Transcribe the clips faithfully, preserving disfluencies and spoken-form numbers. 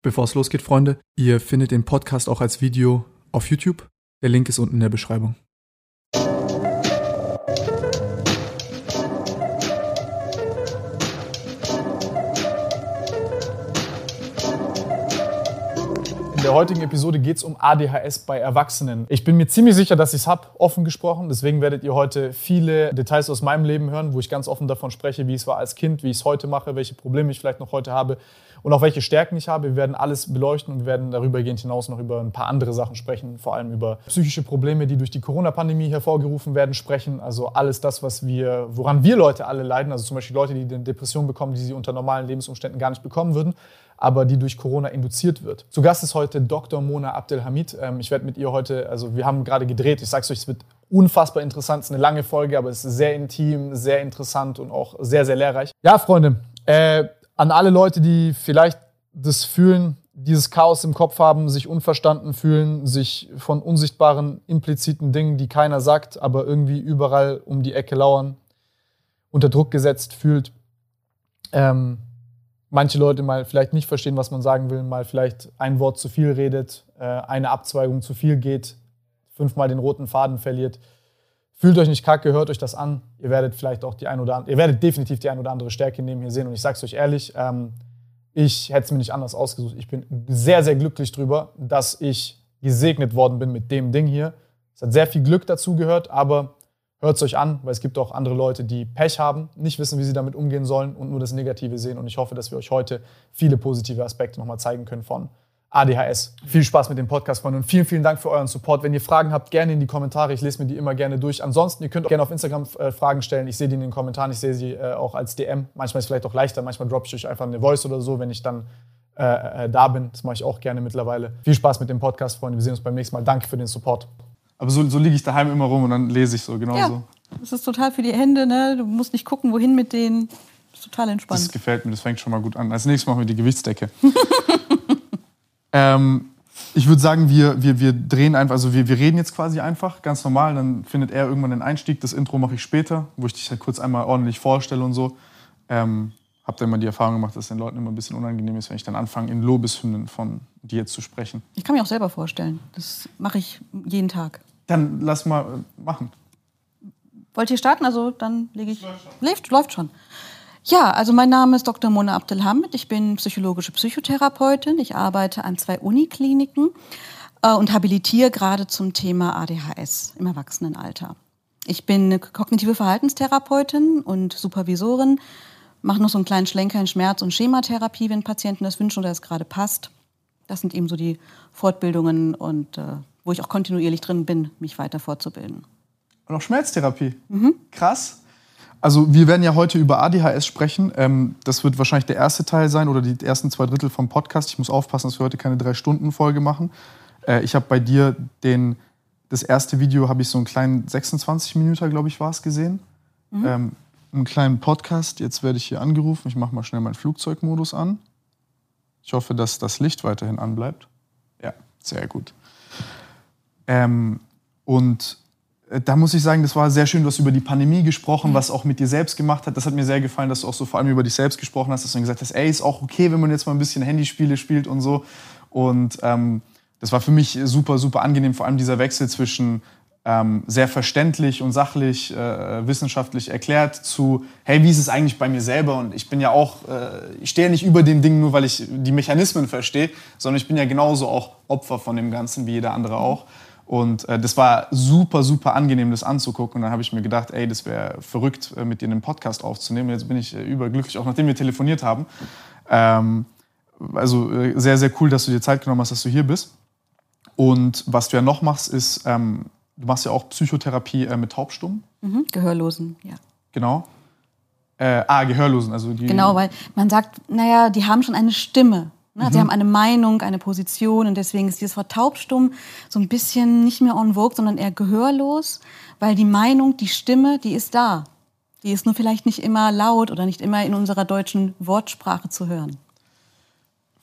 Bevor es losgeht, Freunde, ihr findet den Podcast auch als Video auf YouTube. Der Link ist unten in der Beschreibung. In der heutigen Episode geht es um A D H S bei Erwachsenen. Ich bin mir ziemlich sicher, dass ich es habe, offen gesprochen. Deswegen werdet ihr heute viele Details aus meinem Leben hören, wo ich ganz offen davon spreche, wie ich es war als Kind, wie ich es heute mache, welche Probleme ich vielleicht noch heute habe und auch welche Stärken ich habe. Wir werden alles beleuchten und wir werden darübergehend hinaus noch über ein paar andere Sachen sprechen, vor allem über psychische Probleme, die durch die Corona-Pandemie hervorgerufen werden, sprechen. Also alles das, was wir, woran wir Leute alle leiden, also zum Beispiel Leute, die eine Depression bekommen, die sie unter normalen Lebensumständen gar nicht bekommen würden, aber die durch Corona induziert wird. Zu Gast ist heute Doktor Mona Abdel-Hamid. Ich werde mit ihr heute, also wir haben gerade gedreht, ich sag's euch, es wird unfassbar interessant, es ist eine lange Folge, aber es ist sehr intim, sehr interessant und auch sehr, sehr lehrreich. Ja, Freunde, äh, an alle Leute, die vielleicht das fühlen, dieses Chaos im Kopf haben, sich unverstanden fühlen, sich von unsichtbaren, impliziten Dingen, die keiner sagt, aber irgendwie überall um die Ecke lauern, unter Druck gesetzt fühlt, ähm, manche Leute mal vielleicht nicht verstehen, was man sagen will, mal vielleicht ein Wort zu viel redet, eine Abzweigung zu viel geht, fünfmal den roten Faden verliert. Fühlt euch nicht kacke, hört euch das an. Ihr werdet vielleicht auch die ein oder andere, ihr werdet definitiv die ein oder andere Stärke neben hier sehen. Und ich sag's euch ehrlich, ich hätte es mir nicht anders ausgesucht. Ich bin sehr, sehr glücklich drüber, dass ich gesegnet worden bin mit dem Ding hier. Es hat sehr viel Glück dazu gehört, aber hört es euch an, weil es gibt auch andere Leute, die Pech haben, nicht wissen, wie sie damit umgehen sollen und nur das Negative sehen. Und ich hoffe, dass wir euch heute viele positive Aspekte nochmal zeigen können von A D H S. Viel Spaß mit dem Podcast, Freunde, und vielen, vielen Dank für euren Support. Wenn ihr Fragen habt, gerne in die Kommentare. Ich lese mir die immer gerne durch. Ansonsten, ihr könnt auch gerne auf Instagram äh, Fragen stellen. Ich sehe die in den Kommentaren, ich sehe sie äh, auch als D M. Manchmal ist es vielleicht auch leichter, manchmal droppe ich euch einfach eine Voice oder so, wenn ich dann äh, äh, da bin. Das mache ich auch gerne mittlerweile. Viel Spaß mit dem Podcast, Freunde. Wir sehen uns beim nächsten Mal. Danke für den Support. Aber so, so liege ich daheim immer rum und dann lese ich so, genau ja, so. Das ist total für die Hände, ne? Du musst nicht gucken, wohin mit denen. Das ist total entspannt. Das gefällt mir, das fängt schon mal gut an. Als nächstes machen wir die Gewichtsdecke. ähm, ich würde sagen, wir, wir, wir drehen einfach, also wir, wir reden jetzt quasi einfach, ganz normal. Dann findet er irgendwann den Einstieg. Das Intro mache ich später, wo ich dich halt kurz einmal ordentlich vorstelle und so. Ähm, hab da immer die Erfahrung gemacht, dass es den Leuten immer ein bisschen unangenehm ist, wenn ich dann anfange, in Lobeshymnen von dir zu sprechen. Ich kann mich auch selber vorstellen. Das mache ich jeden Tag. Dann lass mal machen. Wollt ihr starten? Also dann lege ich... Läuft schon. Läuft, läuft schon. Ja, also mein Name ist Doktor Mona Abdel-Hamid. Ich bin psychologische Psychotherapeutin. Ich arbeite an zwei Unikliniken äh, und habilitiere gerade zum Thema A D H S im Erwachsenenalter. Ich bin eine kognitive Verhaltenstherapeutin und Supervisorin. Mache noch so einen kleinen Schlenker in Schmerz- und Schematherapie, wenn Patienten das wünschen oder es gerade passt. Das sind eben so die Fortbildungen und... Äh, wo ich auch kontinuierlich drin bin, mich weiter fortzubilden. Und auch Schmerztherapie. Mhm. Krass. Also wir werden ja heute über A D H S sprechen. Ähm, das wird wahrscheinlich der erste Teil sein oder die ersten zwei Drittel vom Podcast. Ich muss aufpassen, dass wir heute keine drei Stunden Folge machen. Äh, ich habe bei dir den, das erste Video, habe ich so einen kleinen sechsundzwanzig Minuten, glaube ich, war es, gesehen. Mhm. Ähm, einen kleinen Podcast. Jetzt werde ich hier angerufen. Ich mache mal schnell meinen Flugzeugmodus an. Ich hoffe, dass das Licht weiterhin anbleibt. Ja, sehr gut. Ähm, und äh, da muss ich sagen, das war sehr schön, du hast über die Pandemie gesprochen, was auch mit dir selbst gemacht hat. Das hat mir sehr gefallen, dass du auch so vor allem über dich selbst gesprochen hast, dass du gesagt hast, ey, ist auch okay, wenn man jetzt mal ein bisschen Handyspiele spielt und so. Und ähm, das war für mich super, super angenehm, vor allem dieser Wechsel zwischen ähm, sehr verständlich und sachlich, äh, wissenschaftlich erklärt zu, hey, wie ist es eigentlich bei mir selber? Und ich bin ja auch, äh, ich stehe ja nicht über dem Ding, nur weil ich die Mechanismen verstehe, sondern ich bin ja genauso auch Opfer von dem Ganzen, wie jeder andere auch. Und äh, das war super, super angenehm, das anzugucken. Und dann habe ich mir gedacht, ey, das wäre verrückt, mit dir einen Podcast aufzunehmen. Und jetzt bin ich äh, überglücklich, auch nachdem wir telefoniert haben. Ähm, also äh, sehr, sehr cool, dass du dir Zeit genommen hast, dass du hier bist. Und was du ja noch machst, ist, ähm, du machst ja auch Psychotherapie äh, mit Taubstummen. Mhm, Gehörlosen, ja. Genau. Äh, ah, Gehörlosen. Also die, genau, weil man sagt, naja, die haben schon eine Stimme. Sie mhm. haben eine Meinung, eine Position und deswegen ist dieses Wort taubstumm so ein bisschen nicht mehr en vogue, sondern eher gehörlos, weil die Meinung, die Stimme, die ist da. Die ist nur vielleicht nicht immer laut oder nicht immer in unserer deutschen Wortsprache zu hören.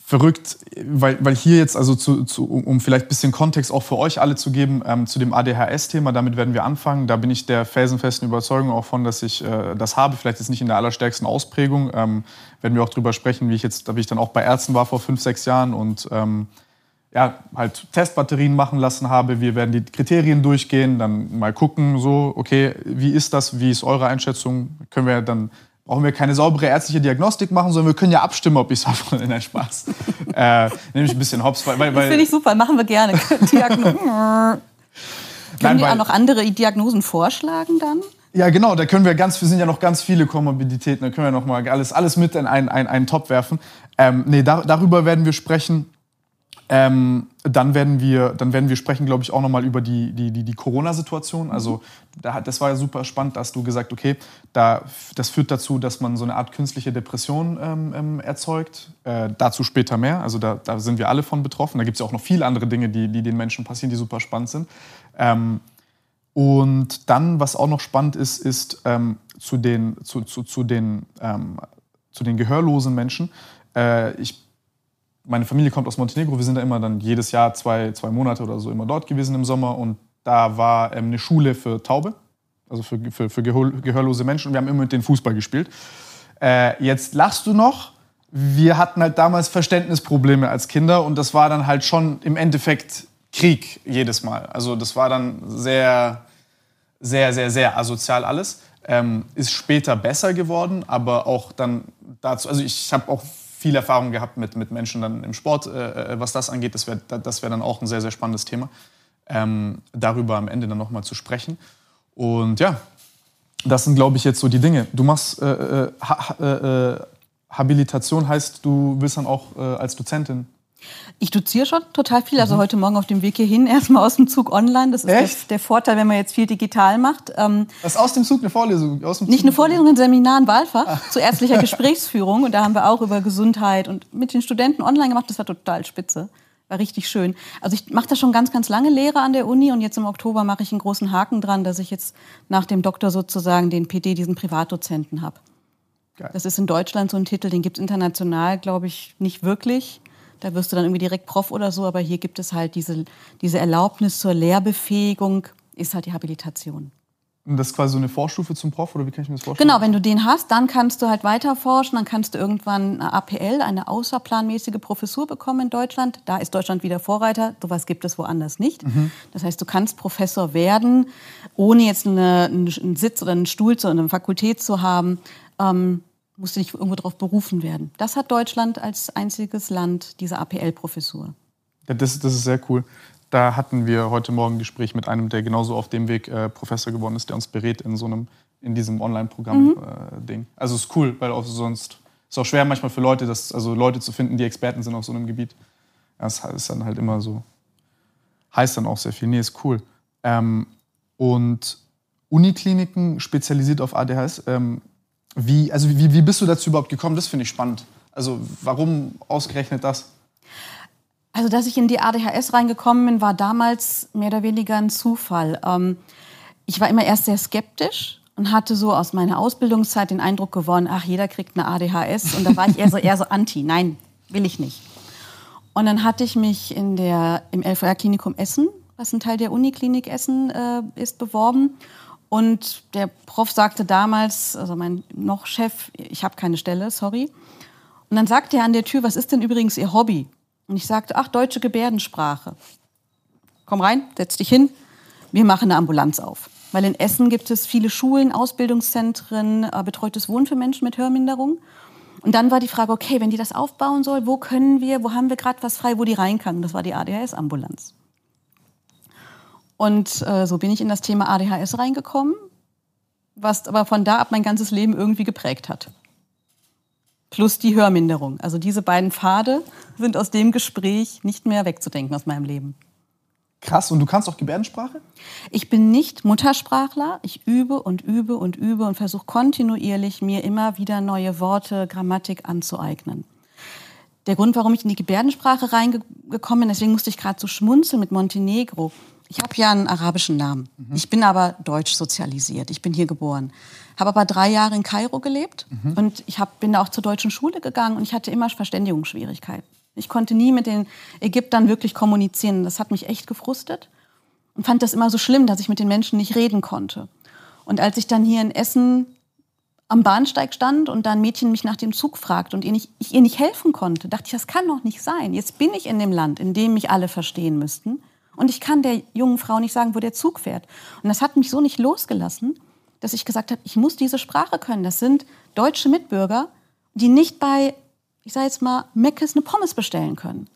verrückt, weil, weil hier jetzt, also zu, zu, um vielleicht ein bisschen Kontext auch für euch alle zu geben, ähm, zu dem A D H S-Thema, damit werden wir anfangen. Da bin ich der felsenfesten Überzeugung auch von, dass ich äh, das habe, vielleicht jetzt nicht in der allerstärksten Ausprägung. Ähm, werden wir auch drüber sprechen, wie ich jetzt, da wie ich dann auch bei Ärzten war vor fünf, sechs Jahren und ähm, ja, halt Testbatterien machen lassen habe. Wir werden die Kriterien durchgehen, dann mal gucken, so, okay, wie ist das, wie ist eure Einschätzung, können wir dann... Brauchen wir keine saubere ärztliche Diagnostik machen, sondern wir können ja abstimmen, ob ich es habe. Nein, Spaß. äh, nehme ich ein bisschen Hops. Weil, weil, das finde ich super, machen wir gerne. Diagnosen. Können Nein, wir auch noch andere Diagnosen vorschlagen dann? Ja, genau, da können wir ganz, wir sind ja noch ganz viele Komorbiditäten, da können wir noch mal alles, alles mit in einen, einen, einen Topf werfen. Ähm, nee, da, darüber werden wir sprechen. Ähm, dann werden wir, dann werden wir sprechen, glaube ich, auch nochmal über die, die, die, die Corona-Situation. Also da, das war ja super spannend, dass du gesagt, okay, da, das führt dazu, dass man so eine Art künstliche Depression ähm, erzeugt. Äh, dazu später mehr. Also da, da sind wir alle von betroffen. Da gibt es ja auch noch viele andere Dinge, die, die den Menschen passieren, die super spannend sind. Ähm, und dann, was auch noch spannend ist, ist ähm, zu den, zu, zu, zu den, ähm, zu den gehörlosen Menschen. Äh, ich Meine Familie kommt aus Montenegro, wir sind da immer dann jedes Jahr zwei, zwei Monate oder so immer dort gewesen im Sommer und da war ähm, eine Schule für Taube, also für, für, für gehörlose Menschen und wir haben immer mit denen Fußball gespielt. Äh, jetzt lachst du noch, wir hatten halt damals Verständnisprobleme als Kinder und das war dann halt schon im Endeffekt Krieg jedes Mal. Also das war dann sehr, sehr, sehr, sehr asozial alles. Ähm, ist später besser geworden, aber auch dann dazu, also ich habe auch viel Erfahrung gehabt mit, mit Menschen dann im Sport, äh, was das angeht. Das wäre das wär dann auch ein sehr, sehr spannendes Thema, ähm, darüber am Ende dann nochmal zu sprechen. Und ja, das sind, glaube ich, jetzt so die Dinge. Du machst äh, äh, ha- äh, Habilitation, heißt, du willst dann auch äh, als Dozentin? Ich doziere schon total viel. Also mhm. heute Morgen auf dem Weg hierhin erstmal aus dem Zug online. Das ist der, der Vorteil, wenn man jetzt viel digital macht. Ähm, Was ist aus dem Zug eine Vorlesung? Aus dem Zug nicht eine Vorlesung, ein Seminar, ein Wahlfach ah. zu ärztlicher Gesprächsführung. Und da haben wir auch über Gesundheit und mit den Studenten online gemacht. Das war total spitze. War richtig schön. Also ich mache da schon ganz, ganz lange Lehre an der Uni. Und jetzt im Oktober mache ich einen großen Haken dran, dass ich jetzt nach dem Doktor sozusagen den P D, diesen Privatdozenten habe. Das ist in Deutschland so ein Titel, den gibt es international, glaube ich, nicht wirklich. Da wirst du dann irgendwie direkt Prof oder so, aber hier gibt es halt diese, diese Erlaubnis zur Lehrbefähigung, ist halt die Habilitation. Und das ist quasi so eine Vorstufe zum Prof, oder wie kann ich mir das vorstellen? Genau, wenn du den hast, dann kannst du halt weiter forschen, dann kannst du irgendwann eine A P L, eine außerplanmäßige Professur bekommen in Deutschland. Da ist Deutschland wieder Vorreiter, sowas gibt es woanders nicht. Mhm. Das heißt, du kannst Professor werden, ohne jetzt eine, einen Sitz oder einen Stuhl zu einer Fakultät zu haben, ähm, musste nicht irgendwo drauf berufen werden. Das hat Deutschland als einziges Land, diese A P L-Professur. Ja, das, das ist sehr cool. Da hatten wir heute Morgen ein Gespräch mit einem, der genauso auf dem Weg äh, Professor geworden ist, der uns berät in so einem, in diesem Online-Programm-Ding. Mhm. Äh, also ist cool, weil auch sonst ist auch schwer manchmal für Leute, das, also Leute zu finden, die Experten sind auf so einem Gebiet. Das ist dann halt immer so, heißt dann auch sehr viel. Nee, ist cool. Ähm, und Unikliniken spezialisiert auf A D H S, ähm, Wie, also wie, wie bist du dazu überhaupt gekommen? Das finde ich spannend. Also warum ausgerechnet das? Also dass ich in die A D H S reingekommen bin, war damals mehr oder weniger ein Zufall. Ähm, ich war immer erst sehr skeptisch und hatte so aus meiner Ausbildungszeit den Eindruck gewonnen, ach, jeder kriegt eine A D H S. Und da war ich eher so, eher so anti. Nein, will ich nicht. Und dann hatte ich mich in der, im L V R-Klinikum Essen, was ein Teil der Uniklinik Essen äh, ist, beworben. Und der Prof sagte damals, also mein noch Chef, ich habe keine Stelle, sorry. Und dann sagte er an der Tür, was ist denn übrigens Ihr Hobby? Und ich sagte, ach, deutsche Gebärdensprache. Komm rein, setz dich hin, wir machen eine Ambulanz auf. Weil in Essen gibt es viele Schulen, Ausbildungszentren, betreutes Wohnen für Menschen mit Hörminderung. Und dann war die Frage, okay, wenn die das aufbauen soll, wo können wir, wo haben wir gerade was frei, wo die rein kann? Und das war die A D H S-Ambulanz. Und äh, so bin ich in das Thema A D H S reingekommen, was aber von da ab mein ganzes Leben irgendwie geprägt hat. Plus die Hörminderung. Also diese beiden Pfade sind aus dem Gespräch nicht mehr wegzudenken aus meinem Leben. Krass. Und du kannst auch Gebärdensprache? Ich bin nicht Muttersprachler. Ich übe und übe und übe und versuche kontinuierlich, mir immer wieder neue Worte, Grammatik anzueignen. Der Grund, warum ich in die Gebärdensprache reingekommen bin, deswegen musste ich gerade so schmunzeln mit Montenegro. Ich habe ja einen arabischen Namen. Mhm. Ich bin aber deutsch sozialisiert. Ich bin hier geboren. Habe aber drei Jahre in Kairo gelebt. Mhm. Und ich hab, bin da auch zur deutschen Schule gegangen. Und ich hatte immer Verständigungsschwierigkeiten. Ich konnte nie mit den Ägyptern wirklich kommunizieren. Das hat mich echt gefrustet und fand das immer so schlimm, dass ich mit den Menschen nicht reden konnte. Und als ich dann hier in Essen am Bahnsteig stand und da ein Mädchen mich nach dem Zug fragte und ihr nicht, ich ihr nicht helfen konnte, dachte ich, das kann doch nicht sein. Jetzt bin ich in dem Land, in dem mich alle verstehen müssten. Und ich kann der jungen Frau nicht sagen, wo der Zug fährt. Und das hat mich so nicht losgelassen, dass ich gesagt habe, ich muss diese Sprache können. Das sind deutsche Mitbürger, die nicht bei, ich sage jetzt mal, Meckes eine Pommes bestellen können.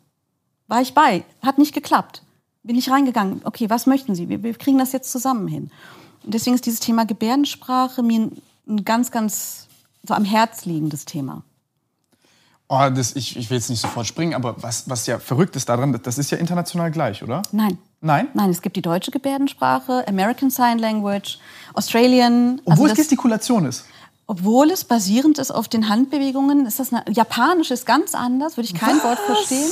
War ich bei, hat nicht geklappt. Bin ich reingegangen, okay, was möchten Sie? Wir, wir kriegen das jetzt zusammen hin. Und deswegen ist dieses Thema Gebärdensprache mir ein, ein ganz, ganz so am Herz liegendes Thema. Oh, das, ich, ich will jetzt nicht sofort springen, aber was, was ja verrückt ist daran, das ist ja international gleich, oder? Nein. Nein? Nein, es gibt die deutsche Gebärdensprache, American Sign Language, Australian. Obwohl also das, es Gestikulation ist? Obwohl es basierend ist auf den Handbewegungen. Ist das eine, Japanisch ist ganz anders, würde ich kein was? Wort verstehen.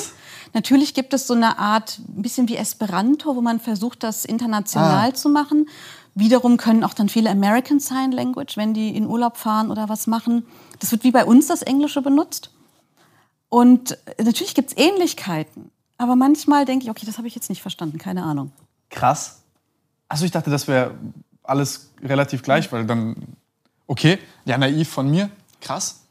Natürlich gibt es so eine Art, ein bisschen wie Esperanto, wo man versucht, das international ah. zu machen. Wiederum können auch dann viele American Sign Language, wenn die in Urlaub fahren oder was machen. Das wird wie bei uns das Englische benutzt. Und natürlich gibt es Ähnlichkeiten, aber manchmal denke ich, okay, das habe ich jetzt nicht verstanden, keine Ahnung. Krass. Achso, ich dachte, das wäre alles relativ gleich, weil dann, okay, ja, naiv von mir, krass.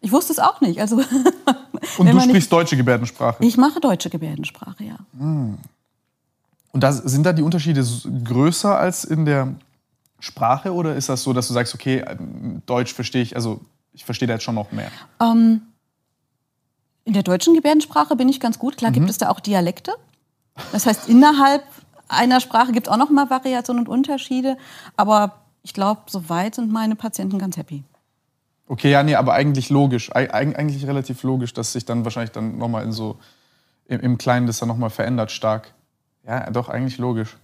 Ich wusste es auch nicht. Also, und du sprichst nicht, deutsche Gebärdensprache? Ich mache deutsche Gebärdensprache, ja. Und das, sind da die Unterschiede größer als in der Sprache oder ist das so, dass du sagst, okay, Deutsch verstehe ich, also ich verstehe da jetzt schon noch mehr? Ähm... In der deutschen Gebärdensprache bin ich ganz gut. Klar gibt mhm. es da auch Dialekte. Das heißt, innerhalb einer Sprache gibt es auch noch mal Variationen und Unterschiede. Aber ich glaube, soweit sind meine Patienten ganz happy. Okay, ja, nee, aber eigentlich logisch. Eig- eigentlich relativ logisch, dass sich dann wahrscheinlich dann noch mal in so, im, im Kleinen das dann noch mal verändert stark. Ja, doch, eigentlich logisch.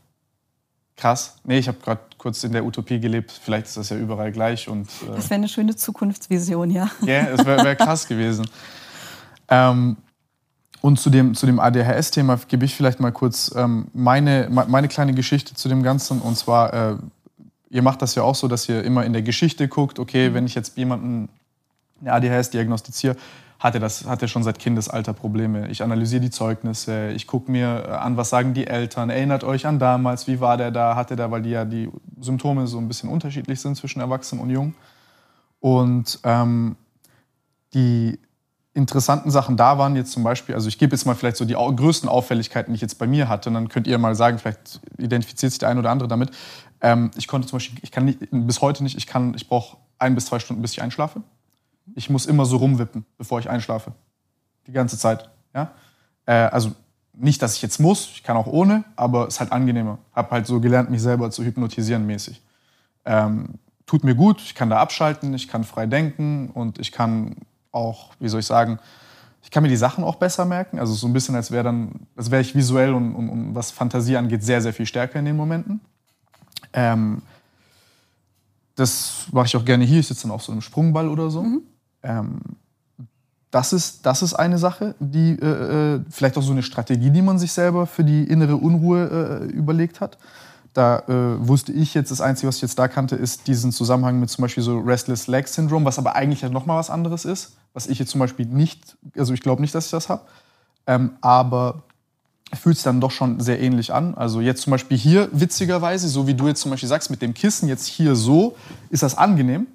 Krass. Nee, ich habe gerade kurz in der Utopie gelebt. Vielleicht ist das ja überall gleich. Und, äh, das wäre eine schöne Zukunftsvision, ja. Ja, yeah, das wäre wär krass gewesen. Ähm, und zu dem, zu dem A D H S-Thema gebe ich vielleicht mal kurz ähm, meine, meine kleine Geschichte zu dem Ganzen. Und zwar, äh, ihr macht das ja auch so, dass ihr immer in der Geschichte guckt, okay, wenn ich jetzt jemanden eine A D H S diagnostiziere, hat er, das, hat er schon seit Kindesalter Probleme. Ich analysiere die Zeugnisse, ich gucke mir an, was sagen die Eltern, erinnert euch an damals, wie war der da, hat er da, weil die ja die Symptome so ein bisschen unterschiedlich sind zwischen Erwachsenen und Jungen. Und ähm, die interessanten Sachen da waren jetzt zum Beispiel, also ich gebe jetzt mal vielleicht so die größten Auffälligkeiten, die ich jetzt bei mir hatte, und dann könnt ihr mal sagen, vielleicht identifiziert sich der eine oder andere damit. Ähm, ich konnte zum Beispiel, ich kann nicht, bis heute nicht, ich kann, ich brauche ein bis zwei Stunden, bis ich einschlafe. Ich muss immer so rumwippen, bevor ich einschlafe. Die ganze Zeit, ja. Äh, also nicht, dass ich jetzt muss, ich kann auch ohne, aber es ist halt angenehmer. Habe halt so gelernt, mich selber zu hypnotisieren mäßig. Ähm, tut mir gut, ich kann da abschalten, ich kann frei denken und ich kann auch, wie soll ich sagen, ich kann mir die Sachen auch besser merken. Also so ein bisschen, als wäre dann, als wäre ich visuell und, und, und was Fantasie angeht, sehr, sehr viel stärker in den Momenten. Ähm, das mache ich auch gerne hier. Ich sitze dann auf so einem Sprungball oder so. Mhm. Ähm, das ist, das ist eine Sache, die äh, vielleicht auch so eine Strategie, die man sich selber für die innere Unruhe äh, überlegt hat. Da äh, wusste ich jetzt, das Einzige, was ich jetzt da kannte, ist diesen Zusammenhang mit zum Beispiel so Restless Leg Syndrome, was aber eigentlich ja nochmal was anderes ist, was ich jetzt zum Beispiel nicht, also ich glaube nicht, dass ich das habe, ähm, aber fühlt es dann doch schon sehr ähnlich an. Also jetzt zum Beispiel hier, witzigerweise, so wie du jetzt zum Beispiel sagst, mit dem Kissen jetzt hier so, ist das angenehm.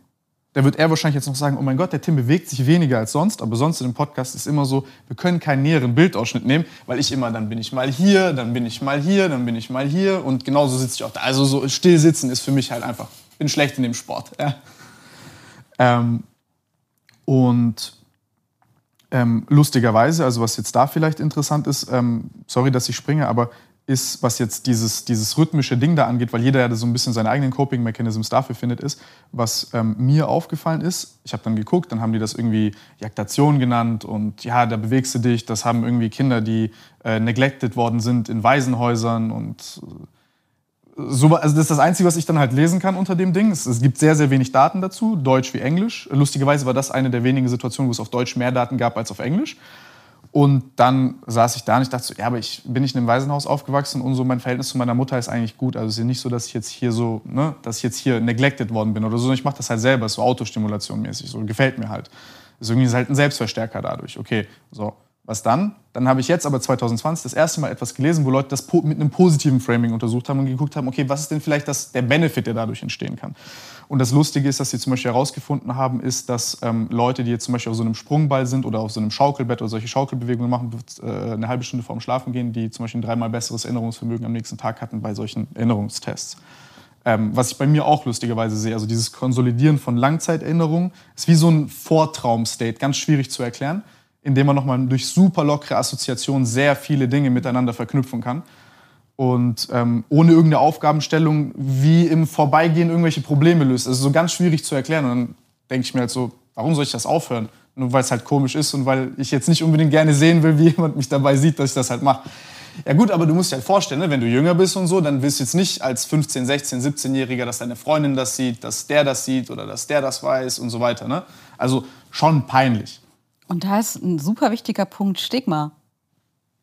Da wird er wahrscheinlich jetzt noch sagen, oh mein Gott, der Tim bewegt sich weniger als sonst, aber sonst in dem Podcast ist immer so, wir können keinen näheren Bildausschnitt nehmen, weil ich immer, dann bin ich mal hier, dann bin ich mal hier, dann bin ich mal hier und genauso sitze ich auch da. Also so still sitzen ist für mich halt einfach, bin schlecht in dem Sport. Ja. Ähm, und ähm, lustigerweise, also was jetzt da vielleicht interessant ist, ähm, sorry, dass ich springe, aber ist, was jetzt dieses, dieses rhythmische Ding da angeht, weil jeder ja so ein bisschen seine eigenen Coping-Mechanisms dafür findet, ist, was ähm, mir aufgefallen ist, ich habe dann geguckt, dann haben die das irgendwie Jaktation genannt und ja, da bewegst du dich, das haben irgendwie Kinder, die äh, neglected worden sind in Waisenhäusern und so, also das ist das Einzige, was ich dann halt lesen kann unter dem Ding. Es, es gibt sehr, sehr wenig Daten dazu, Deutsch wie Englisch. Lustigerweise war das eine der wenigen Situationen, wo es auf Deutsch mehr Daten gab als auf Englisch. Und dann saß ich da und ich dachte so, ja, aber ich bin nicht in einem Waisenhaus aufgewachsen und so mein Verhältnis zu meiner Mutter ist eigentlich gut. Also es ist ja nicht so, dass ich jetzt hier so, ne, dass ich jetzt hier neglected worden bin oder so. Ich mache das halt selber, so Autostimulation mäßig, so gefällt mir halt. Also irgendwie ist halt ein Selbstverstärker dadurch. Okay, so, Was dann? Dann habe ich jetzt aber zwanzig zwanzig das erste Mal etwas gelesen, wo Leute das mit einem positiven Framing untersucht haben und geguckt haben, okay, was ist denn vielleicht das, der Benefit, der dadurch entstehen kann. Und das Lustige ist, dass sie zum Beispiel herausgefunden haben, ist, dass ähm, Leute, die jetzt zum Beispiel auf so einem Sprungball sind oder auf so einem Schaukelbett oder solche Schaukelbewegungen machen, äh, eine halbe Stunde vorm Schlafen gehen, die zum Beispiel ein dreimal besseres Erinnerungsvermögen am nächsten Tag hatten bei solchen Erinnerungstests. Ähm, was ich bei mir auch lustigerweise sehe, also dieses Konsolidieren von Langzeiterinnerungen, ist wie so ein Vortraum-State, ganz schwierig zu erklären, indem man nochmal durch super lockere Assoziationen sehr viele Dinge miteinander verknüpfen kann. Und ähm, ohne irgendeine Aufgabenstellung, wie im Vorbeigehen irgendwelche Probleme löst. Also so ganz schwierig zu erklären. Und dann denke ich mir halt so, warum soll ich das aufhören? Nur weil es halt komisch ist und weil ich jetzt nicht unbedingt gerne sehen will, wie jemand mich dabei sieht, dass ich das halt mache. Ja gut, aber du musst dir halt vorstellen, ne? Wenn du jünger bist und so, dann willst du jetzt nicht als fünfzehn-, sechzehn-, siebzehnjähriger, dass deine Freundin das sieht, dass der das sieht oder dass der das weiß und so weiter. Ne? Also schon peinlich. Und da ist ein super wichtiger Punkt Stigma.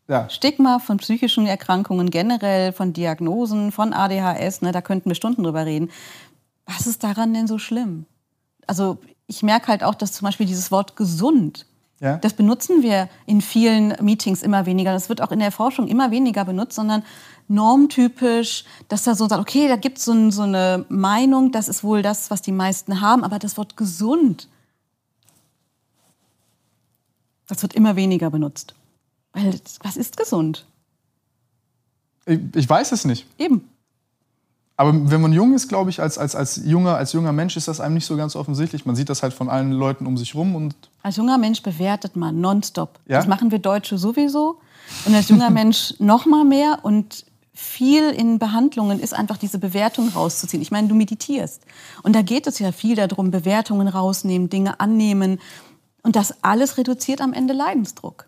Ja. Stigma von psychischen Erkrankungen generell, von Diagnosen, von A D H S, ne, da könnten wir Stunden drüber reden. Was ist daran denn so schlimm? Also ich merke halt auch, dass zum Beispiel dieses Wort gesund, ja, das benutzen wir in vielen Meetings immer weniger. Das wird auch in der Forschung immer weniger benutzt, sondern normtypisch, dass da so sagt, okay, da gibt es so, ein, so eine Meinung, das ist wohl das, was die meisten haben, aber das Wort gesund, das wird immer weniger benutzt. Weil, was ist gesund? Ich, ich weiß es nicht. Eben. Aber wenn man jung ist, glaube ich, als, als, als, junger, als junger Mensch ist das einem nicht so ganz offensichtlich. Man sieht das halt von allen Leuten um sich rum. Und als junger Mensch bewertet man nonstop. Ja? Das machen wir Deutsche sowieso. Und als junger Mensch noch mal mehr. Und viel in Behandlungen ist einfach diese Bewertung rauszuziehen. Ich meine, du meditierst. Und da geht es ja viel darum, Bewertungen rausnehmen, Dinge annehmen. Und das alles reduziert am Ende Leidensdruck.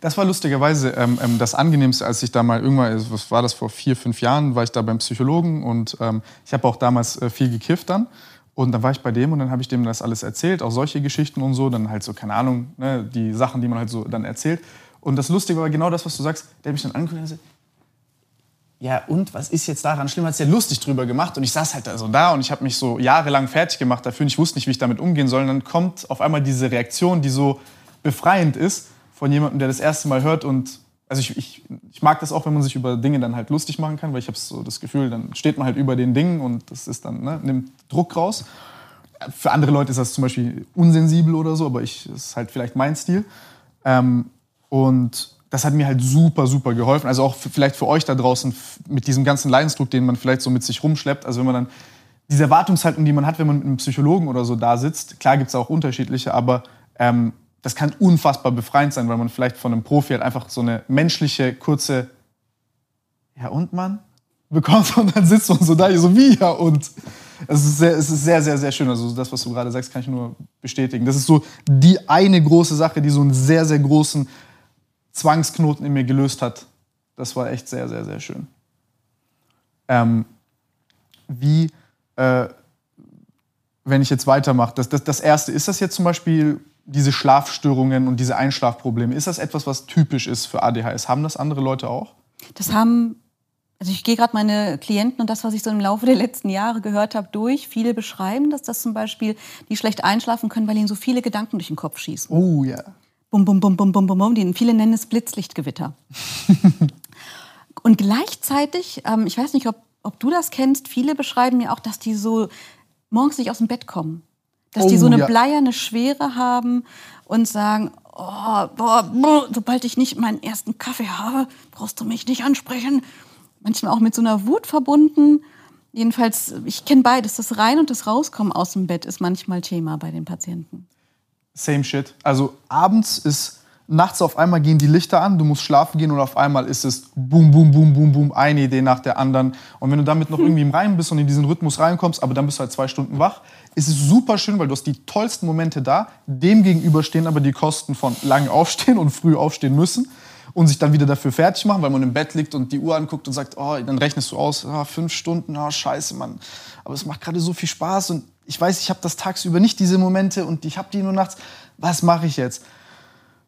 Das war lustigerweise ähm, das Angenehmste, als ich da mal irgendwann, was war das, vor vier, fünf Jahren, war ich da beim Psychologen und ähm, ich habe auch damals äh, viel gekifft dann. Und dann war ich bei dem und dann habe ich dem das alles erzählt, auch solche Geschichten und so, dann halt so, keine Ahnung, ne, die Sachen, die man halt so dann erzählt. Und das Lustige war genau das, was du sagst, der hat mich dann angeguckt und gesagt, ja und, was ist jetzt daran schlimm, hat es ja lustig drüber gemacht und ich saß halt da so da und ich habe mich so jahrelang fertig gemacht dafür und ich wusste nicht, wie ich damit umgehen soll. Und dann kommt auf einmal diese Reaktion, die so befreiend ist, von jemandem, der das erste Mal hört und also ich, ich, ich mag das auch, wenn man sich über Dinge dann halt lustig machen kann, weil ich habe so das Gefühl, dann steht man halt über den Dingen und das ist dann, ne, nimmt Druck raus. Für andere Leute ist das zum Beispiel unsensibel oder so, aber ich, das ist halt vielleicht mein Stil. Ähm, und das hat mir halt super, super geholfen. Also auch für, vielleicht für euch da draußen mit diesem ganzen Leidensdruck, den man vielleicht so mit sich rumschleppt. Also wenn man dann diese Erwartungshaltung, die man hat, wenn man mit einem Psychologen oder so da sitzt, klar gibt es auch unterschiedliche, aber ähm, das kann unfassbar befreiend sein, weil man vielleicht von einem Profi halt einfach so eine menschliche, kurze Ja und Mann bekommt und dann sitzt man so da, so wie Ja und. Es ist sehr, es ist sehr, sehr, sehr schön. Also das, was du gerade sagst, kann ich nur bestätigen. Das ist so die eine große Sache, die so einen sehr, sehr großen Zwangsknoten in mir gelöst hat. Das war echt sehr, sehr, sehr schön. Ähm, wie, äh, wenn ich jetzt weitermache, das, das, das Erste, ist das jetzt zum Beispiel diese Schlafstörungen und diese Einschlafprobleme, ist das etwas, was typisch ist für A D H S? Haben das andere Leute auch? Das haben, also ich gehe gerade meine Klienten und das, was ich so im Laufe der letzten Jahre gehört habe, durch. Viele beschreiben, dass das zum Beispiel, die schlecht einschlafen können, weil ihnen so viele Gedanken durch den Kopf schießen. Oh ja. Yeah. Bum, bum, bum, bum, bum, bum, bum. Viele nennen es Blitzlichtgewitter. Und gleichzeitig, ähm, ich weiß nicht, ob, ob du das kennst, viele beschreiben mir auch, dass die so morgens nicht aus dem Bett kommen. Dass die so eine bleierne Schwere haben und sagen, oh, boah, boah, sobald ich nicht meinen ersten Kaffee habe, brauchst du mich nicht ansprechen. Manchmal auch mit so einer Wut verbunden. Jedenfalls, ich kenne beides. Das Rein- und das Rauskommen aus dem Bett ist manchmal Thema bei den Patienten. Same shit. Also abends ist, nachts auf einmal gehen die Lichter an, du musst schlafen gehen und auf einmal ist es boom, boom, boom, boom, boom, eine Idee nach der anderen. Und wenn du damit noch irgendwie im Reinen bist und in diesen Rhythmus reinkommst, aber dann bist du halt zwei Stunden wach, ist es super schön, weil du hast die tollsten Momente da, dem gegenüber stehen aber die Kosten von lang aufstehen und früh aufstehen müssen und sich dann wieder dafür fertig machen, weil man im Bett liegt und die Uhr anguckt und sagt, oh, dann rechnest du aus, ah, fünf Stunden, ah, scheiße, Mann, aber es macht gerade so viel Spaß und ich weiß, ich habe das tagsüber nicht, diese Momente, und ich habe die nur nachts, was mache ich jetzt?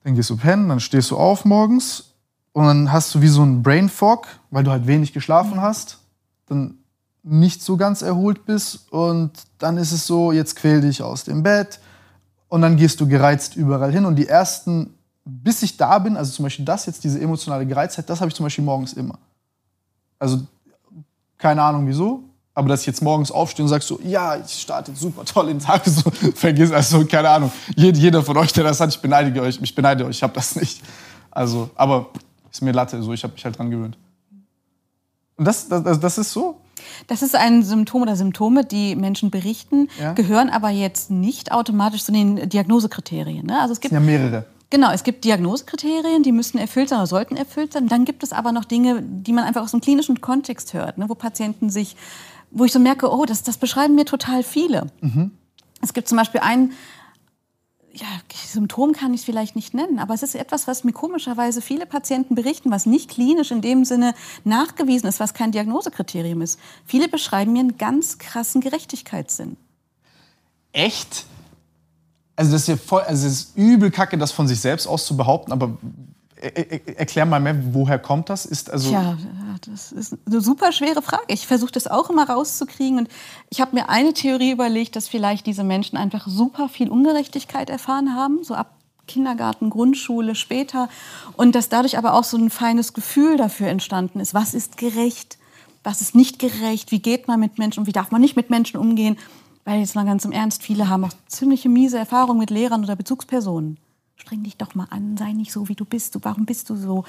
Dann gehst du pennen, dann stehst du auf morgens und dann hast du wie so einen Brain Fog, weil du halt wenig geschlafen hast, dann nicht so ganz erholt bist und dann ist es so, jetzt quäl dich aus dem Bett und dann gehst du gereizt überall hin und die ersten bis ich da bin, also zum Beispiel das jetzt, diese emotionale Gereiztheit, das habe ich zum Beispiel morgens immer. Also keine Ahnung wieso, aber dass ich jetzt morgens aufstehe und sage so, ja, ich starte jetzt super toll den Tag, so, vergiss, also keine Ahnung. Jeder von euch, der das hat, ich beneide euch, ich beneide euch, ich habe das nicht. Also, aber ist mir Latte, so, ich habe mich halt dran gewöhnt. Und das, das, das ist so? Das ist ein Symptom oder Symptome, die Menschen berichten, ja, gehören aber jetzt nicht automatisch zu den Diagnosekriterien. Ne? Also es gibt, das sind ja mehrere. Genau, es gibt Diagnosekriterien, die müssen erfüllt sein oder sollten erfüllt sein. Dann gibt es aber noch Dinge, die man einfach aus dem klinischen Kontext hört, ne? Wo Patienten sich, wo ich so merke, oh, das, das beschreiben mir total viele. Mhm. Es gibt zum Beispiel ein, ja, Symptom kann ich es vielleicht nicht nennen, aber es ist etwas, was mir komischerweise viele Patienten berichten, was nicht klinisch in dem Sinne nachgewiesen ist, was kein Diagnosekriterium ist. Viele beschreiben mir einen ganz krassen Gerechtigkeitssinn. Echt? Also das ist ja voll, also es ist übel kacke, das von sich selbst aus zu behaupten, aber er, er, erklär mal mehr, woher kommt das? Ist also ja, das ist eine super schwere Frage. Ich versuche das auch immer rauszukriegen und ich habe mir eine Theorie überlegt, dass vielleicht diese Menschen einfach super viel Ungerechtigkeit erfahren haben, so ab Kindergarten, Grundschule, später, und dass dadurch aber auch so ein feines Gefühl dafür entstanden ist. Was ist gerecht? Was ist nicht gerecht? Wie geht man mit Menschen um? Wie darf man nicht mit Menschen umgehen? Weil jetzt mal ganz im Ernst, viele haben auch ziemliche miese Erfahrungen mit Lehrern oder Bezugspersonen. Streng dich doch mal an, sei nicht so, wie du bist. Du, warum bist du so?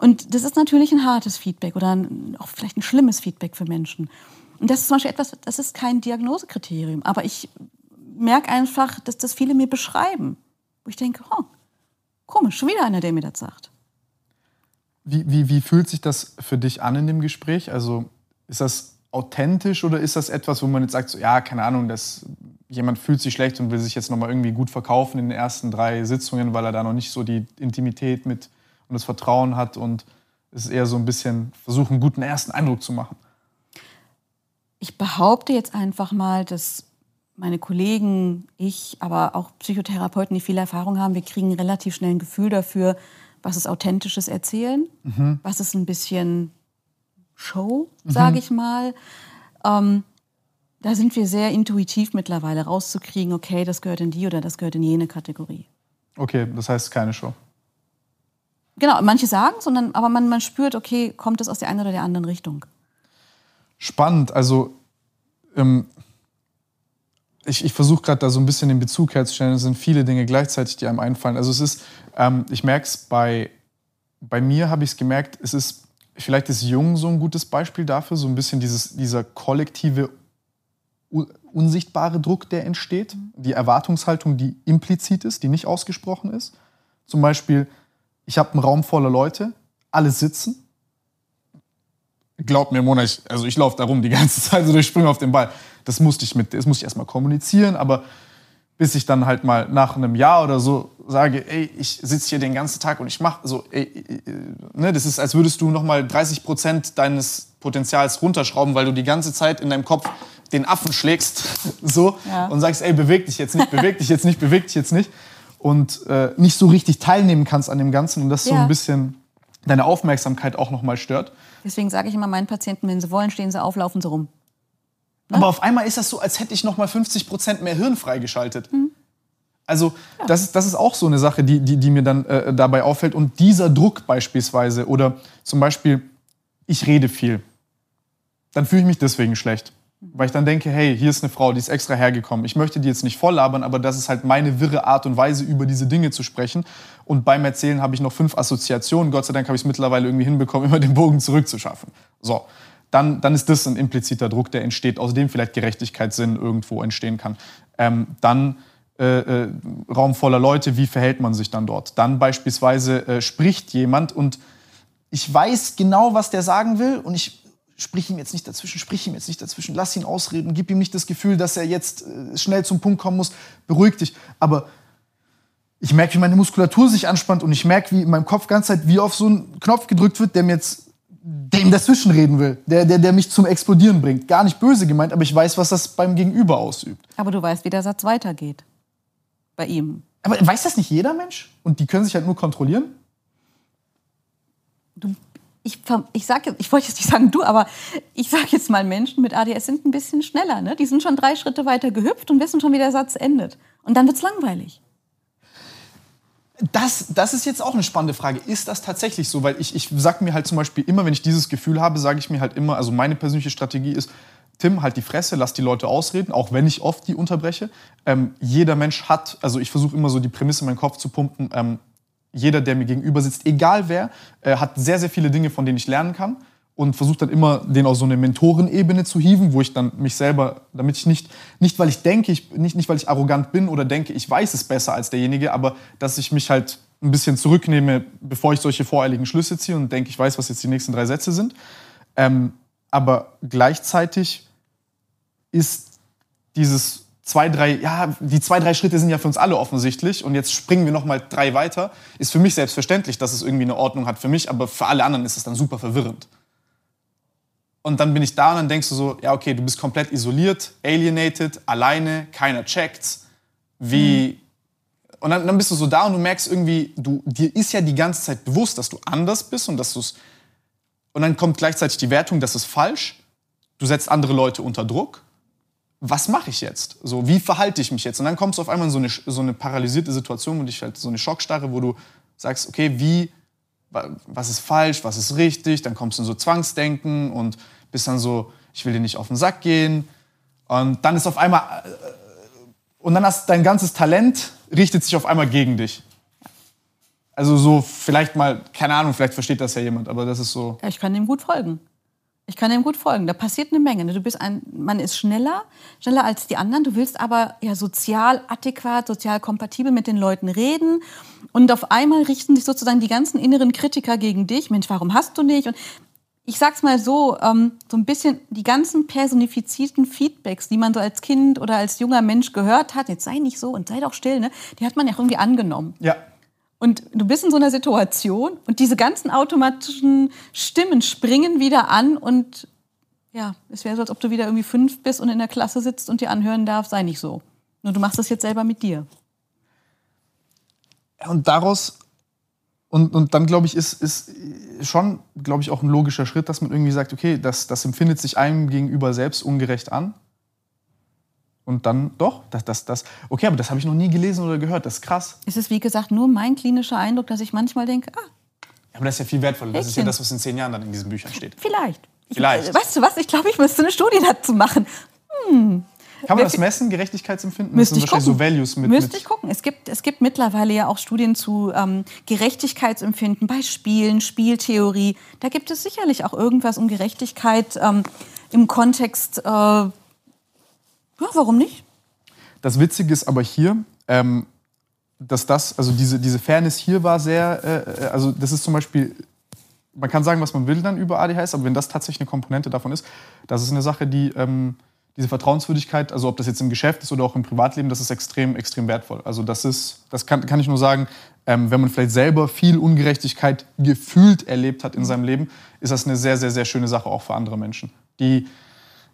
Und das ist natürlich ein hartes Feedback oder ein, auch vielleicht ein schlimmes Feedback für Menschen. Und das ist zum Beispiel etwas, das ist kein Diagnosekriterium. Aber ich merke einfach, dass das viele mir beschreiben. Wo ich denke, oh, komisch, schon wieder einer, der mir das sagt. Wie, wie, wie fühlt sich das für dich an in dem Gespräch? Also ist das authentisch oder ist das etwas, wo man jetzt sagt, so, ja, keine Ahnung, dass jemand fühlt sich schlecht und will sich jetzt nochmal irgendwie gut verkaufen in den ersten drei Sitzungen, weil er da noch nicht so die Intimität mit und das Vertrauen hat und es ist eher so ein bisschen versuchen, einen guten ersten Eindruck zu machen? Ich behaupte jetzt einfach mal, dass meine Kollegen, ich, aber auch Psychotherapeuten, die viel Erfahrung haben, wir kriegen relativ schnell ein Gefühl dafür, was ist authentisches Erzählen, mhm, was ist ein bisschen Show, sage ich mal. Ähm, da sind wir sehr intuitiv mittlerweile rauszukriegen, okay, das gehört in die oder das gehört in jene Kategorie. Okay, das heißt keine Show. Genau, manche sagen es, aber man, man spürt, okay, kommt es aus der einen oder der anderen Richtung. Spannend, also ähm, ich, ich versuche gerade da so ein bisschen den Bezug herzustellen, es sind viele Dinge gleichzeitig, die einem einfallen. Also es ist, ähm, ich merke es, bei, bei mir habe ich es gemerkt, es ist vielleicht ist Jung so ein gutes Beispiel dafür, so ein bisschen dieses, dieser kollektive, unsichtbare Druck, der entsteht. Die Erwartungshaltung, die implizit ist, die nicht ausgesprochen ist. Zum Beispiel, ich habe einen Raum voller Leute, alle sitzen. Glaub mir, Mona, ich, also ich laufe da rum die ganze Zeit, so ich springe auf den Ball. Das musste ich, mit, das musste ich erstmal kommunizieren, aber bis ich dann halt mal nach einem Jahr oder so sage, ey, ich sitze hier den ganzen Tag und ich mache so, ey, ne, das ist, als würdest du nochmal dreißig Prozent deines Potenzials runterschrauben, weil du die ganze Zeit in deinem Kopf den Affen schlägst, so, ja, und sagst, ey, beweg dich jetzt nicht, beweg dich jetzt nicht, beweg dich jetzt nicht und äh, nicht so richtig teilnehmen kannst an dem Ganzen und das, ja, so ein bisschen deine Aufmerksamkeit auch nochmal stört. Deswegen sage ich immer meinen Patienten, wenn sie wollen, stehen sie auf, laufen sie rum. Ne? Aber auf einmal ist das so, als hätte ich noch mal fünfzig Prozent mehr Hirn freigeschaltet. Mhm. Also ja, das ist, das ist auch so eine Sache, die, die, die mir dann äh, dabei auffällt. Und dieser Druck beispielsweise oder zum Beispiel, ich rede viel, dann fühle ich mich deswegen schlecht. Weil ich dann denke, hey, hier ist eine Frau, die ist extra hergekommen. Ich möchte die jetzt nicht voll labern, aber das ist halt meine wirre Art und Weise, über diese Dinge zu sprechen. Und beim Erzählen habe ich noch fünf Assoziationen. Gott sei Dank habe ich es mittlerweile irgendwie hinbekommen, immer den Bogen zurückzuschaffen. So. Dann, dann ist das ein impliziter Druck, der entsteht, aus dem vielleicht Gerechtigkeitssinn irgendwo entstehen kann. Ähm, dann äh, äh, Raum voller Leute, wie verhält man sich dann dort? Dann beispielsweise äh, spricht jemand und ich weiß genau, was der sagen will und ich sprich ihm jetzt nicht dazwischen, sprich ihm jetzt nicht dazwischen, lass ihn ausreden, gib ihm nicht das Gefühl, dass er jetzt äh, schnell zum Punkt kommen muss, beruhig dich. Aber ich merke, wie meine Muskulatur sich anspannt und ich merke, wie in meinem Kopf die ganze Zeit wie auf so einen Knopf gedrückt wird, der mir jetzt dem dazwischen reden will, der, der, der mich zum Explodieren bringt. Gar nicht böse gemeint, aber ich weiß, was das beim Gegenüber ausübt. Aber du weißt, wie der Satz weitergeht. Bei ihm. Aber weiß das nicht jeder Mensch? Und die können sich halt nur kontrollieren? Du, ich ich, sag, ich wollte jetzt nicht sagen du, aber ich sage jetzt mal, Menschen mit A D S sind ein bisschen schneller. Ne? Die sind schon drei Schritte weiter gehüpft und wissen schon, wie der Satz endet. Und dann wird's langweilig. Das, das ist jetzt auch eine spannende Frage. Ist das tatsächlich so? Weil ich, ich sage mir halt zum Beispiel immer, wenn ich dieses Gefühl habe, sage ich mir halt immer, also meine persönliche Strategie ist, Tim, halt die Fresse, lass die Leute ausreden, auch wenn ich oft die unterbreche. Ähm, jeder Mensch hat, also ich versuche immer so die Prämisse in meinen Kopf zu pumpen, ähm, jeder, der mir gegenüber sitzt, egal wer, äh, hat sehr, sehr viele Dinge, von denen ich lernen kann. Und versuche dann immer, den auf so eine Mentorenebene zu hieven, wo ich dann mich selber, damit ich nicht, nicht weil ich denke, ich, nicht, nicht weil ich arrogant bin oder denke, ich weiß es besser als derjenige, aber dass ich mich halt ein bisschen zurücknehme, bevor ich solche voreiligen Schlüsse ziehe und denke, ich weiß, was jetzt die nächsten drei Sätze sind. Ähm, aber gleichzeitig ist dieses zwei, drei, ja, die zwei, drei Schritte sind ja für uns alle offensichtlich und jetzt springen wir nochmal drei weiter, ist für mich selbstverständlich, dass es irgendwie eine Ordnung hat für mich, aber für alle anderen ist es dann super verwirrend. Und dann bin ich da und dann denkst du so, ja okay, du bist komplett isoliert, alienated, alleine, keiner checkt's. Wie? Mhm. Und dann, dann bist du so da und du merkst irgendwie, du, dir ist ja die ganze Zeit bewusst, dass du anders bist und dass du's. Und dann kommt gleichzeitig die Wertung, das ist falsch. Du setzt andere Leute unter Druck. Was mache ich jetzt? So, wie verhalte ich mich jetzt? Und dann kommst du auf einmal in so eine, so eine paralysierte Situation und ich halt so eine Schockstarre, wo du sagst, okay, wie, was ist falsch, was ist richtig, dann kommst du in so Zwangsdenken und bist dann so, ich will dir nicht auf den Sack gehen und dann ist auf einmal, und dann hast dein ganzes Talent, richtet sich auf einmal gegen dich. Also so vielleicht mal, keine Ahnung, vielleicht versteht das ja jemand, aber das ist so. Ja, ich kann dem gut folgen. Ich kann dem gut folgen, da passiert eine Menge. Du bist ein, man ist schneller, schneller als die anderen, du willst aber ja sozial adäquat, sozial kompatibel mit den Leuten reden und auf einmal richten sich sozusagen die ganzen inneren Kritiker gegen dich. Mensch, warum hast du nicht? Und ich sag's mal so, ähm, so ein bisschen die ganzen personifizierten Feedbacks, die man so als Kind oder als junger Mensch gehört hat, jetzt sei nicht so und sei doch still, ne? Die hat man ja irgendwie angenommen. Ja. Und du bist in so einer Situation und diese ganzen automatischen Stimmen springen wieder an und ja, es wäre so, als ob du wieder irgendwie fünf bist und in der Klasse sitzt und dir anhören darfst, sei nicht so. Nur du machst das jetzt selber mit dir. Und daraus, und, und dann glaube ich, ist, ist schon, glaube ich, auch ein logischer Schritt, dass man irgendwie sagt, okay, das, das empfindet sich einem gegenüber selbst ungerecht an. Und dann doch, das, das, das. Okay, aber das habe ich noch nie gelesen oder gehört, das ist krass. Es ist, wie gesagt, nur mein klinischer Eindruck, dass ich manchmal denke, ah. Ja, aber das ist ja viel wertvoller, das ist ja das, was in zehn Jahren dann in diesen Büchern steht. Vielleicht. Vielleicht. Ich, weißt du was, ich glaube, ich müsste eine Studie dazu machen. Hm. Kann man das messen, Gerechtigkeitsempfinden? Müsste ich gucken. So Values mit, Müsste ich gucken. Es gibt, es gibt mittlerweile ja auch Studien zu ähm, Gerechtigkeitsempfinden bei Spielen, Spieltheorie. Da gibt es sicherlich auch irgendwas um Gerechtigkeit ähm, im Kontext... Äh, Ja, warum nicht? Das Witzige ist aber hier, ähm, dass das, also diese, diese Fairness hier war sehr, äh, also das ist zum Beispiel, man kann sagen, was man will dann über A D H S, aber wenn das tatsächlich eine Komponente davon ist, das ist eine Sache, die ähm, diese Vertrauenswürdigkeit, also ob das jetzt im Geschäft ist oder auch im Privatleben, das ist extrem, extrem wertvoll. Also das ist, das kann, kann ich nur sagen, ähm, wenn man vielleicht selber viel Ungerechtigkeit gefühlt erlebt hat in mhm. seinem Leben, ist das eine sehr, sehr, sehr schöne Sache auch für andere Menschen. Die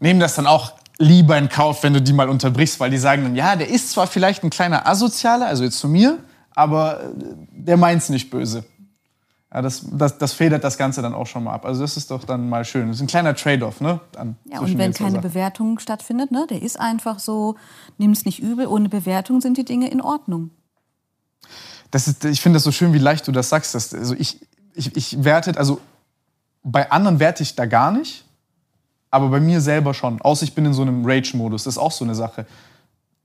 nehmen das dann auch lieber in Kauf, wenn du die mal unterbrichst, weil die sagen dann, ja, der ist zwar vielleicht ein kleiner Asozialer, also jetzt zu mir, aber der meint's nicht böse. Ja, das, das, das federt das Ganze dann auch schon mal ab. Also das ist doch dann mal schön. Das ist ein kleiner Trade-off, ne? Dann ja, und wenn keine Bewertung stattfindet, ne? Der ist einfach so, nimm's nicht übel, ohne Bewertung sind die Dinge in Ordnung. Das ist, ich finde das so schön, wie leicht du das sagst. Das, also ich, ich, ich werte, also bei anderen werte ich da gar nicht, aber bei mir selber schon. Außer ich bin in so einem Rage-Modus. Das ist auch so eine Sache.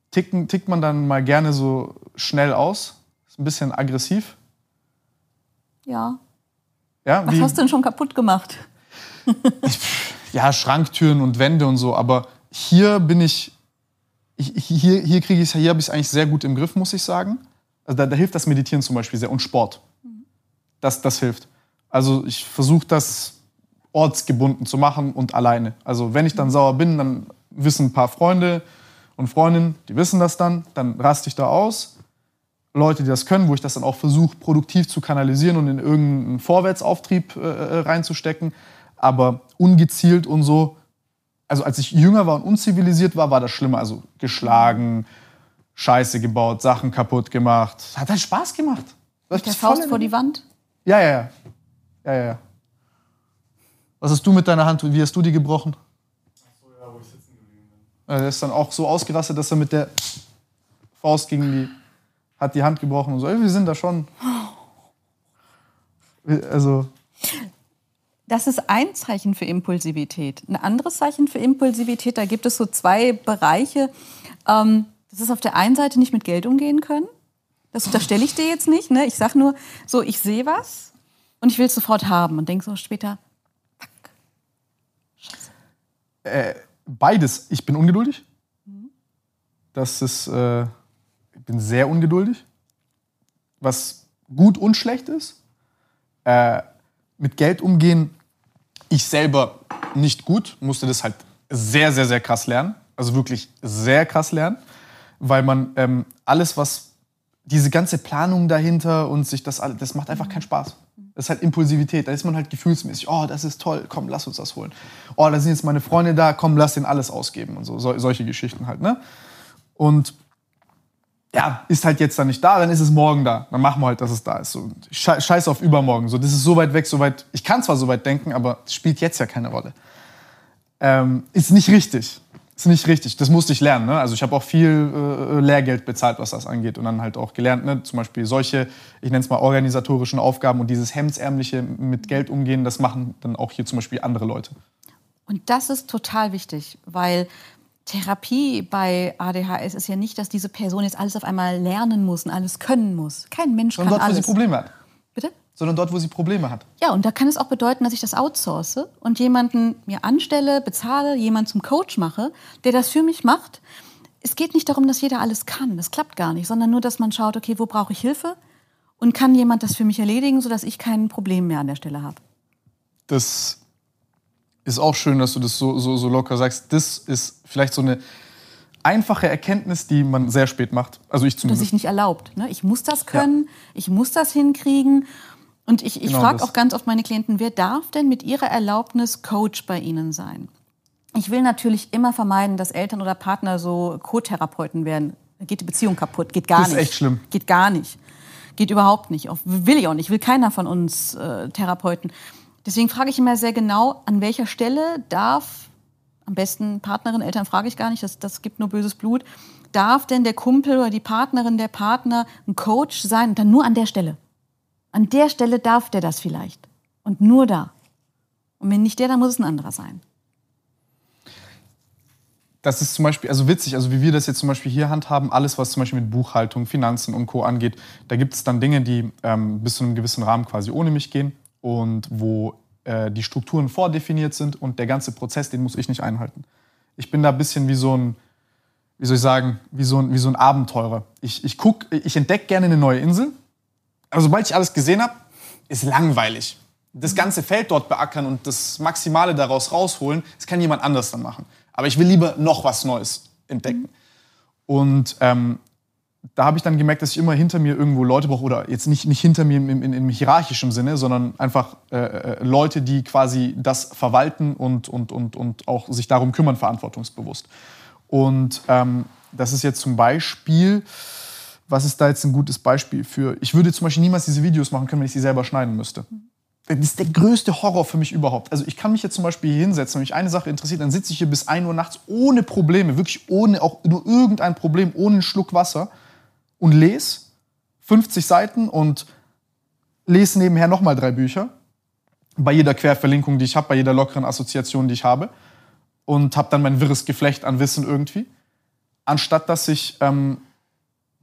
Ticken, tickt man dann mal gerne so schnell aus? Ist ein bisschen aggressiv? Ja. Ja, was wie? Hast du denn schon kaputt gemacht? Ich, ja, Schranktüren und Wände und so. Aber hier bin ich... ich hier hier, kriege ich, hier habe ich es eigentlich sehr gut im Griff, muss ich sagen. Also da, da hilft das Meditieren zum Beispiel sehr. Und Sport. Das, das hilft. Also ich versuche das... ortsgebunden zu machen und alleine. Also wenn ich dann sauer bin, dann wissen ein paar Freunde und Freundinnen, die wissen das dann, dann raste ich da aus. Leute, die das können, wo ich das dann auch versuche, produktiv zu kanalisieren und in irgendeinen Vorwärtsauftrieb äh, reinzustecken, aber ungezielt und so. Also als ich jünger war und unzivilisiert war, war das schlimmer. Also geschlagen, Scheiße gebaut, Sachen kaputt gemacht. Hat halt Spaß gemacht. Mit der Faust vor die Wand? Ja, ja, ja. Ja, ja, ja. Was hast du mit deiner Hand? Wie hast du die gebrochen? Ach so, ja, wo ich sitzen geblieben bin. Er ist dann auch so ausgerastet, dass er mit der Faust gegen die... hat die Hand gebrochen und so. Wir sind da schon. Also. Das ist ein Zeichen für Impulsivität. Ein anderes Zeichen für Impulsivität, da gibt es so zwei Bereiche. Das ist auf der einen Seite nicht mit Geld umgehen können. Das unterstelle ich dir jetzt nicht. Ne? Ich sage nur, so, ich sehe was und ich will es sofort haben und denke so später, fuck, scheiße. Äh, beides. Ich bin ungeduldig. Mhm. Das ist, äh, ich bin sehr ungeduldig. Was gut und schlecht ist. Äh, mit Geld umgehen, ich selber nicht gut, musste das halt sehr, sehr, sehr krass lernen. Also wirklich sehr krass lernen, weil man ähm, alles, was diese ganze Planung dahinter und sich das alles, das macht einfach keinen Spaß. Das ist halt Impulsivität. Da ist man halt gefühlsmäßig. Oh, das ist toll. Komm, lass uns das holen. Oh, da sind jetzt meine Freunde da. Komm, lass denen alles ausgeben. Und so, so solche Geschichten halt, ne? Und ja, ist halt jetzt dann nicht da, dann ist es morgen da. Dann machen wir halt, dass es da ist. So, scheiß auf übermorgen. So, das ist so weit weg, so weit. Ich kann zwar so weit denken, aber das spielt jetzt ja keine Rolle. Ähm, ist nicht richtig. Ist nicht richtig. Das musste ich lernen. Ne? Also ich habe auch viel äh, Lehrgeld bezahlt, was das angeht. Und dann halt auch gelernt, ne? Zum Beispiel solche, ich nenne es mal organisatorischen Aufgaben und dieses hemdsärmliche mit Geld umgehen, das machen dann auch hier zum Beispiel andere Leute. Und das ist total wichtig, weil Therapie bei A D H S ist ja nicht, dass diese Person jetzt alles auf einmal lernen muss und alles können muss. Kein Mensch kann alles. Sondern dort, wo sie Probleme hat. Bitte? Sondern dort, wo sie Probleme hat. Ja, und da kann es auch bedeuten, dass ich das outsource und jemanden mir anstelle, bezahle, jemanden zum Coach mache, der das für mich macht. Es geht nicht darum, dass jeder alles kann, das klappt gar nicht, sondern nur, dass man schaut, okay, wo brauche ich Hilfe und kann jemand das für mich erledigen, sodass ich kein Problem mehr an der Stelle habe. Das ist auch schön, dass du das so, so, so locker sagst. Das ist vielleicht so eine einfache Erkenntnis, die man sehr spät macht. Also ich zumindest. Dass sich nicht erlaubt. Ne? Ich muss das können, ja. Ich muss das hinkriegen. Und ich, ich genau frage auch ganz oft meine Klienten, wer darf denn mit ihrer Erlaubnis Coach bei ihnen sein? Ich will natürlich immer vermeiden, dass Eltern oder Partner so Co-Therapeuten werden. Da geht die Beziehung kaputt, geht gar nicht. Das ist echt schlimm. Geht gar nicht. Geht überhaupt nicht. Will ich auch nicht, will keiner von uns äh, Therapeuten. Deswegen frage ich immer sehr genau, an welcher Stelle darf, am besten Partnerin, Eltern frage ich gar nicht, das, das gibt nur böses Blut, darf denn der Kumpel oder die Partnerin, der Partner ein Coach sein? Und dann nur an der Stelle. An der Stelle darf der das vielleicht. Und nur da. Und wenn nicht der, dann muss es ein anderer sein. Das ist zum Beispiel, also witzig, also wie wir das jetzt zum Beispiel hier handhaben, alles, was zum Beispiel mit Buchhaltung, Finanzen und Co. angeht, da gibt es dann Dinge, die ähm, bis zu einem gewissen Rahmen quasi ohne mich gehen und wo äh, die Strukturen vordefiniert sind und der ganze Prozess, den muss ich nicht einhalten. Ich bin da ein bisschen wie so ein, wie soll ich sagen, wie so ein, wie so ein Abenteurer. Ich, ich guck, ich entdecke gerne eine neue Insel. Aber sobald ich alles gesehen habe, ist langweilig. Das ganze Feld dort beackern und das Maximale daraus rausholen, das kann jemand anders dann machen. Aber ich will lieber noch was Neues entdecken. Mhm. Und ähm, da habe ich dann gemerkt, dass ich immer hinter mir irgendwo Leute brauche, oder jetzt nicht, nicht hinter mir im, im, im hierarchischen Sinne, sondern einfach äh, Leute, die quasi das verwalten und, und, und, und auch sich darum kümmern, verantwortungsbewusst. Und ähm, das ist jetzt zum Beispiel... Was ist da jetzt ein gutes Beispiel für? Ich würde zum Beispiel niemals diese Videos machen können, wenn ich sie selber schneiden müsste. Das ist der größte Horror für mich überhaupt. Also ich kann mich jetzt zum Beispiel hier hinsetzen, wenn mich eine Sache interessiert, dann sitze ich hier bis ein Uhr nachts ohne Probleme, wirklich ohne auch nur irgendein Problem, ohne einen Schluck Wasser und lese fünfzig Seiten und lese nebenher nochmal drei Bücher. Bei jeder Querverlinkung, die ich habe, bei jeder lockeren Assoziation, die ich habe. Und habe dann mein wirres Geflecht an Wissen irgendwie. Anstatt, dass ich... Ähm,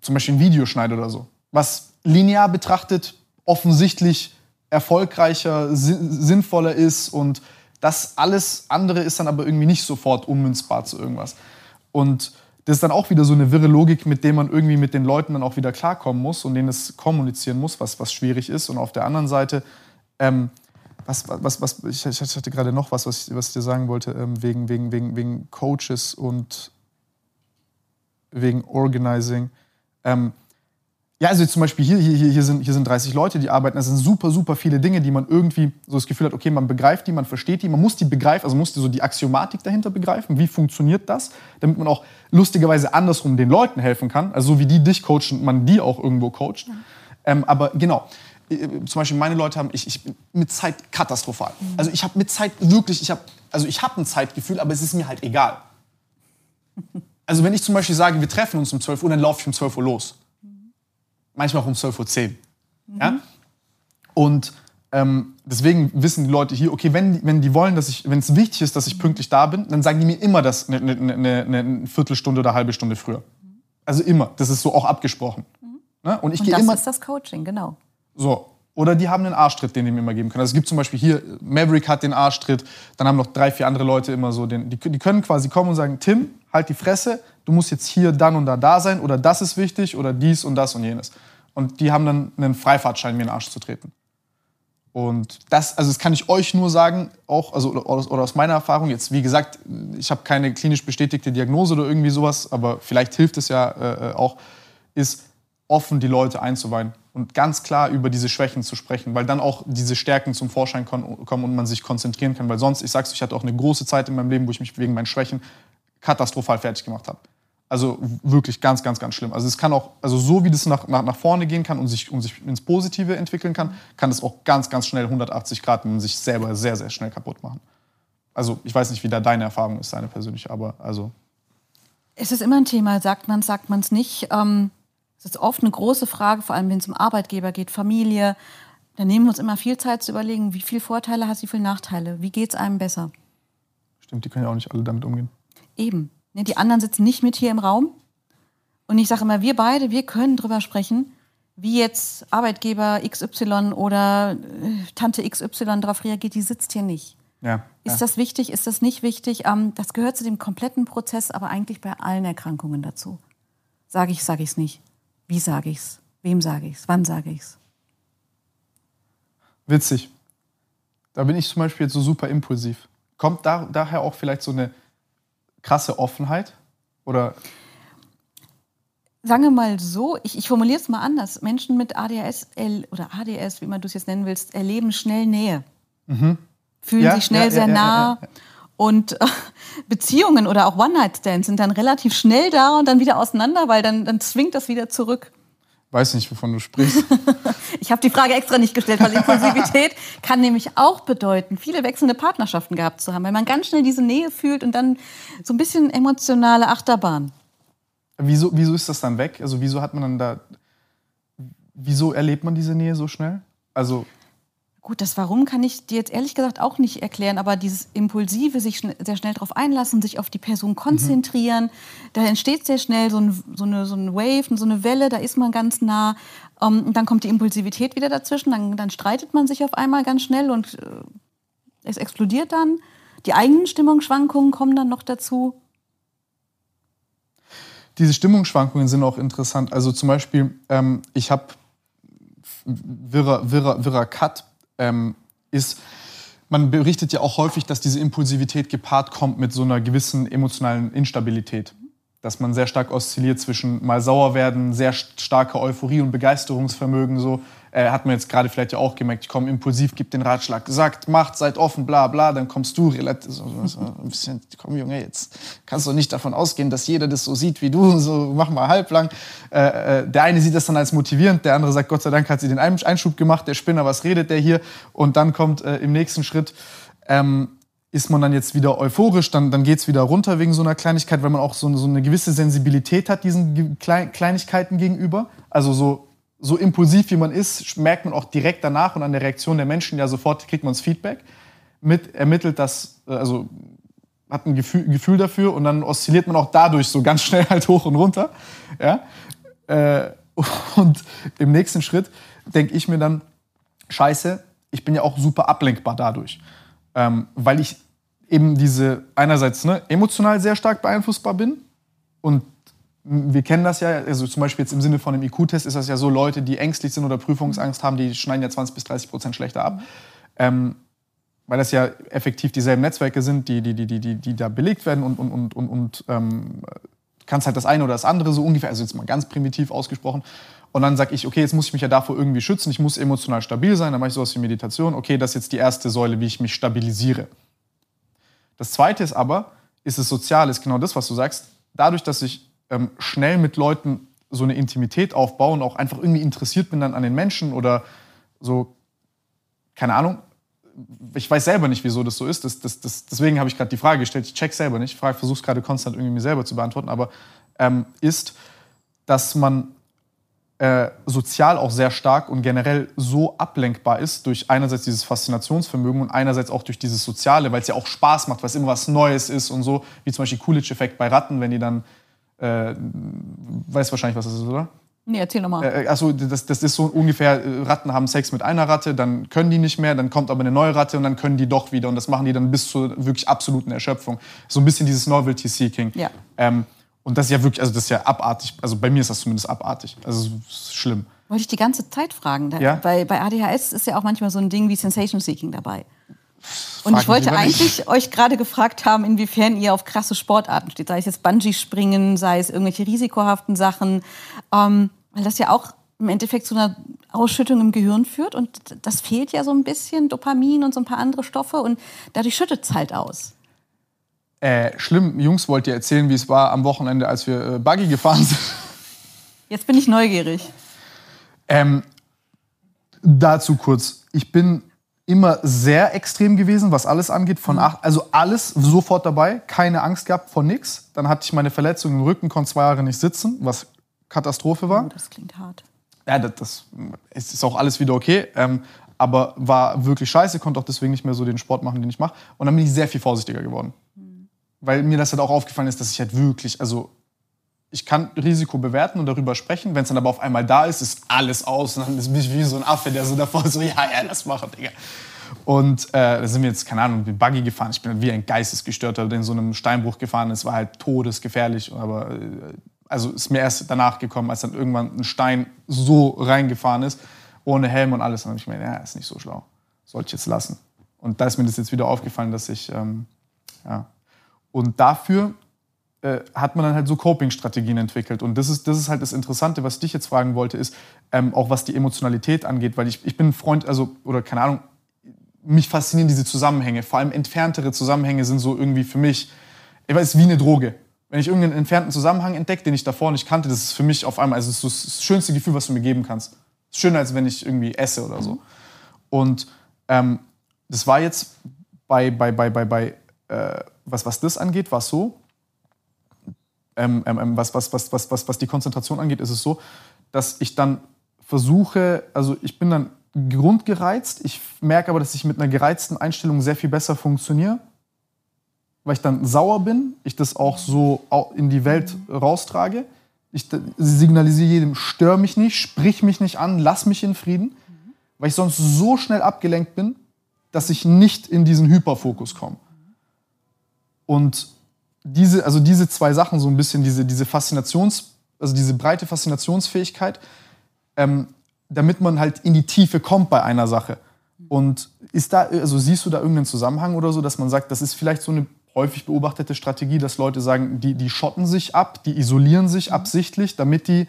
zum Beispiel ein Video schneide oder so, was linear betrachtet offensichtlich erfolgreicher, sinnvoller ist und das alles andere ist dann aber irgendwie nicht sofort ummünzbar zu irgendwas. Und das ist dann auch wieder so eine wirre Logik, mit der man irgendwie mit den Leuten dann auch wieder klarkommen muss und denen es kommunizieren muss, was, was schwierig ist. Und auf der anderen Seite, ähm, was, was, was, ich hatte gerade noch was, was ich, was ich dir sagen wollte, ähm, wegen, wegen, wegen, wegen Coaches und wegen Organizing. Ähm, ja, also zum Beispiel hier, hier, hier, sind, hier sind dreißig Leute, die arbeiten. Das sind super, super viele Dinge, die man irgendwie so das Gefühl hat, okay, man begreift die, man versteht die, man muss die begreifen, also muss die so die Axiomatik dahinter begreifen, wie funktioniert das, damit man auch lustigerweise andersrum den Leuten helfen kann, also so wie die dich coachen, man die auch irgendwo coacht. Ja. Ähm, aber genau, äh, zum Beispiel meine Leute haben, ich, ich bin mit Zeit katastrophal. Mhm. Also ich habe mit Zeit wirklich, ich habe, also ich habe ein Zeitgefühl, aber es ist mir halt egal. Also wenn ich zum Beispiel sage, wir treffen uns um zwölf Uhr, dann laufe ich um zwölf Uhr los. manchmal auch um zwölf Uhr zehn. Mhm. Ja? Und ähm, deswegen wissen die Leute hier, okay, wenn, wenn die wollen, dass ich, wenn es wichtig ist, dass ich pünktlich da bin, dann sagen die mir immer das eine, eine, eine, eine Viertelstunde oder eine halbe Stunde früher. Also immer. Das ist so auch abgesprochen. Mhm. Ne? Und ich Und das immer, ist das Coaching, genau. So. Oder die haben einen Arschtritt, den die mir immer geben können. Also es gibt zum Beispiel hier, Maverick hat den Arschtritt, dann haben noch drei, vier andere Leute immer so den, die, die können quasi kommen und sagen, Tim, halt die Fresse, du musst jetzt hier dann und da da sein oder das ist wichtig oder dies und das und jenes. Und die haben dann einen Freifahrtschein, mir in den Arsch zu treten. Und das, also das kann ich euch nur sagen, auch, also oder aus, oder aus meiner Erfahrung jetzt, wie gesagt, ich habe keine klinisch bestätigte Diagnose oder irgendwie sowas, aber vielleicht hilft es ja äh, auch, ist offen die Leute einzuweihen. Und ganz klar über diese Schwächen zu sprechen, weil dann auch diese Stärken zum Vorschein kommen und man sich konzentrieren kann. Weil sonst, ich sag's, ich hatte auch eine große Zeit in meinem Leben, wo ich mich wegen meinen Schwächen katastrophal fertig gemacht habe. Also wirklich ganz, ganz, ganz schlimm. Also es kann auch, also so wie das nach, nach, nach vorne gehen kann und sich, und sich ins Positive entwickeln kann, kann das auch ganz, ganz schnell hundertachtzig Grad und sich selber sehr, sehr schnell kaputt machen. Also ich weiß nicht, wie da deine Erfahrung ist, deine persönliche, aber also... Es ist immer ein Thema, sagt man, sagt man es nicht. Ähm Das ist oft eine große Frage, vor allem wenn es um Arbeitgeber geht, Familie. Da nehmen wir uns immer viel Zeit zu überlegen, wie viele Vorteile hast du, wie viele Nachteile? Wie geht es einem besser? Stimmt, die können ja auch nicht alle damit umgehen. Eben. Die anderen sitzen nicht mit hier im Raum. Und ich sage immer, wir beide, wir können drüber sprechen, wie jetzt Arbeitgeber X Y oder Tante X Y darauf reagiert, die sitzt hier nicht. Ja, ist ja. Das wichtig, ist das nicht wichtig? Das gehört zu dem kompletten Prozess, aber eigentlich bei allen Erkrankungen dazu. Sage ich, sage ich es nicht. Wie sage ich's? Wem sage ich's? Wann sage ich's? Witzig. Da bin ich zum Beispiel jetzt so super impulsiv. Kommt da, daher auch vielleicht so eine krasse Offenheit? Oder? Sagen wir mal so, ich, ich formuliere es mal anders. Menschen mit A D H S oder A D S, wie immer du es jetzt nennen willst, erleben schnell Nähe. Mhm. Fühlen ja, sich schnell ja, sehr ja, nah. Ja, ja, ja. Und Beziehungen oder auch One-Night-Stands sind dann relativ schnell da und dann wieder auseinander, weil dann, dann zwingt das wieder zurück. Weiß nicht, wovon du sprichst. Ich habe die Frage extra nicht gestellt, weil Impulsivität kann nämlich auch bedeuten, viele wechselnde Partnerschaften gehabt zu haben, weil man ganz schnell diese Nähe fühlt und dann so ein bisschen emotionale Achterbahn. Wieso, wieso ist das dann weg? Also wieso hat man dann da, wieso erlebt man diese Nähe so schnell? Also... Gut, das Warum kann ich dir jetzt ehrlich gesagt auch nicht erklären, aber dieses Impulsive, sich schn- sehr schnell darauf einlassen, sich auf die Person konzentrieren, mhm. da entsteht sehr schnell so ein, so eine, so ein Wave, so eine Welle, da ist man ganz nah. Ähm, und dann kommt die Impulsivität wieder dazwischen, dann, dann streitet man sich auf einmal ganz schnell und äh, es explodiert dann. Die eigenen Stimmungsschwankungen kommen dann noch dazu. Diese Stimmungsschwankungen sind auch interessant. Also zum Beispiel, ähm, ich habe wirrer, wirrer, wirrer Cut. Ähm, ist, man berichtet ja auch häufig, dass diese Impulsivität gepaart kommt mit so einer gewissen emotionalen Instabilität. Dass man sehr stark oszilliert zwischen mal sauer werden, sehr starke Euphorie und Begeisterungsvermögen. So äh, hat man jetzt gerade vielleicht ja auch gemerkt, ich komme impulsiv, gib den Ratschlag, sagt, macht, seid offen, bla bla, dann kommst du relativ so, so ein bisschen, komm Junge, jetzt kannst du nicht davon ausgehen, dass jeder das so sieht wie du, so mach mal halblang. Äh, äh, der eine sieht das dann als motivierend, der andere sagt, Gott sei Dank hat sie den Einschub gemacht, der Spinner, was redet der hier? Und dann kommt äh, im nächsten Schritt... Ähm, ist man dann jetzt wieder euphorisch, dann, dann geht es wieder runter wegen so einer Kleinigkeit, weil man auch so, so eine gewisse Sensibilität hat diesen Kle- Kleinigkeiten gegenüber. Also so, so impulsiv, wie man ist, merkt man auch direkt danach und an der Reaktion der Menschen ja sofort, kriegt man das Feedback, mit, ermittelt das, also hat ein Gefühl, Gefühl dafür und dann oszilliert man auch dadurch so ganz schnell halt hoch und runter. Ja? Äh, und im nächsten Schritt denke ich mir dann, scheiße, ich bin ja auch super ablenkbar dadurch. Ähm, weil ich eben diese, einerseits ne, emotional sehr stark beeinflussbar bin und wir kennen das ja, also zum Beispiel jetzt im Sinne von einem I Q-Test ist das ja so, Leute, die ängstlich sind oder Prüfungsangst haben, die schneiden ja zwanzig bis dreißig Prozent schlechter ab, ähm, weil das ja effektiv dieselben Netzwerke sind, die, die, die, die, die da belegt werden und, und, und, und, und ähm, kannst halt das eine oder das andere so ungefähr, also jetzt mal ganz primitiv ausgesprochen. Und dann sage ich, okay, jetzt muss ich mich ja davor irgendwie schützen, ich muss emotional stabil sein, dann mache ich sowas wie Meditation. Okay, das ist jetzt die erste Säule, wie ich mich stabilisiere. Das zweite ist aber, ist es sozial, ist genau das, was du sagst. Dadurch, dass ich ähm, schnell mit Leuten so eine Intimität aufbaue und auch einfach irgendwie interessiert bin dann an den Menschen oder so, keine Ahnung, ich weiß selber nicht, wieso das so ist. Das, das, das, deswegen habe ich gerade die Frage gestellt, ich check selber nicht, ich versuche es gerade konstant irgendwie mir selber zu beantworten, aber ähm, ist, dass man äh, sozial auch sehr stark und generell so ablenkbar ist durch einerseits dieses Faszinationsvermögen und einerseits auch durch dieses Soziale, weil es ja auch Spaß macht, weil es immer was Neues ist und so, wie zum Beispiel Coolidge-Effekt bei Ratten, wenn die dann, äh, weißt du wahrscheinlich, was das ist, oder? Nee, erzähl nochmal. Äh, achso, das, das ist so ungefähr, Ratten haben Sex mit einer Ratte, dann können die nicht mehr, dann kommt aber eine neue Ratte und dann können die doch wieder. Und das machen die dann bis zur wirklich absoluten Erschöpfung. So ein bisschen dieses Novelty-Seeking. Ja. Ähm, und das ist ja wirklich, also das ist ja abartig. Also bei mir ist das zumindest abartig. Also das ist schlimm. Wollte ich die ganze Zeit fragen. Da, ja? Weil bei A D H S ist ja auch manchmal so ein Ding wie Sensation-Seeking dabei. Und ich wollte eigentlich euch gerade gefragt haben, inwiefern ihr auf krasse Sportarten steht. Sei es jetzt Bungee-Springen, sei es irgendwelche risikohaften Sachen. Ähm, weil das ja auch im Endeffekt zu einer Ausschüttung im Gehirn führt. Und das fehlt ja so ein bisschen, Dopamin und so ein paar andere Stoffe. Und dadurch schüttet es halt aus. Äh, schlimm. Jungs, wollt ihr erzählen, wie es war am Wochenende, als wir äh, Buggy gefahren sind? Jetzt bin ich neugierig. Ähm, dazu kurz. Ich bin immer sehr extrem gewesen, was alles angeht. Von acht, also alles sofort dabei, keine Angst gehabt vor nichts. Dann hatte ich meine Verletzung im Rücken, konnte zwei Jahre nicht sitzen, was Katastrophe war. Oh, das klingt hart. Ja, das, das ist auch alles wieder okay. Ähm, aber war wirklich scheiße, konnte auch deswegen nicht mehr so den Sport machen, den ich mache. Und dann bin ich sehr viel vorsichtiger geworden. Mhm. Weil mir das halt auch aufgefallen ist, dass ich halt wirklich, also ich kann Risiko bewerten und darüber sprechen. Wenn es dann aber auf einmal da ist, ist alles aus. Und dann ist mich wie so ein Affe, der so davor so, ja, ja, das machen, Digga. Und äh, da sind wir jetzt, keine Ahnung, mit dem Buggy gefahren. Ich bin wie ein Geistesgestörter in so einem Steinbruch gefahren. Es war halt todesgefährlich. Aber also ist mir erst danach gekommen, als dann irgendwann ein Stein so reingefahren ist, ohne Helm und alles. Und dann habe ich mir gedacht, ja, ist nicht so schlau. Sollte ich jetzt lassen. Und da ist mir das jetzt wieder aufgefallen, dass ich, ähm, ja. Und dafür hat man dann halt so Coping-Strategien entwickelt. Und das ist, das ist halt das Interessante, was ich dich jetzt fragen wollte, ist, ähm, auch was die Emotionalität angeht, weil ich, ich bin ein Freund, also, oder keine Ahnung, mich faszinieren diese Zusammenhänge, vor allem entferntere Zusammenhänge sind so irgendwie für mich, ich weiß, wie eine Droge. Wenn ich irgendeinen entfernten Zusammenhang entdecke, den ich davor nicht kannte, das ist für mich auf einmal, also das ist das schönste Gefühl, was du mir geben kannst. Schöner, als wenn ich irgendwie esse oder so. Und ähm, das war jetzt bei, bei, bei, bei, bei äh, was, was das angeht, war es so, Ähm, ähm, was, was, was, was, was, was die Konzentration angeht, ist es so, dass ich dann versuche, also ich bin dann grundgereizt, ich merke aber, dass ich mit einer gereizten Einstellung sehr viel besser funktioniere, weil ich dann sauer bin, ich das auch so in die Welt raustrage, ich signalisiere jedem, stör mich nicht, sprich mich nicht an, lass mich in Frieden, weil ich sonst so schnell abgelenkt bin, dass ich nicht in diesen Hyperfokus komme. Und Diese, also diese zwei Sachen, so ein bisschen diese, diese Faszinations, also diese breite Faszinationsfähigkeit, ähm, damit man halt in die Tiefe kommt bei einer Sache. Und ist da, also siehst du da irgendeinen Zusammenhang oder so, dass man sagt, das ist vielleicht so eine häufig beobachtete Strategie, dass Leute sagen, die, die schotten sich ab, die isolieren sich absichtlich, damit die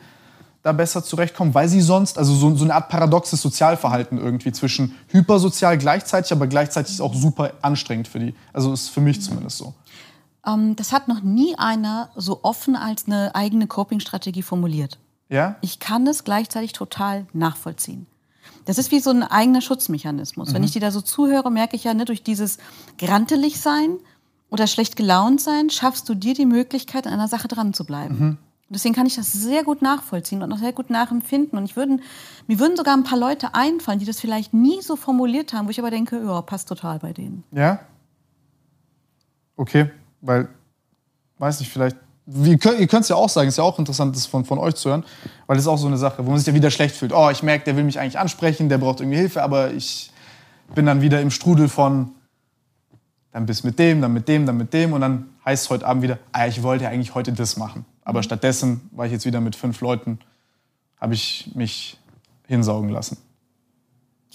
da besser zurechtkommen, weil sie sonst, also so, so eine Art paradoxes Sozialverhalten irgendwie zwischen hypersozial gleichzeitig, aber gleichzeitig ist auch super anstrengend für die. Also ist für mich zumindest so. Das hat noch nie einer so offen als eine eigene Coping-Strategie formuliert. Ja? Ich kann es gleichzeitig total nachvollziehen. Das ist wie so ein eigener Schutzmechanismus. Mhm. Wenn ich dir da so zuhöre, merke ich ja, ne, durch dieses grantelig sein oder schlecht gelaunt sein, schaffst du dir die Möglichkeit, an einer Sache dran zu bleiben. Mhm. Deswegen kann ich das sehr gut nachvollziehen und auch sehr gut nachempfinden. Und ich würden, mir würden sogar ein paar Leute einfallen, die das vielleicht nie so formuliert haben, wo ich aber denke, ja, passt total bei denen. Ja? Okay. Weil, weiß nicht, vielleicht, ihr könnt es ja auch sagen, ist ja auch interessant, das von, von euch zu hören, weil das ist auch so eine Sache, wo man sich ja wieder schlecht fühlt. Oh, ich merke, der will mich eigentlich ansprechen, der braucht irgendwie Hilfe, aber ich bin dann wieder im Strudel von, dann bist mit dem, dann mit dem, dann mit dem und dann heißt es heute Abend wieder, ah, ich wollte ja eigentlich heute das machen. Aber stattdessen war ich jetzt wieder mit fünf Leuten, habe ich mich hinsaugen lassen.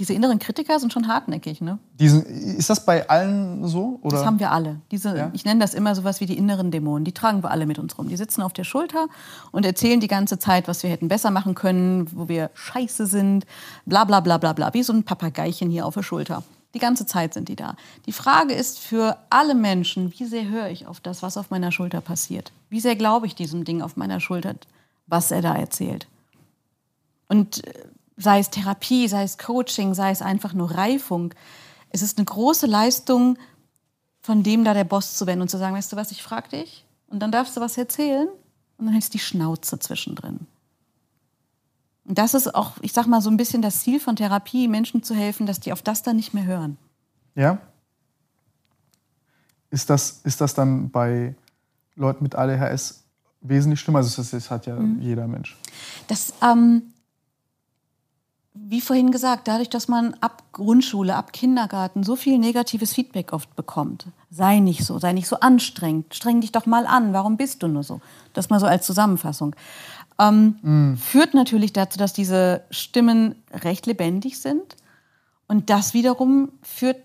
Diese inneren Kritiker sind schon hartnäckig, ne? Diesen, ist das bei allen so? Oder? Das haben wir alle. Diese, ja? Ich nenne das immer so was wie die inneren Dämonen. Die tragen wir alle mit uns rum. Die sitzen auf der Schulter und erzählen die ganze Zeit, was wir hätten besser machen können, wo wir scheiße sind, bla bla bla bla bla. Wie so ein Papageichen hier auf der Schulter. Die ganze Zeit sind die da. Die Frage ist für alle Menschen, wie sehr höre ich auf das, was auf meiner Schulter passiert? Wie sehr glaube ich diesem Ding auf meiner Schulter, was er da erzählt? Und sei es Therapie, sei es Coaching, sei es einfach nur Reifung. Es ist eine große Leistung, von dem da der Boss zu werden und zu sagen, weißt du was, ich frag dich und dann darfst du was erzählen und dann hältst du die Schnauze zwischendrin. Und das ist auch, ich sag mal, so ein bisschen das Ziel von Therapie, Menschen zu helfen, dass die auf das dann nicht mehr hören. Ja. Ist das, ist das dann bei Leuten mit A D H S wesentlich schlimmer? Also das, das hat ja mhm. jeder Mensch. Das, ähm, wie vorhin gesagt, dadurch, dass man ab Grundschule, ab Kindergarten so viel negatives Feedback oft bekommt, sei nicht so, sei nicht so anstrengend, streng dich doch mal an, warum bist du nur so? Das mal so als Zusammenfassung. Ähm, mhm. Führt natürlich dazu, dass diese Stimmen recht lebendig sind. Und das wiederum führt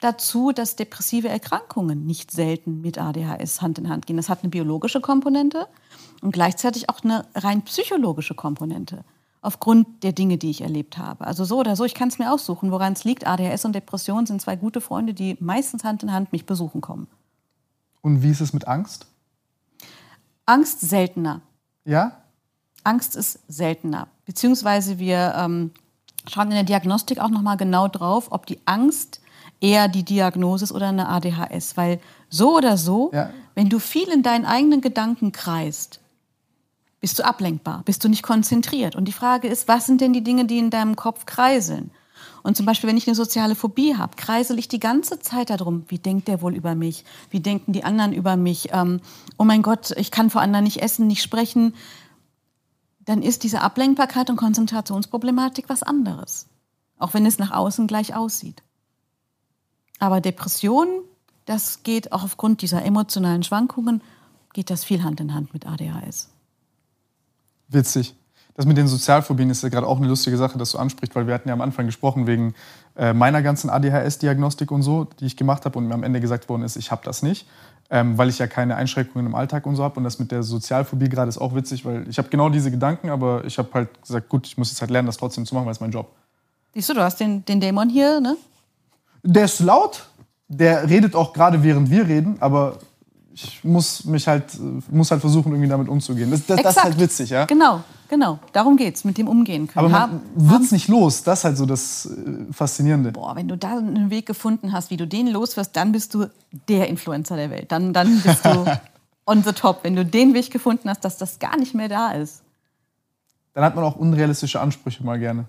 dazu, dass depressive Erkrankungen nicht selten mit A D H S Hand in Hand gehen. Das hat eine biologische Komponente und gleichzeitig auch eine rein psychologische Komponente aufgrund der Dinge, die ich erlebt habe. Also so oder so, ich kann es mir aussuchen, woran es liegt. A D H S und Depression sind zwei gute Freunde, die meistens Hand in Hand mich besuchen kommen. Und wie ist es mit Angst? Angst seltener. Ja? Angst ist seltener. Beziehungsweise wir ähm, schauen in der Diagnostik auch nochmal genau drauf, ob die Angst eher die Diagnose ist oder eine A D H S. Weil so oder so, ja. wenn du viel in deinen eigenen Gedanken kreist, bist du ablenkbar, bist du nicht konzentriert. Und die Frage ist, was sind denn die Dinge, die in deinem Kopf kreiseln? Und zum Beispiel, wenn ich eine soziale Phobie habe, kreisel ich die ganze Zeit darum, wie denkt der wohl über mich? Wie denken die anderen über mich? Ähm, oh mein Gott, ich kann vor anderen nicht essen, nicht sprechen. Dann ist diese Ablenkbarkeit und Konzentrationsproblematik was anderes. Auch wenn es nach außen gleich aussieht. Aber Depressionen, das geht auch aufgrund dieser emotionalen Schwankungen, geht das viel Hand in Hand mit A D H S. Witzig. Das mit den Sozialphobien ist ja gerade auch eine lustige Sache, dass du ansprichst, weil wir hatten ja am Anfang gesprochen wegen äh, meiner ganzen A D H S-Diagnostik und so, die ich gemacht habe und mir am Ende gesagt worden ist, ich habe das nicht, ähm, weil ich ja keine Einschränkungen im Alltag und so habe. Und das mit der Sozialphobie gerade ist auch witzig, weil ich habe genau diese Gedanken, aber ich habe halt gesagt, gut, ich muss jetzt halt lernen, das trotzdem zu machen, weil es mein Job. Siehst du, du hast den, den Dämon hier, ne? Der ist laut, der redet auch gerade, während wir reden, aber ich muss mich halt, muss halt versuchen, irgendwie damit umzugehen. Das, das, das ist halt witzig, ja? Genau, genau. Darum geht's, mit dem umgehen können. Aber man wird's nicht los, das ist halt so das äh, Faszinierende. Boah, wenn du da einen Weg gefunden hast, wie du den loswirst, dann bist du der Influencer der Welt. Dann, dann bist du on the top, wenn du den Weg gefunden hast, dass das gar nicht mehr da ist. Dann hat man auch unrealistische Ansprüche mal gerne.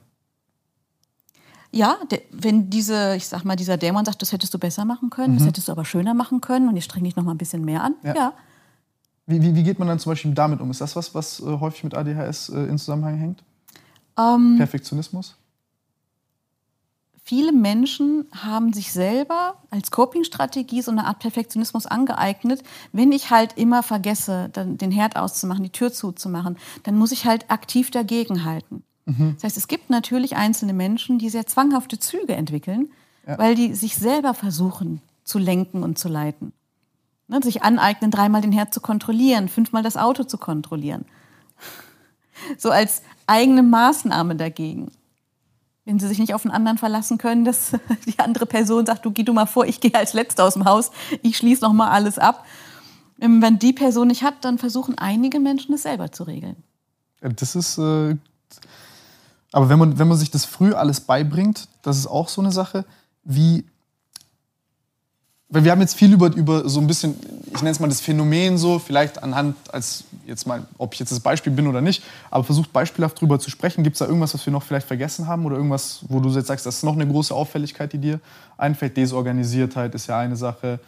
Ja, de, wenn diese, ich sag mal, dieser Dämon sagt, das hättest du besser machen können, mhm. das hättest du aber schöner machen können und ich streng dich noch mal ein bisschen mehr an. Ja. Ja. Wie, wie, wie geht man dann zum Beispiel damit um? Ist das was, was äh, häufig mit A D H S äh, in Zusammenhang hängt? Ähm, Perfektionismus? Viele Menschen haben sich selber als Coping-Strategie so eine Art Perfektionismus angeeignet. Wenn ich halt immer vergesse, dann den Herd auszumachen, die Tür zuzumachen, dann muss ich halt aktiv dagegenhalten. Das heißt, es gibt natürlich einzelne Menschen, die sehr zwanghafte Züge entwickeln, ja. weil die sich selber versuchen zu lenken und zu leiten. Ne, sich aneignen, dreimal den Herd zu kontrollieren, fünfmal das Auto zu kontrollieren. So als eigene Maßnahme dagegen. Wenn sie sich nicht auf einen anderen verlassen können, dass die andere Person sagt, du geh du mal vor, ich gehe als Letzte aus dem Haus, ich schließe noch mal alles ab. Wenn die Person nicht hat, dann versuchen einige Menschen, es selber zu regeln. Das ist... Äh Aber wenn man, wenn man sich das früh alles beibringt, das ist auch so eine Sache, wie, weil wir haben jetzt viel über, über so ein bisschen, ich nenne es mal das Phänomen so, vielleicht anhand, als jetzt mal, ob ich jetzt das Beispiel bin oder nicht, aber versucht beispielhaft drüber zu sprechen. Gibt es da irgendwas, was wir noch vielleicht vergessen haben oder irgendwas, wo du jetzt sagst, das ist noch eine große Auffälligkeit, die dir einfällt? Desorganisiertheit ist ja eine Sache,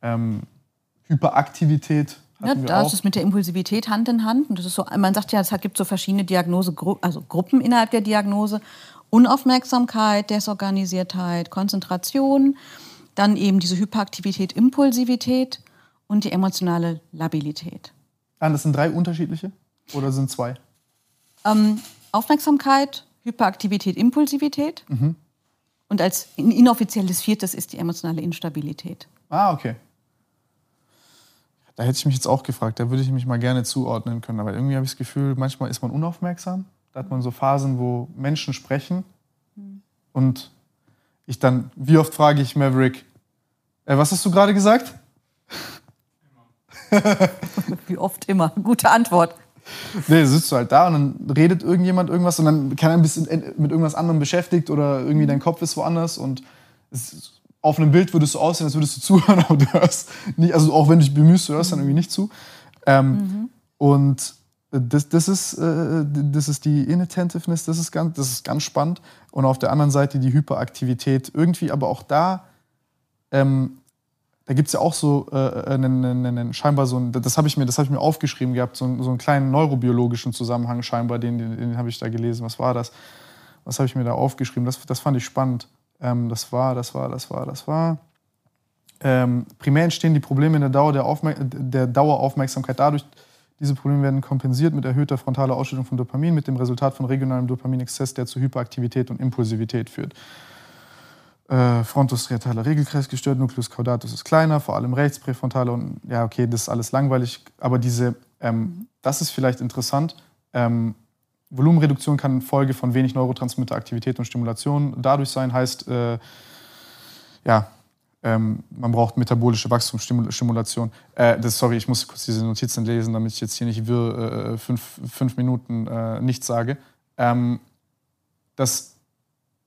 ähm, Hyperaktivität. Ja, da ist es mit der Impulsivität Hand in Hand. Und das ist so, man sagt ja, es gibt so verschiedene Diagnosegruppen, also Gruppen innerhalb der Diagnose. Unaufmerksamkeit, Desorganisiertheit, Konzentration, dann eben diese Hyperaktivität, Impulsivität und die emotionale Labilität. Ah, das sind drei unterschiedliche oder sind zwei? Ähm, Aufmerksamkeit, Hyperaktivität, Impulsivität. Mhm. Und als inoffizielles Viertes ist die emotionale Instabilität. Ah, okay. Da hätte ich mich jetzt auch gefragt, da würde ich mich mal gerne zuordnen können. Aber irgendwie habe ich das Gefühl, manchmal ist man unaufmerksam. Da hat man so Phasen, wo Menschen sprechen. Und ich dann, wie oft frage ich Maverick, äh, was hast du gerade gesagt? Immer. Wie oft immer, gute Antwort. Nee, sitzt du halt da und dann redet irgendjemand irgendwas und dann kann er ein bisschen mit irgendwas anderem beschäftigt oder irgendwie dein Kopf ist woanders und es ist auf einem Bild würdest du aussehen, als würdest du zuhören, aber du hörst nicht, also auch wenn du dich bemühst, du hörst dann irgendwie nicht zu. Ähm, mhm. Und Das, das, ist, äh, das ist die Inattentiveness, das ist, ganz, das ist ganz spannend. Und auf der anderen Seite die Hyperaktivität. Irgendwie aber auch da, ähm, da gibt es ja auch so äh, einen, einen, einen, scheinbar so ein, das habe ich, hab ich mir aufgeschrieben gehabt, so einen, so einen kleinen neurobiologischen Zusammenhang scheinbar, den, den, den habe ich da gelesen. Was war das? Was habe ich mir da aufgeschrieben? Das, das fand ich spannend. Ähm, das war, das war, das war, das war... Ähm, primär entstehen die Probleme in der, Dauer der, Aufmer- der Daueraufmerksamkeit dadurch, diese Probleme werden kompensiert mit erhöhter frontaler Ausschüttung von Dopamin, mit dem Resultat von regionalem Dopaminexzess, der zu Hyperaktivität und Impulsivität führt. Äh, frontostriataler Regelkreis gestört, Nucleus caudatus ist kleiner, vor allem rechts, präfrontaler und ja, okay, das ist alles langweilig, aber diese, ähm, das ist vielleicht interessant. Ähm, Volumenreduktion kann in Folge von wenig Neurotransmitteraktivität und Stimulation dadurch sein, heißt, äh, ja, Ähm, man braucht metabolische Wachstumsstimulation. Äh, das, sorry, ich muss kurz diese Notizen lesen, damit ich jetzt hier nicht wirr äh, fünf, fünf Minuten äh, nichts sage. Ähm, das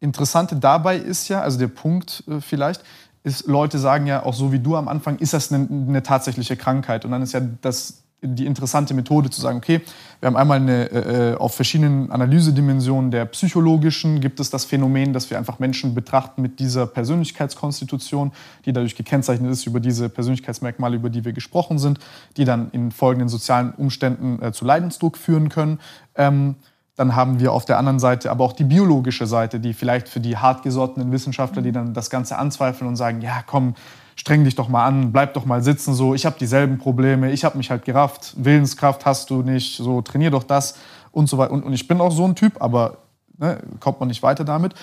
Interessante dabei ist ja, also der Punkt äh, vielleicht, ist, Leute sagen ja auch so wie du am Anfang, ist das eine, eine tatsächliche Krankheit? Und dann ist ja das, die interessante Methode zu sagen, okay, wir haben einmal eine, äh, auf verschiedenen Analysedimensionen der psychologischen gibt es das Phänomen, dass wir einfach Menschen betrachten mit dieser Persönlichkeitskonstitution, die dadurch gekennzeichnet ist über diese Persönlichkeitsmerkmale, über die wir gesprochen sind, die dann in folgenden sozialen Umständen äh, zu Leidensdruck führen können. Ähm, dann haben wir auf der anderen Seite aber auch die biologische Seite, die vielleicht für die hartgesottenen Wissenschaftler, die dann das Ganze anzweifeln und sagen, ja komm, streng dich doch mal an, bleib doch mal sitzen, so, ich habe dieselben Probleme, ich habe mich halt gerafft, Willenskraft hast du nicht, so, trainier doch das und so weiter. Und, und ich bin auch so ein Typ, aber ne, kommt man nicht weiter damit,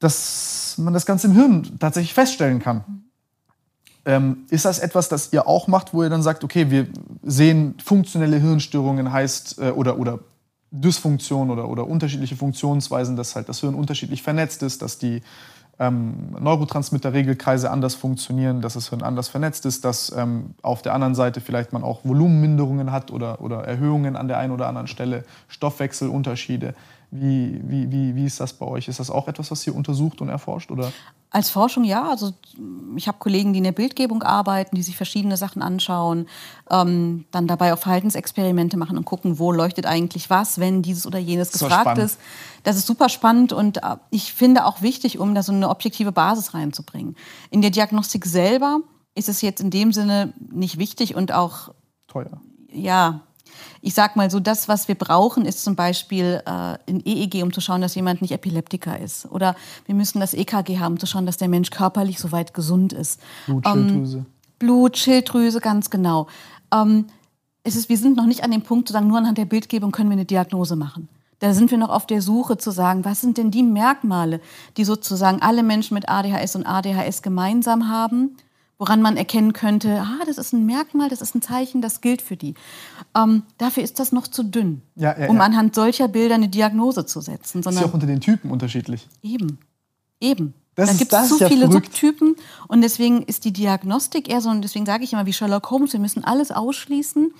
dass man das Ganze im Hirn tatsächlich feststellen kann. Ähm, ist das etwas, das ihr auch macht, wo ihr dann sagt, okay, wir sehen funktionelle Hirnstörungen, heißt, äh, oder, oder Dysfunktion oder, oder unterschiedliche Funktionsweisen, dass halt das Hirn unterschiedlich vernetzt ist, dass die Ähm, Neurotransmitter-Regelkreise anders funktionieren, dass das Hirn anders vernetzt ist, dass ähm, auf der anderen Seite vielleicht man auch Volumenminderungen hat oder, oder Erhöhungen an der einen oder anderen Stelle, Stoffwechselunterschiede. Wie, wie, wie, wie ist das bei euch? Ist das auch etwas, was ihr untersucht und erforscht? Oder? Als Forschung ja. Also ich habe Kollegen, die in der Bildgebung arbeiten, die sich verschiedene Sachen anschauen, ähm, dann dabei auch Verhaltensexperimente machen und gucken, wo leuchtet eigentlich was, wenn dieses oder jenes gefragt ist. Das ist super spannend und ich finde auch wichtig, um da so eine objektive Basis reinzubringen. In der Diagnostik selber ist es jetzt in dem Sinne nicht wichtig und auch teuer. Ja. Ich sag mal so, das, was wir brauchen, ist zum Beispiel äh, ein E E G, um zu schauen, dass jemand nicht Epileptiker ist. Oder wir müssen das E K G haben, um zu schauen, dass der Mensch körperlich soweit gesund ist. Blutschilddrüse. Ähm, Blutschilddrüse, ganz genau. Ähm, es ist, wir sind noch nicht an dem Punkt, zu sagen, nur anhand der Bildgebung können wir eine Diagnose machen. Da sind wir noch auf der Suche zu sagen, was sind denn die Merkmale, die sozusagen alle Menschen mit A D H S und A D H S gemeinsam haben, woran man erkennen könnte, ah, das ist ein Merkmal, das ist ein Zeichen, das gilt für die. Ähm, dafür ist das noch zu dünn, ja, ja, um ja. anhand solcher Bilder eine Diagnose zu setzen. Sondern das ist ja auch unter den Typen unterschiedlich. Eben, eben. Das da gibt es zu ja viele verrückt. Subtypen und deswegen ist die Diagnostik eher so, und deswegen sage ich immer wie Sherlock Holmes, wir müssen alles ausschließen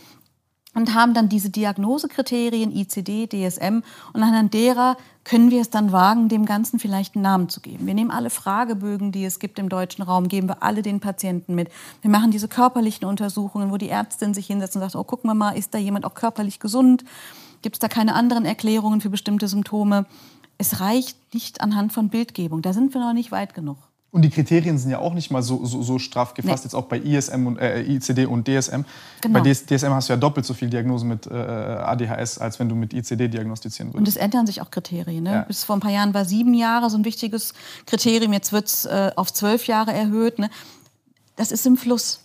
und haben dann diese Diagnosekriterien, I C D, D S M und anhand derer können wir es dann wagen, dem Ganzen vielleicht einen Namen zu geben. Wir nehmen alle Fragebögen, die es gibt im deutschen Raum, geben wir alle den Patienten mit. Wir machen diese körperlichen Untersuchungen, wo die Ärztin sich hinsetzt und sagt, oh, gucken wir mal, ist da jemand auch körperlich gesund? Gibt es da keine anderen Erklärungen für bestimmte Symptome? Es reicht nicht anhand von Bildgebung. Da sind wir noch nicht weit genug. Und die Kriterien sind ja auch nicht mal so, so, so straff gefasst, nee. Jetzt auch bei I S M und, äh, I C D und D S M. Genau. Bei D S M hast du ja doppelt so viele Diagnosen mit äh, A D H S, als wenn du mit I C D diagnostizieren würdest. Und es ändern sich auch Kriterien. Ne? Ja. Bis vor ein paar Jahren war sieben Jahre so ein wichtiges Kriterium. Jetzt wird es äh, auf zwölf Jahre erhöht. Ne? Das ist im Fluss.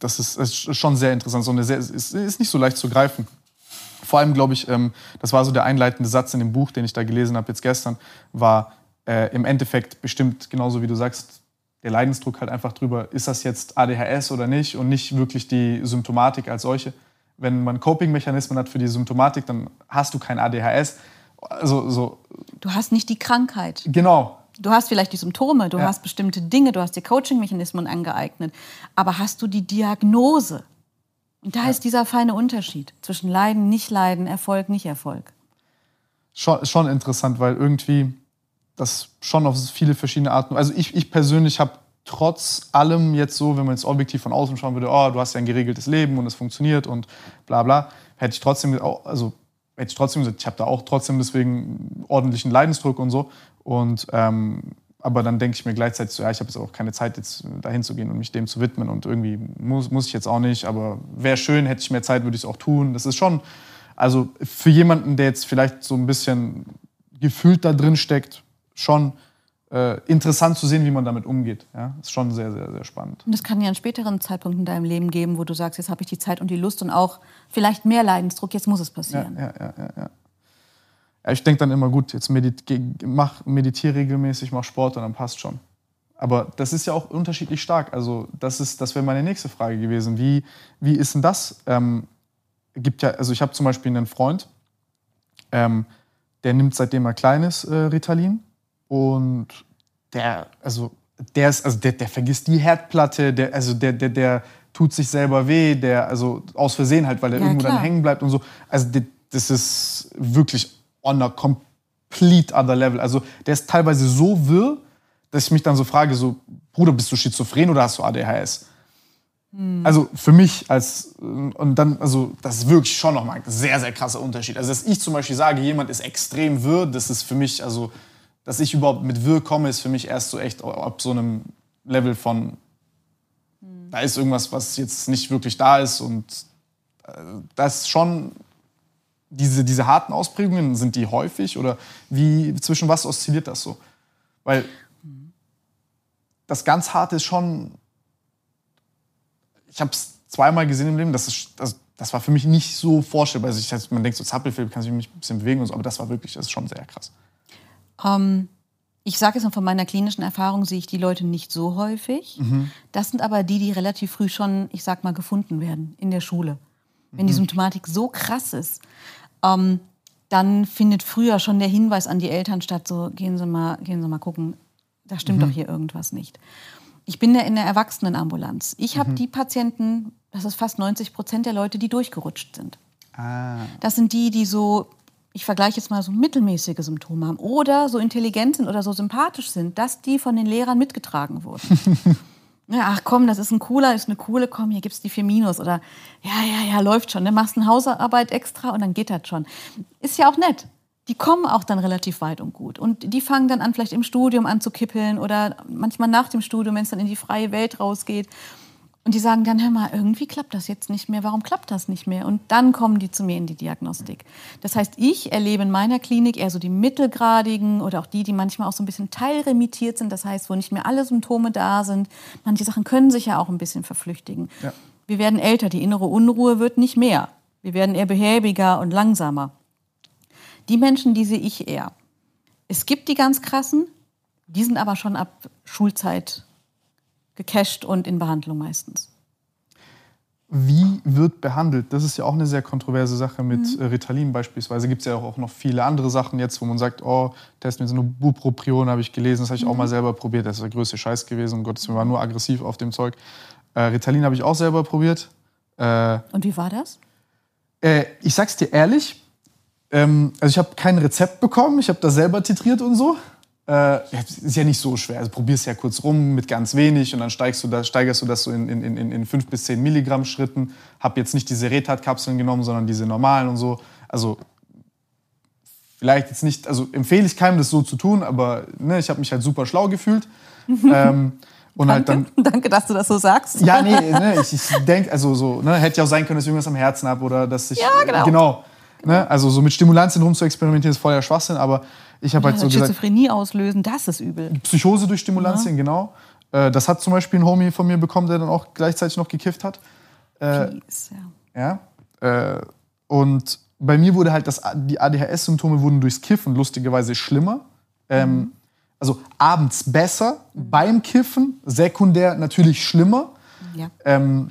Das ist, ist schon sehr interessant. So eine sehr, ist, ist nicht so leicht zu greifen. Vor allem, glaube ich, ähm, das war so der einleitende Satz in dem Buch, den ich da gelesen habe jetzt gestern, war... Äh, im Endeffekt bestimmt, genauso wie du sagst, der Leidensdruck halt einfach drüber, ist das jetzt A D H S oder nicht und nicht wirklich die Symptomatik als solche. Wenn man Coping-Mechanismen hat für die Symptomatik, dann hast du kein A D H S. Also, so. Du hast nicht die Krankheit. Genau. Du hast vielleicht die Symptome, du ja. hast bestimmte Dinge, du hast dir Coaching-Mechanismen angeeignet, aber hast du die Diagnose? Und da ja. ist dieser feine Unterschied zwischen Leiden, Nicht-Leiden, Erfolg, Nicht-Erfolg. Schon, schon interessant, weil irgendwie... das schon auf viele verschiedene Arten. Also ich, ich persönlich habe trotz allem jetzt so, wenn man jetzt objektiv von außen schauen würde, oh, du hast ja ein geregeltes Leben und es funktioniert und bla bla, hätte ich trotzdem auch, also hätte ich trotzdem gesagt, ich habe da auch trotzdem deswegen ordentlichen Leidensdruck und so. Und ähm, aber dann denke ich mir gleichzeitig so, ja, ich habe jetzt auch keine Zeit, jetzt dahin zu gehen und mich dem zu widmen. Und irgendwie muss, muss ich jetzt auch nicht. Aber wäre schön, hätte ich mehr Zeit, würde ich es auch tun. Das ist schon, also für jemanden, der jetzt vielleicht so ein bisschen gefühlt da drin steckt, schon äh, interessant zu sehen, wie man damit umgeht. Ja, ist schon sehr, sehr, sehr spannend. Und es kann ja einen späteren Zeitpunkt in deinem Leben geben, wo du sagst, jetzt habe ich die Zeit und die Lust und auch vielleicht mehr Leidensdruck, jetzt muss es passieren. Ja, ja, ja, ja, ja. Ich denke dann immer, gut, jetzt meditiere regelmäßig, mach Sport und dann passt schon. Aber das ist ja auch unterschiedlich stark. Also das ist, das wäre meine nächste Frage gewesen. Wie, wie ist denn das? Ähm, gibt ja, also ich habe zum Beispiel einen Freund, ähm, der nimmt seitdem er klein ist äh, Ritalin und der, also der ist, also der, der vergisst die Herdplatte, der, also der, der, der tut sich selber weh, der, also aus Versehen halt, weil der ja, irgendwo klar. dann hängen bleibt und so. Also der, das ist wirklich on a complete other level. Also der ist teilweise so wirr, dass ich mich dann so frage, so, Bruder, bist du schizophren oder hast du A D H S? Hm. Also für mich als, und dann, also das ist wirklich schon nochmal ein sehr, sehr krasser Unterschied. Also dass ich zum Beispiel sage, jemand ist extrem wirr, das ist für mich, also, dass ich überhaupt mit wirr komme, ist für mich erst so echt ab so einem Level von, hm. da ist irgendwas, was jetzt nicht wirklich da ist und das schon... Diese, diese harten Ausprägungen, sind die häufig? Oder wie, zwischen was oszilliert das so? Weil das ganz Harte ist schon, ich habe es zweimal gesehen im Leben, das, ist, das, das war für mich nicht so vorstellbar. Also ich, man denkt so, Zappelfilm, kann sich ein bisschen bewegen und so, aber das war wirklich, das ist schon sehr krass. Ähm, ich sage jetzt mal, von meiner klinischen Erfahrung sehe ich die Leute nicht so häufig. Mhm. Das sind aber die, die relativ früh schon, ich sag mal, gefunden werden in der Schule. Wenn die Symptomatik so krass ist, ähm, dann findet früher schon der Hinweis an die Eltern statt, so gehen Sie mal, gehen Sie mal gucken, da stimmt mhm. doch hier irgendwas nicht. Ich bin ja in der Erwachsenenambulanz. Ich mhm. habe die Patienten, das ist fast neunzig Prozent der Leute, die durchgerutscht sind. Ah. Das sind die, die so, ich vergleiche jetzt mal, so mittelmäßige Symptome haben oder so intelligent sind oder so sympathisch sind, dass die von den Lehrern mitgetragen wurden. Ach komm, das ist ein cooler, ist eine coole, komm, hier gibt's die vier Minus oder ja, ja, ja, läuft schon, dann machst du eine Hausarbeit extra und dann geht das schon. Ist ja auch nett. Die kommen auch dann relativ weit und gut und die fangen dann an, vielleicht im Studium an zu kippeln oder manchmal nach dem Studium, wenn es dann in die freie Welt rausgeht und die sagen dann, hör mal, irgendwie klappt das jetzt nicht mehr, warum klappt das nicht mehr? Und dann kommen die zu mir in die Diagnostik. Das heißt, ich erlebe in meiner Klinik eher so die mittelgradigen oder auch die, die manchmal auch so ein bisschen teilremittiert sind, das heißt, wo nicht mehr alle Symptome da sind. Manche Sachen können sich ja auch ein bisschen verflüchtigen. Ja. Wir werden älter, die innere Unruhe wird nicht mehr. Wir werden eher behäbiger und langsamer. Die Menschen, die sehe ich eher. Es gibt die ganz krassen, die sind aber schon ab Schulzeit gecasht und in Behandlung meistens. Wie wird behandelt? Das ist ja auch eine sehr kontroverse Sache mit mhm. Ritalin beispielsweise. Gibt es ja auch noch viele andere Sachen jetzt, wo man sagt, oh, testen wir jetzt nur Bupropion, habe ich gelesen, das habe ich mhm. auch mal selber probiert. Das ist der größte Scheiß gewesen, um Gottes Willen, war nur aggressiv auf dem Zeug. Äh, Ritalin habe ich auch selber probiert. Äh, und wie war das? Äh, ich sag's dir ehrlich, ähm, also ich habe kein Rezept bekommen, ich habe das selber titriert und so. Äh, ist ja nicht so schwer. Also probier's ja kurz rum mit ganz wenig und dann steigst du das, steigerst du das so in, in, in, in fünf bis zehn Milligramm Schritten. Hab jetzt nicht diese Retard-Kapseln genommen, sondern diese normalen und so. Also vielleicht jetzt nicht, also empfehle ich keinem, das so zu tun, aber ne, ich habe mich halt super schlau gefühlt. ähm, und danke, halt dann, danke, dass du das so sagst. Ja, nee, ne, ich, ich denke, also so, ne, hätte ja auch sein können, dass ich irgendwas am Herzen habe oder dass ich... Ja, genau. genau ne, also so mit Stimulantien rum zu experimentieren ist voller Schwachsinn, aber ich habe halt so gesagt, Schizophrenie auslösen, das ist übel. Psychose durch Stimulantien, ja. genau. Äh, das hat zum Beispiel ein Homie von mir bekommen, der dann auch gleichzeitig noch gekifft hat. Äh, Peace, ja. ja. Äh, und bei mir wurde halt das, die A D H S-Symptome wurden durchs Kiffen lustigerweise schlimmer. Ähm, mhm. Also abends besser, mhm. beim Kiffen sekundär natürlich schlimmer. Ja. Ähm,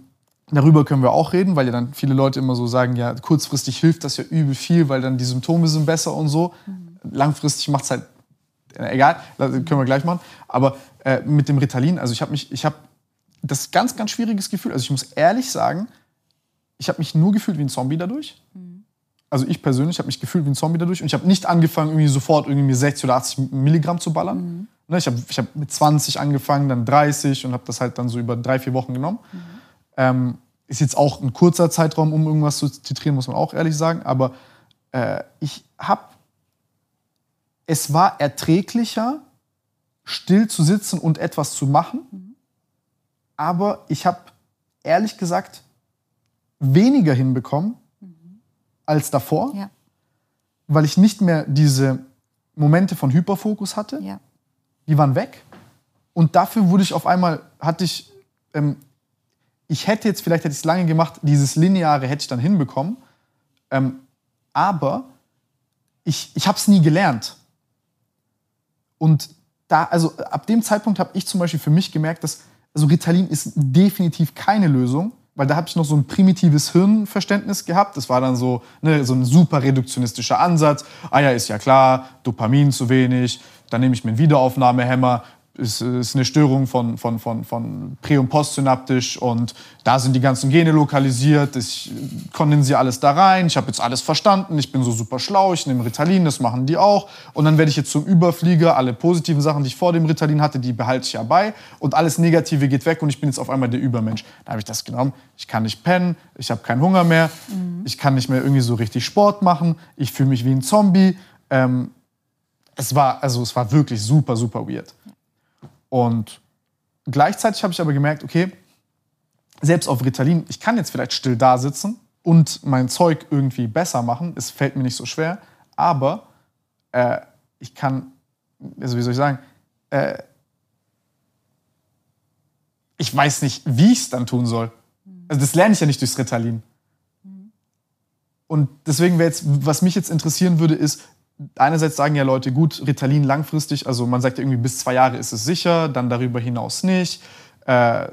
Darüber können wir auch reden, weil ja dann viele Leute immer so sagen, ja, kurzfristig hilft das ja übel viel, weil dann die Symptome sind besser und so. Mhm. Langfristig macht es halt, egal, können wir gleich machen. Aber äh, mit dem Ritalin, also ich habe mich, ich habe das ganz, ganz schwieriges Gefühl. Also ich muss ehrlich sagen, ich habe mich nur gefühlt wie ein Zombie dadurch. Mhm. Also ich persönlich habe mich gefühlt wie ein Zombie dadurch und ich habe nicht angefangen, irgendwie sofort irgendwie mir sechzig oder achtzig Milligramm zu ballern, mhm. Ne, ich habe ich hab mit zwanzig angefangen, dann dreißig und habe das halt dann so über drei, vier Wochen genommen. Mhm. Ähm, ist jetzt auch ein kurzer Zeitraum, um irgendwas zu titrieren, muss man auch ehrlich sagen. Aber äh, ich habe, es war erträglicher, still zu sitzen und etwas zu machen. Mhm. Aber ich habe ehrlich gesagt weniger hinbekommen mhm. als davor, ja. weil ich nicht mehr diese Momente von Hyperfokus hatte. Ja. Die waren weg. Und dafür wurde ich auf einmal, hatte ich, ähm, ich hätte jetzt, vielleicht hätte ich es lange gemacht, dieses Lineare hätte ich dann hinbekommen. Ähm, aber ich, ich habe es nie gelernt. Und da, also ab dem Zeitpunkt habe ich zum Beispiel für mich gemerkt, dass also Ritalin ist definitiv keine Lösung, weil da habe ich noch so ein primitives Hirnverständnis gehabt. Das war dann so, ne, so ein super reduktionistischer Ansatz. Ah ja, ist ja klar, Dopamin zu wenig, dann nehme ich mir einen Wiederaufnahmehemmer, ist, ist eine Störung von, von, von, von prä- und postsynaptisch und da sind die ganzen Gene lokalisiert, ich kondensiere alles da rein, ich habe jetzt alles verstanden, ich bin so super schlau, ich nehme Ritalin, das machen die auch und dann werde ich jetzt zum Überflieger, alle positiven Sachen, die ich vor dem Ritalin hatte, die behalte ich ja bei und alles Negative geht weg und ich bin jetzt auf einmal der Übermensch. Da habe ich das genommen, ich kann nicht pennen, ich habe keinen Hunger mehr, mhm. ich kann nicht mehr irgendwie so richtig Sport machen, ich fühle mich wie ein Zombie, ähm, Es war, also es war wirklich super, super weird. Und gleichzeitig habe ich aber gemerkt, okay, selbst auf Ritalin, ich kann jetzt vielleicht still da sitzen und mein Zeug irgendwie besser machen, es fällt mir nicht so schwer, aber äh, ich kann, also wie soll ich sagen, äh, ich weiß nicht, wie ich es dann tun soll. Also das lerne ich ja nicht durchs Ritalin. Und deswegen wäre jetzt, was mich jetzt interessieren würde, ist, einerseits sagen ja Leute, gut, Ritalin langfristig, also man sagt ja irgendwie bis zwei Jahre ist es sicher, dann darüber hinaus nicht. Äh,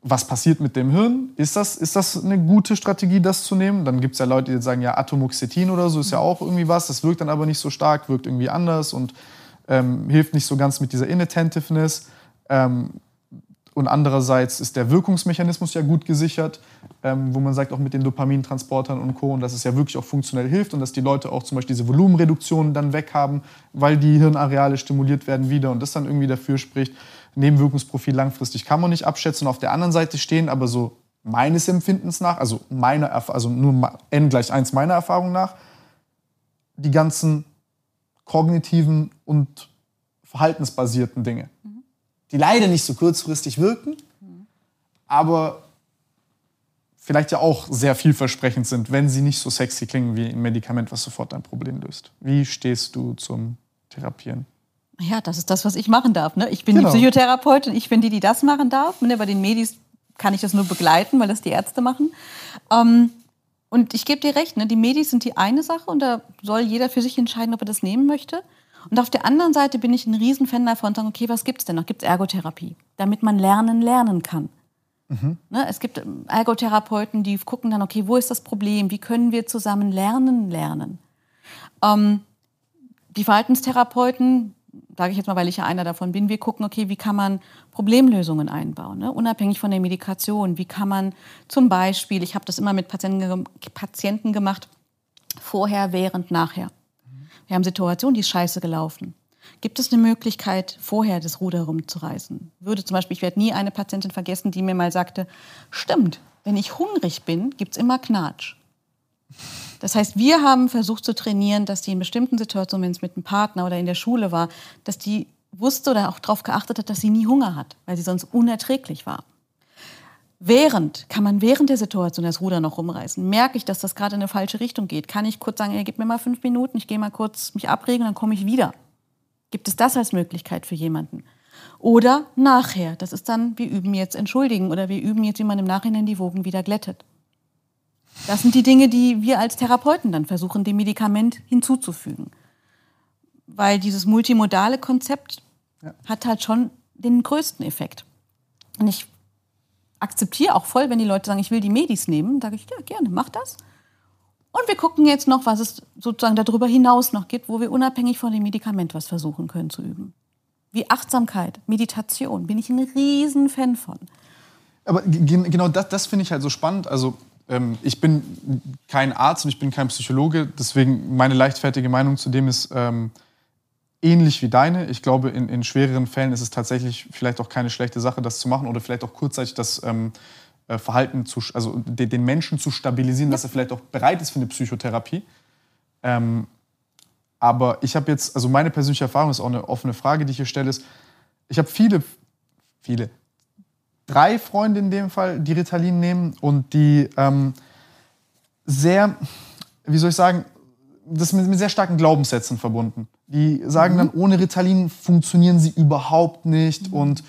was passiert mit dem Hirn? Ist das, ist das eine gute Strategie, das zu nehmen? Dann gibt es ja Leute, die sagen, ja, Atomoxetin oder so ist ja auch irgendwie was, das wirkt dann aber nicht so stark, wirkt irgendwie anders und ähm, hilft nicht so ganz mit dieser Inattentiveness. Ähm, und andererseits ist der Wirkungsmechanismus ja gut gesichert, ähm, wo man sagt, auch mit den Dopamintransportern und Co. und dass es ja wirklich auch funktionell hilft und dass die Leute auch zum Beispiel diese Volumenreduktionen dann weghaben, weil die Hirnareale stimuliert werden wieder und das dann irgendwie dafür spricht. Nebenwirkungsprofil langfristig kann man nicht abschätzen. Und auf der anderen Seite stehen aber so meines Empfindens nach, also, meiner, also nur n gleich eins meiner Erfahrung nach, die ganzen kognitiven und verhaltensbasierten Dinge. Die leider nicht so kurzfristig wirken, aber vielleicht ja auch sehr vielversprechend sind, wenn sie nicht so sexy klingen wie ein Medikament, was sofort ein Problem löst. Wie stehst du zum Therapieren? Ja, das ist das, was ich machen darf. Ne? Ich bin genau. die Psychotherapeutin, ich bin die, die das machen darf. Ne? Bei den Medis kann ich das nur begleiten, weil das die Ärzte machen. Ähm, und ich gebe dir recht, ne? Die Medis sind die eine Sache und da soll jeder für sich entscheiden, ob er das nehmen möchte. Und auf der anderen Seite bin ich ein Riesenfan davon, sagen, okay, was gibt's denn noch? Gibt's Ergotherapie, damit man lernen, lernen kann. Mhm. Ne, es gibt Ergotherapeuten, die gucken dann, okay, wo ist das Problem? Wie können wir zusammen lernen, lernen? Ähm, die Verhaltenstherapeuten, sage ich jetzt mal, weil ich ja einer davon bin, wir gucken, okay, wie kann man Problemlösungen einbauen, ne? Unabhängig von der Medikation. Wie kann man zum Beispiel, ich habe das immer mit Patienten, Patienten gemacht, vorher, während, nachher. Wir haben Situationen, die ist scheiße gelaufen. Gibt es eine Möglichkeit, vorher das Ruder rumzureißen? Würde zum Beispiel, ich werde nie eine Patientin vergessen, die mir mal sagte, stimmt, wenn ich hungrig bin, gibt es immer Knatsch. Das heißt, wir haben versucht zu trainieren, dass die in bestimmten Situationen, wenn es mit einem Partner oder in der Schule war, dass die wusste oder auch darauf geachtet hat, dass sie nie Hunger hat, weil sie sonst unerträglich war. Während, kann man während der Situation das Ruder noch rumreißen? Merke ich, dass das gerade in eine falsche Richtung geht? Kann ich kurz sagen, ey, gib mir mal fünf Minuten, ich gehe mal kurz mich abregen, dann komme ich wieder. Gibt es das als Möglichkeit für jemanden? Oder nachher, das ist dann, wir üben jetzt entschuldigen oder wir üben jetzt, wie man im Nachhinein die Wogen wieder glättet. Das sind die Dinge, die wir als Therapeuten dann versuchen, dem Medikament hinzuzufügen. Weil dieses multimodale Konzept ja. hat halt schon den größten Effekt. Und ich akzeptiere auch voll, wenn die Leute sagen, ich will die Medis nehmen, sage ich, ja, gerne, mach das. Und wir gucken jetzt noch, was es sozusagen darüber hinaus noch gibt, wo wir unabhängig von dem Medikament was versuchen können zu üben. Wie Achtsamkeit, Meditation, bin ich ein Riesenfan von. Aber g- genau das, das finde ich halt so spannend. Also ähm, ich bin kein Arzt und ich bin kein Psychologe, deswegen meine leichtfertige Meinung zu dem ist, ähm, ähnlich wie deine. Ich glaube, in, in schwereren Fällen ist es tatsächlich vielleicht auch keine schlechte Sache, das zu machen oder vielleicht auch kurzzeitig das ähm, Verhalten, zu, also den, den Menschen zu stabilisieren, dass er vielleicht auch bereit ist für eine Psychotherapie. Ähm, aber ich habe jetzt, also meine persönliche Erfahrung ist auch eine offene Frage, die ich hier stelle, ist, ich habe viele, viele, drei Freunde in dem Fall, die Ritalin nehmen und die ähm, sehr, wie soll ich sagen, das mit, mit sehr starken Glaubenssätzen verbunden. Die sagen mhm. dann, ohne Ritalin funktionieren sie überhaupt nicht. Mhm. Und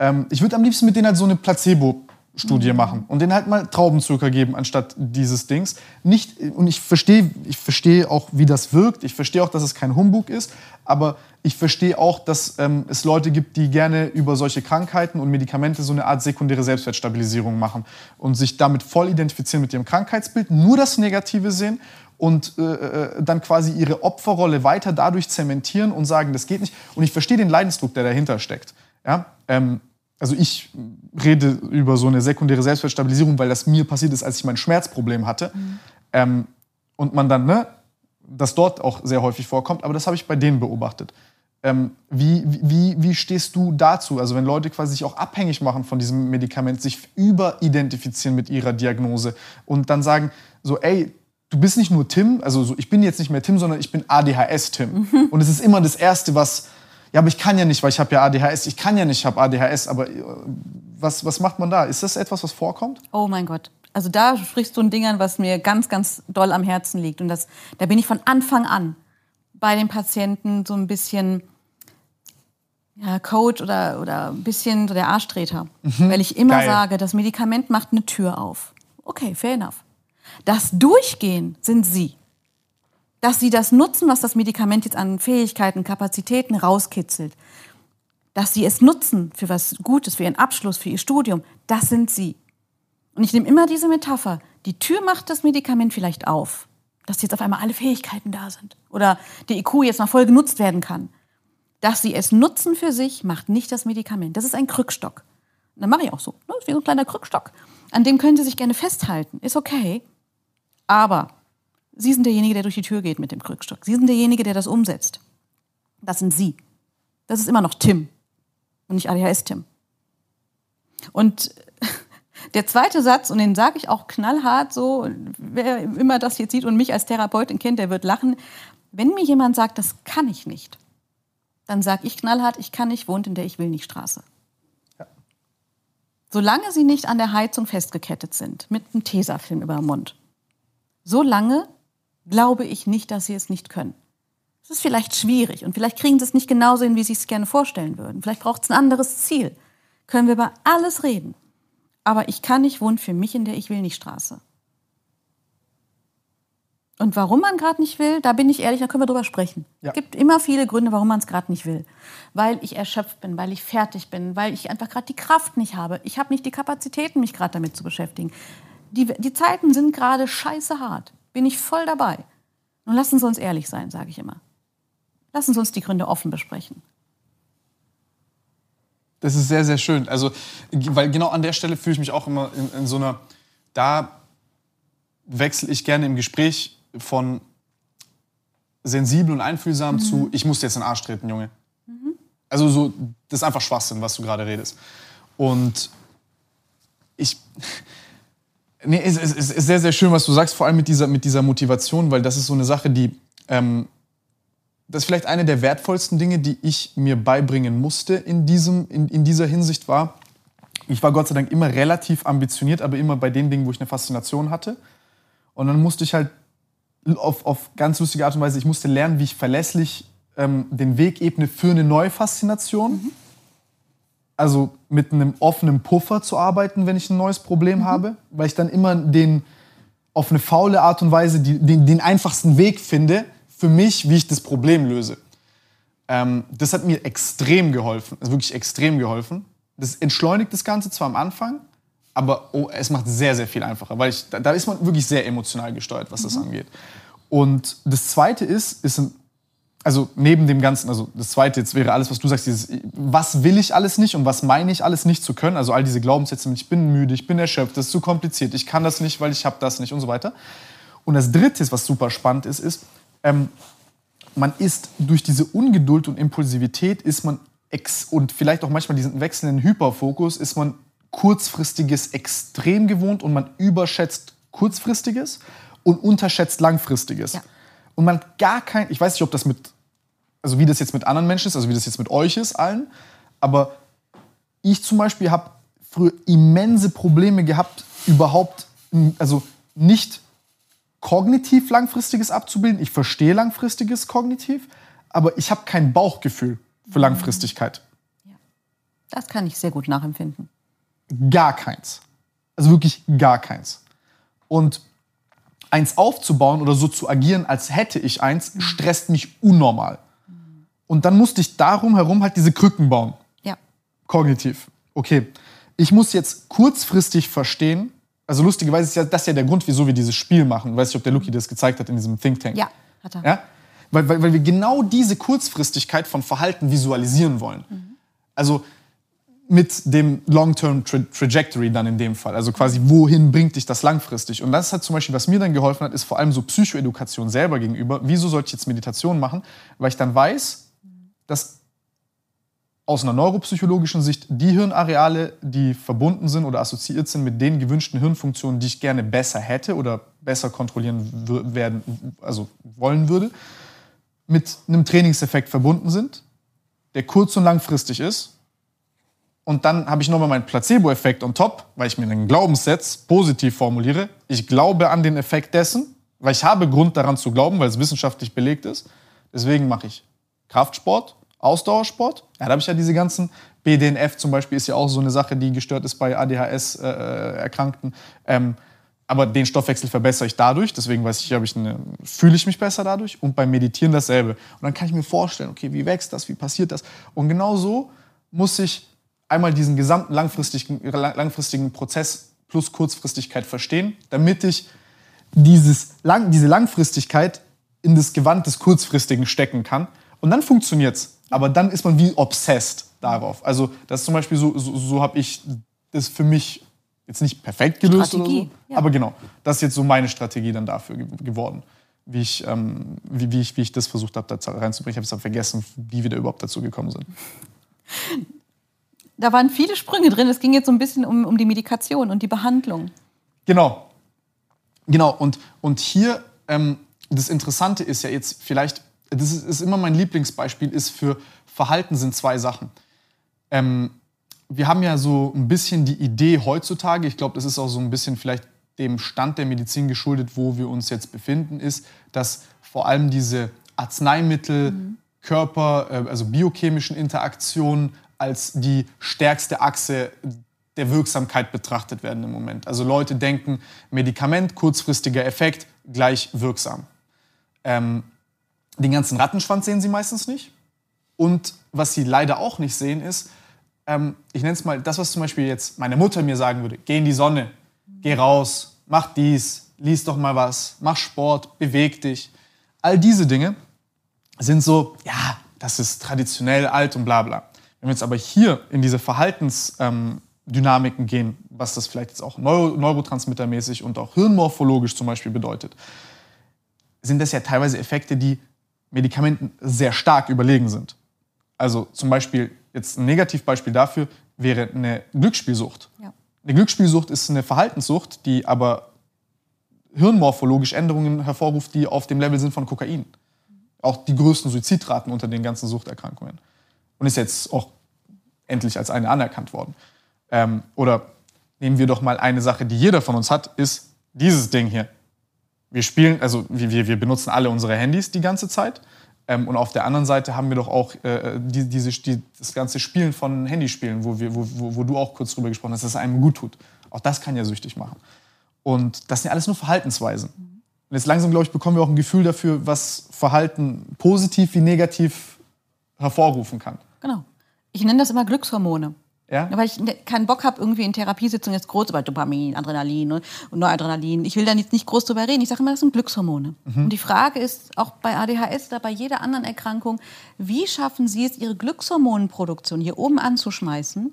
ähm, ich würde am liebsten mit denen halt so eine Placebo-Studie mhm. machen und denen halt mal Traubenzucker geben anstatt dieses Dings. Nicht, und ich verstehe ich verstehe auch, wie das wirkt. Ich verstehe auch, dass es kein Humbug ist. Aber ich verstehe auch, dass ähm, es Leute gibt, die gerne über solche Krankheiten und Medikamente so eine Art sekundäre Selbstwertstabilisierung machen und sich damit voll identifizieren mit ihrem Krankheitsbild, nur das Negative sehen und äh, dann quasi ihre Opferrolle weiter dadurch zementieren und sagen, das geht nicht. Und ich verstehe den Leidensdruck, der dahinter steckt. Ja? Ähm, also ich rede über so eine sekundäre Selbstwertstabilisierung, weil das mir passiert ist, als ich mein Schmerzproblem hatte. Mhm. Ähm, und man dann, ne, das dort auch sehr häufig vorkommt, aber das habe ich bei denen beobachtet. Ähm, wie, wie, wie stehst du dazu? Also wenn Leute quasi sich auch abhängig machen von diesem Medikament, sich überidentifizieren mit ihrer Diagnose und dann sagen, so, ey, du bist nicht nur Tim, also so, ich bin jetzt nicht mehr Tim, sondern ich bin A D H S-Tim. Mhm. Und es ist immer das Erste, was, ja, aber ich kann ja nicht, weil ich habe ja A D H S, ich kann ja nicht, ich habe A D H S, aber was, was macht man da? Ist das etwas, was vorkommt? Oh mein Gott. Also da sprichst du ein Ding an, was mir ganz, ganz doll am Herzen liegt. Und das, da bin ich von Anfang an bei den Patienten so ein bisschen ja, Coach oder, oder ein bisschen so der Arschtreter. Mhm. Weil ich immer Geil. sage, das Medikament macht eine Tür auf. Okay, fair enough. Das Durchgehen sind Sie. Dass Sie das nutzen, was das Medikament jetzt an Fähigkeiten, Kapazitäten rauskitzelt. Dass Sie es nutzen für was Gutes, für Ihren Abschluss, für Ihr Studium. Das sind Sie. Und ich nehme immer diese Metapher, die Tür macht das Medikament vielleicht auf, dass jetzt auf einmal alle Fähigkeiten da sind oder der I Q jetzt mal voll genutzt werden kann. Dass sie es nutzen für sich, macht nicht das Medikament. Das ist ein Krückstock. Und dann mache ich auch so, ne? Das ist wie so ein kleiner Krückstock. An dem können Sie sich gerne festhalten, ist okay. Aber Sie sind derjenige, der durch die Tür geht mit dem Krückstock. Sie sind derjenige, der das umsetzt. Das sind Sie. Das ist immer noch Tim und nicht A D H S-Tim. Und der zweite Satz, und den sage ich auch knallhart so, wer immer das jetzt sieht und mich als Therapeutin kennt, der wird lachen. Wenn mir jemand sagt, das kann ich nicht, dann sage ich knallhart, ich kann nicht, wohnt in der Ich-will-nicht-Straße. Ja. Solange Sie nicht an der Heizung festgekettet sind, mit einem Tesafilm über dem Mund, solange glaube ich nicht, dass Sie es nicht können. Es ist vielleicht schwierig und vielleicht kriegen Sie es nicht genauso hin, wie Sie es gerne vorstellen würden. Vielleicht braucht es ein anderes Ziel. Können wir über alles reden. Aber ich kann nicht, wohnt für mich in der Ich-will-nicht-Straße. Und warum man gerade nicht will, da bin ich ehrlich, da können wir drüber sprechen. Ja. Es gibt immer viele Gründe, warum man es gerade nicht will. Weil ich erschöpft bin, weil ich fertig bin, weil ich einfach gerade die Kraft nicht habe. Ich habe nicht die Kapazitäten, mich gerade damit zu beschäftigen. Die, die Zeiten sind gerade scheiße hart. Bin ich voll dabei. Nun lassen Sie uns ehrlich sein, sage ich immer. Lassen Sie uns die Gründe offen besprechen. Das ist sehr, sehr schön. Also, weil genau an der Stelle fühle ich mich auch immer in, in so einer, da wechsle ich gerne im Gespräch von sensibel und einfühlsam mhm. zu, ich muss dir jetzt in den Arsch treten, Junge. Mhm. Also so, das ist einfach Schwachsinn, was du gerade redest. Und ich, nee, es, es, es ist sehr, sehr schön, was du sagst, vor allem mit dieser, mit dieser Motivation, weil das ist so eine Sache, die, ähm, das ist vielleicht eine der wertvollsten Dinge, die ich mir beibringen musste in, diesem, in, in dieser Hinsicht war, ich war Gott sei Dank immer relativ ambitioniert, aber immer bei den Dingen, wo ich eine Faszination hatte. Und dann musste ich halt auf, auf ganz lustige Art und Weise, ich musste lernen, wie ich verlässlich ähm, den Weg ebne für eine neue Faszination. Mhm. Also mit einem offenen Puffer zu arbeiten, wenn ich ein neues Problem mhm. habe, weil ich dann immer den, auf eine faule Art und Weise die, den, den einfachsten Weg finde, für mich, wie ich das Problem löse. Ähm, das hat mir extrem geholfen, also wirklich extrem geholfen. Das entschleunigt das Ganze zwar am Anfang, aber oh, es macht sehr, sehr viel einfacher, weil ich, da, da ist man wirklich sehr emotional gesteuert, was das mhm. angeht. Und das Zweite ist, ist ein, also neben dem Ganzen, also das Zweite jetzt wäre alles, was du sagst, dieses, was will ich alles nicht und was meine ich alles nicht zu können, also all diese Glaubenssätze, ich bin müde, ich bin erschöpft, das ist zu kompliziert, ich kann das nicht, weil ich habe das nicht und so weiter. Und das Dritte, was super spannend ist, ist, Ähm, man ist durch diese Ungeduld und Impulsivität ist man ex und vielleicht auch manchmal diesen wechselnden Hyperfokus ist man kurzfristiges extrem gewohnt und man überschätzt kurzfristiges und unterschätzt langfristiges. Ja. Und man hat gar kein, ich weiß nicht, ob das mit, also wie das jetzt mit anderen Menschen ist, also wie das jetzt mit euch ist allen, aber ich zum Beispiel habe früher immense Probleme gehabt, überhaupt, also nicht kognitiv Langfristiges abzubilden. Ich verstehe Langfristiges kognitiv, aber ich habe kein Bauchgefühl für Langfristigkeit. Ja. Das kann ich sehr gut nachempfinden. Gar keins. Also wirklich gar keins. Und eins aufzubauen oder so zu agieren, als hätte ich eins, stresst mich unnormal. Und dann musste ich darum herum halt diese Krücken bauen. Ja. Kognitiv. Okay. Ich muss jetzt kurzfristig verstehen, also lustigerweise ist ja das ja der Grund, wieso wir dieses Spiel machen. Ich weiß nicht, ob der Luki das gezeigt hat in diesem Think Tank. Ja, hat er. Ja? Weil, weil, weil wir genau diese Kurzfristigkeit von Verhalten visualisieren wollen. Mhm. Also mit dem Long-Term Tra- Trajectory dann in dem Fall. Also quasi, wohin bringt dich das langfristig? Und das hat zum Beispiel, was mir dann geholfen hat, ist vor allem so Psychoedukation selber gegenüber. Wieso sollte ich jetzt Meditation machen? Weil ich dann weiß, dass aus einer neuropsychologischen Sicht die Hirnareale, die verbunden sind oder assoziiert sind mit den gewünschten Hirnfunktionen, die ich gerne besser hätte oder besser kontrollieren w- werden, also wollen würde, mit einem Trainingseffekt verbunden sind, der kurz- und langfristig ist. Und dann habe ich nochmal meinen Placebo-Effekt on top, weil ich mir einen Glaubenssatz positiv formuliere. Ich glaube an den Effekt dessen, weil ich habe Grund daran zu glauben, weil es wissenschaftlich belegt ist. Deswegen mache ich Kraftsport, Ausdauersport. Ja, da habe ich ja diese ganzen, B D N F zum Beispiel ist ja auch so eine Sache, die gestört ist bei A D H S-Erkrankten. Äh, ähm, aber den Stoffwechsel verbessere ich dadurch, deswegen weiß ich, ich eine, fühle ich mich besser dadurch. Und beim Meditieren dasselbe. Und dann kann ich mir vorstellen, okay, wie wächst das, wie passiert das? Und genau so muss ich einmal diesen gesamten langfristigen, langfristigen Prozess plus Kurzfristigkeit verstehen, damit ich dieses, lang, diese Langfristigkeit in das Gewand des Kurzfristigen stecken kann. Und dann funktioniert's. Aber dann ist man wie obsessed darauf. Also das zum Beispiel, so, so, so habe ich das für mich jetzt nicht perfekt gelöst Strategie, oder so. Ja. Aber genau, das ist jetzt so meine Strategie dann dafür geworden, wie ich, ähm, wie, wie ich, wie ich das versucht habe, da reinzubringen. Ich habe es dann vergessen, wie wir da überhaupt dazu gekommen sind. Da waren viele Sprünge drin. Es ging jetzt so ein bisschen um, um die Medikation und die Behandlung. Genau. Genau. Und, und hier, ähm, das Interessante ist ja jetzt vielleicht, das ist, ist immer mein Lieblingsbeispiel, ist für Verhalten sind zwei Sachen. Ähm, wir haben ja so ein bisschen die Idee heutzutage, ich glaube, das ist auch so ein bisschen vielleicht dem Stand der Medizin geschuldet, wo wir uns jetzt befinden, ist, dass vor allem diese Arzneimittel, mhm. Körper, äh, also biochemischen Interaktionen, als die stärkste Achse der Wirksamkeit betrachtet werden im Moment. Also Leute denken, Medikament, kurzfristiger Effekt, gleich wirksam. Ähm, den ganzen Rattenschwanz sehen sie meistens nicht. Und was sie leider auch nicht sehen ist, ähm, ich nenne es mal, das, was zum Beispiel jetzt meine Mutter mir sagen würde, geh in die Sonne, geh raus, mach dies, lies doch mal was, mach Sport, beweg dich. All diese Dinge sind so, ja, das ist traditionell, alt und bla bla. Wenn wir jetzt aber hier in diese Verhaltensdynamiken ähm, gehen, was das vielleicht jetzt auch neuro- neurotransmittermäßig und auch hirnmorphologisch zum Beispiel bedeutet, sind das ja teilweise Effekte, die Medikamenten sehr stark überlegen sind. Also zum Beispiel, jetzt ein Negativbeispiel dafür wäre eine Glücksspielsucht. Ja. Eine Glücksspielsucht ist eine Verhaltenssucht, die aber hirnmorphologisch Änderungen hervorruft, die auf dem Level sind von Kokain. Auch die größten Suizidraten unter den ganzen Suchterkrankungen. Und ist jetzt auch endlich als eine anerkannt worden. Ähm, oder nehmen wir doch mal eine Sache, die jeder von uns hat, ist dieses Ding hier. Wir spielen, also wir, wir benutzen alle unsere Handys die ganze Zeit. Ähm, und auf der anderen Seite haben wir doch auch äh, die, diese, die, das ganze Spielen von Handyspielen, wo, wir, wo, wo, wo du auch kurz drüber gesprochen hast, dass es einem gut tut. Auch das kann ja süchtig machen. Und das sind ja alles nur Verhaltensweisen. Und jetzt langsam, glaube ich, bekommen wir auch ein Gefühl dafür, was Verhalten positiv wie negativ hervorrufen kann. Genau. Ich nenne das immer Glückshormone. Ja? Weil ich keinen Bock habe, irgendwie in Therapiesitzungen jetzt groß über Dopamin, Adrenalin und Noradrenalin. Ich will da jetzt nicht groß drüber reden. Ich sage immer, das sind Glückshormone. Mhm. Und die Frage ist auch bei A D H S oder bei jeder anderen Erkrankung, wie schaffen Sie es, Ihre Glückshormonproduktion hier oben anzuschmeißen?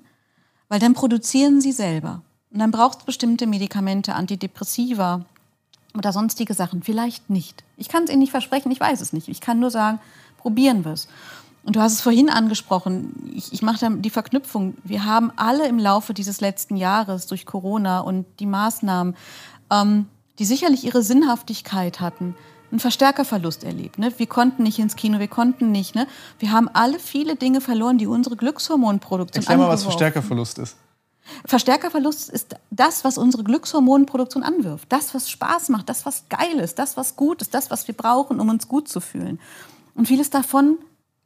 Weil dann produzieren Sie selber. Und dann braucht es bestimmte Medikamente, Antidepressiva, oder sonstige Sachen. Vielleicht nicht. Ich kann es Ihnen nicht versprechen, ich weiß es nicht. Ich kann nur sagen, probieren wir es. Und du hast es vorhin angesprochen, ich, ich mache da die Verknüpfung. Wir haben alle im Laufe dieses letzten Jahres durch Corona und die Maßnahmen, ähm, die sicherlich ihre Sinnhaftigkeit hatten, einen Verstärkerverlust erlebt. Ne? Wir konnten nicht ins Kino, wir konnten nicht. Ne? Wir haben alle viele Dinge verloren, die unsere Glückshormonproduktion angeworfen. Erklär mal, was Verstärkerverlust ist. Verstärkerverlust ist das, was unsere Glückshormonproduktion anwirft. Das, was Spaß macht, das, was geil ist, das, was gut ist, das, was wir brauchen, um uns gut zu fühlen. Und vieles davon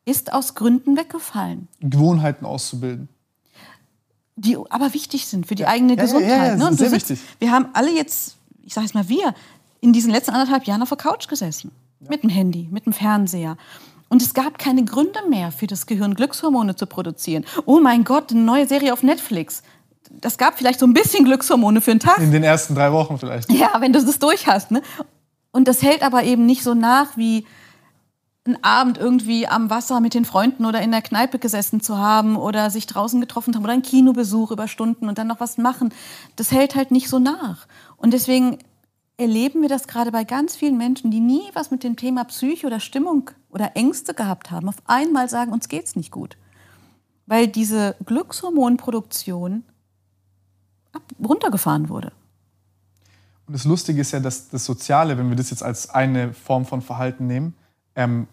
ist aus Gründen weggefallen. Gewohnheiten auszubilden. Die aber wichtig sind für die ja. eigene ja, Gesundheit. Ja, ja, ne? Und sehr sitzt, wichtig. Wir haben alle jetzt, ich sage jetzt mal wir, in diesen letzten anderthalb Jahren auf der Couch gesessen. Ja. Mit dem Handy, mit dem Fernseher. Und es gab keine Gründe mehr für das Gehirn, Glückshormone zu produzieren. Oh mein Gott, eine neue Serie auf Netflix. Das gab vielleicht so ein bisschen Glückshormone für einen Tag. In den ersten drei Wochen vielleicht. Ja, wenn du das durch hast. Ne? Und das hält aber eben nicht so nach, wie einen Abend irgendwie am Wasser mit den Freunden oder in der Kneipe gesessen zu haben oder sich draußen getroffen haben oder einen Kinobesuch über Stunden und dann noch was machen. Das hält halt nicht so nach. Und deswegen erleben wir das gerade bei ganz vielen Menschen, die nie was mit dem Thema Psyche oder Stimmung oder Ängste gehabt haben, auf einmal sagen, uns geht's nicht gut. Weil diese Glückshormonproduktion runtergefahren wurde. Und das Lustige ist ja, dass das Soziale, wenn wir das jetzt als eine Form von Verhalten nehmen, ähm,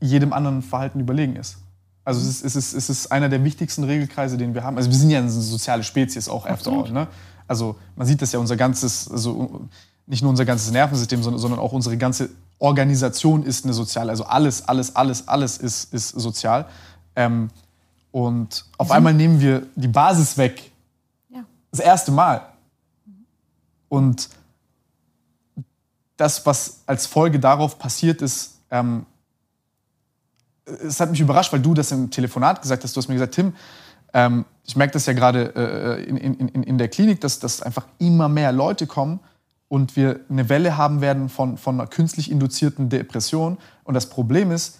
jedem anderen Verhalten überlegen ist. Also es ist, es ist, es ist einer der wichtigsten Regelkreise, den wir haben. Also wir sind ja eine soziale Spezies auch, after all, ne? Also man sieht das ja, unser ganzes, also nicht nur unser ganzes Nervensystem, sondern, sondern auch unsere ganze Organisation ist eine soziale. Also alles, alles, alles, alles ist, ist sozial. Ähm, und auf einmal nehmen wir die Basis weg. Das erste Mal. Und das, was als Folge darauf passiert ist, ähm, es hat mich überrascht, weil du das im Telefonat gesagt hast. Du hast mir gesagt, Tim, ähm, ich merke das ja gerade äh, in, in, in der Klinik, dass, dass einfach immer mehr Leute kommen und wir eine Welle haben werden von, von einer künstlich induzierten Depression. Und das Problem ist,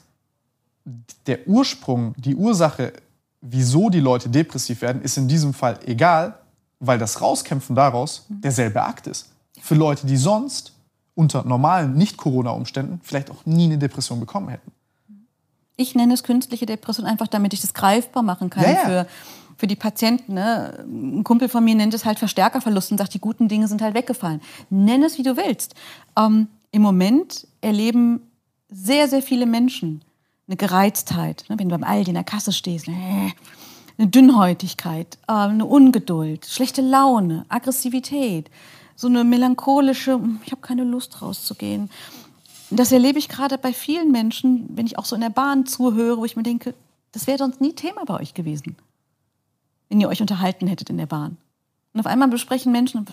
der Ursprung, die Ursache, wieso die Leute depressiv werden, ist in diesem Fall egal, weil das Rauskämpfen daraus derselbe Akt ist. Für Leute, die sonst unter normalen, nicht Corona-Umständen vielleicht auch nie eine Depression bekommen hätten. Ich nenne es künstliche Depression einfach, damit ich das greifbar machen kann yeah. für, für die Patienten. Ne? Ein Kumpel von mir nennt es halt Verstärkerverlust und sagt, die guten Dinge sind halt weggefallen. Nenn es, wie du willst. Ähm, im Moment erleben sehr, sehr viele Menschen eine Gereiztheit. Ne? Wenn du beim Aldi in der Kasse stehst, äh, eine Dünnhäutigkeit, eine Ungeduld, schlechte Laune, Aggressivität, so eine melancholische, ich habe keine Lust rauszugehen. Das erlebe ich gerade bei vielen Menschen, wenn ich auch so in der Bahn zuhöre, wo ich mir denke, das wäre sonst nie Thema bei euch gewesen, wenn ihr euch unterhalten hättet in der Bahn. Und auf einmal besprechen Menschen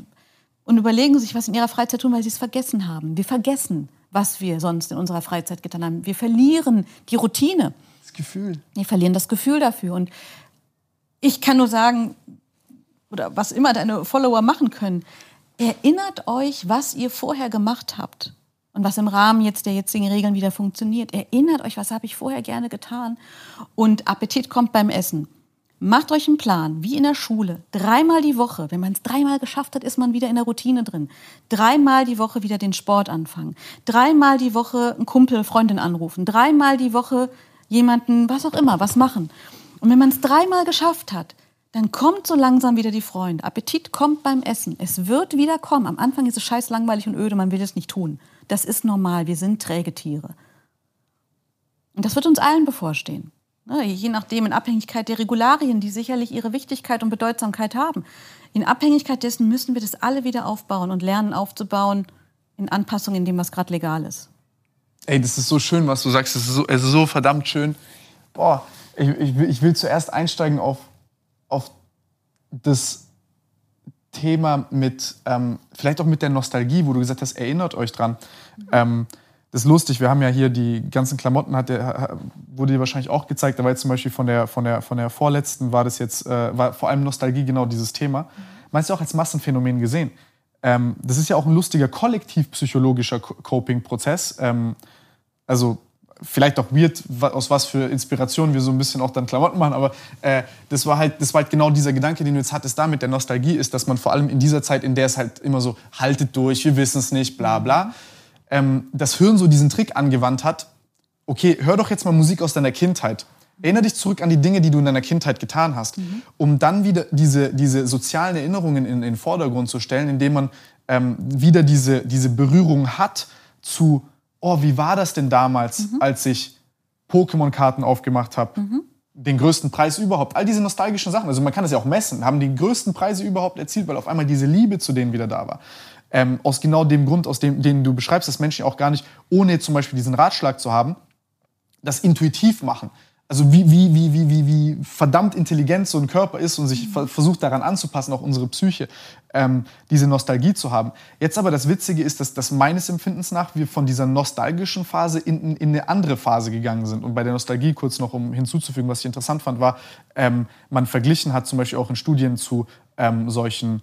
und überlegen sich, was sie in ihrer Freizeit tun, weil sie es vergessen haben. Wir vergessen, was wir sonst in unserer Freizeit getan haben. Wir verlieren die Routine. Das Gefühl. Wir verlieren das Gefühl dafür. Und ich kann nur sagen, oder was immer deine Follower machen können, erinnert euch, was ihr vorher gemacht habt und was im Rahmen jetzt der jetzigen Regeln wieder funktioniert. Erinnert euch, was habe ich vorher gerne getan? Und Appetit kommt beim Essen. Macht euch einen Plan, wie in der Schule, dreimal die Woche. Wenn man es dreimal geschafft hat, ist man wieder in der Routine drin. Dreimal die Woche wieder den Sport anfangen. Dreimal die Woche einen Kumpel, Freundin anrufen. Dreimal die Woche jemanden, was auch immer, was machen. Und wenn man es dreimal geschafft hat, dann kommt so langsam wieder die Freude. Appetit kommt beim Essen. Es wird wieder kommen. Am Anfang ist es scheiß langweilig und öde, man will es nicht tun. Das ist normal, wir sind träge Tiere. Und das wird uns allen bevorstehen. Je nachdem, in Abhängigkeit der Regularien, die sicherlich ihre Wichtigkeit und Bedeutsamkeit haben. In Abhängigkeit dessen müssen wir das alle wieder aufbauen und lernen aufzubauen in Anpassung in dem, was gerade legal ist. Ey, das ist so schön, was du sagst. Das ist so, also so verdammt schön. Boah. Ich, ich, will, ich will zuerst einsteigen auf, auf das Thema mit, ähm, vielleicht auch mit der Nostalgie, wo du gesagt hast, erinnert euch dran. Mhm. Ähm, das ist lustig, wir haben ja hier die ganzen Klamotten, hat der, wurde dir wahrscheinlich auch gezeigt, da war jetzt zum Beispiel von der, von der, von der vorletzten, war das jetzt, äh, war vor allem Nostalgie genau dieses Thema. Mhm. Meinst du auch als Massenphänomen gesehen? Ähm, das ist ja auch ein lustiger kollektivpsychologischer Coping-Prozess. Ähm, also vielleicht auch weird, aus was für Inspirationen wir so ein bisschen auch dann Klamotten machen, aber äh, das war halt, das war halt genau dieser Gedanke, den du jetzt hattest da mit der Nostalgie, ist, dass man vor allem in dieser Zeit, in der es halt immer so, haltet durch, wir wissen es nicht, bla bla, ähm, das Hirn so diesen Trick angewandt hat, okay, hör doch jetzt mal Musik aus deiner Kindheit. Erinnere dich zurück an die Dinge, die du in deiner Kindheit getan hast, mhm. um dann wieder diese, diese sozialen Erinnerungen in, in den Vordergrund zu stellen, indem man ähm, wieder diese, diese Berührung hat zu, oh, wie war das denn damals, mhm. als ich Pokémon-Karten aufgemacht habe, mhm. den größten Preis überhaupt, all diese nostalgischen Sachen, also man kann das ja auch messen, haben die größten Preise überhaupt erzielt, weil auf einmal diese Liebe zu denen wieder da war. Ähm, aus genau dem Grund, aus dem den du beschreibst, dass Menschen auch gar nicht, ohne zum Beispiel diesen Ratschlag zu haben, das intuitiv machen. Also wie, wie, wie, wie, wie, wie verdammt intelligent so ein Körper ist und sich ver- versucht daran anzupassen, auch unsere Psyche, ähm, diese Nostalgie zu haben. Jetzt aber das Witzige ist, dass, dass meines Empfindens nach wir von dieser nostalgischen Phase in, in eine andere Phase gegangen sind. Und bei der Nostalgie, kurz noch um hinzuzufügen, was ich interessant fand, war, ähm, man verglichen hat zum Beispiel auch in Studien zu ähm, solchen,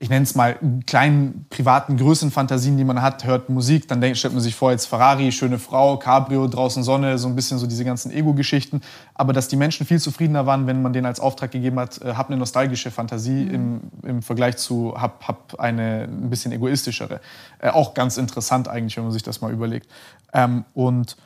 ich nenne es mal, kleinen privaten Größenfantasien, die man hat, hört Musik, dann stellt man sich vor, jetzt Ferrari, schöne Frau, Cabrio, draußen Sonne, so ein bisschen so diese ganzen Ego-Geschichten. Aber dass die Menschen viel zufriedener waren, wenn man denen als Auftrag gegeben hat, äh, hab eine nostalgische Fantasie mhm. im, im Vergleich zu hab, hab eine ein bisschen egoistischere. Äh, auch ganz interessant eigentlich, wenn man sich das mal überlegt. Ähm, und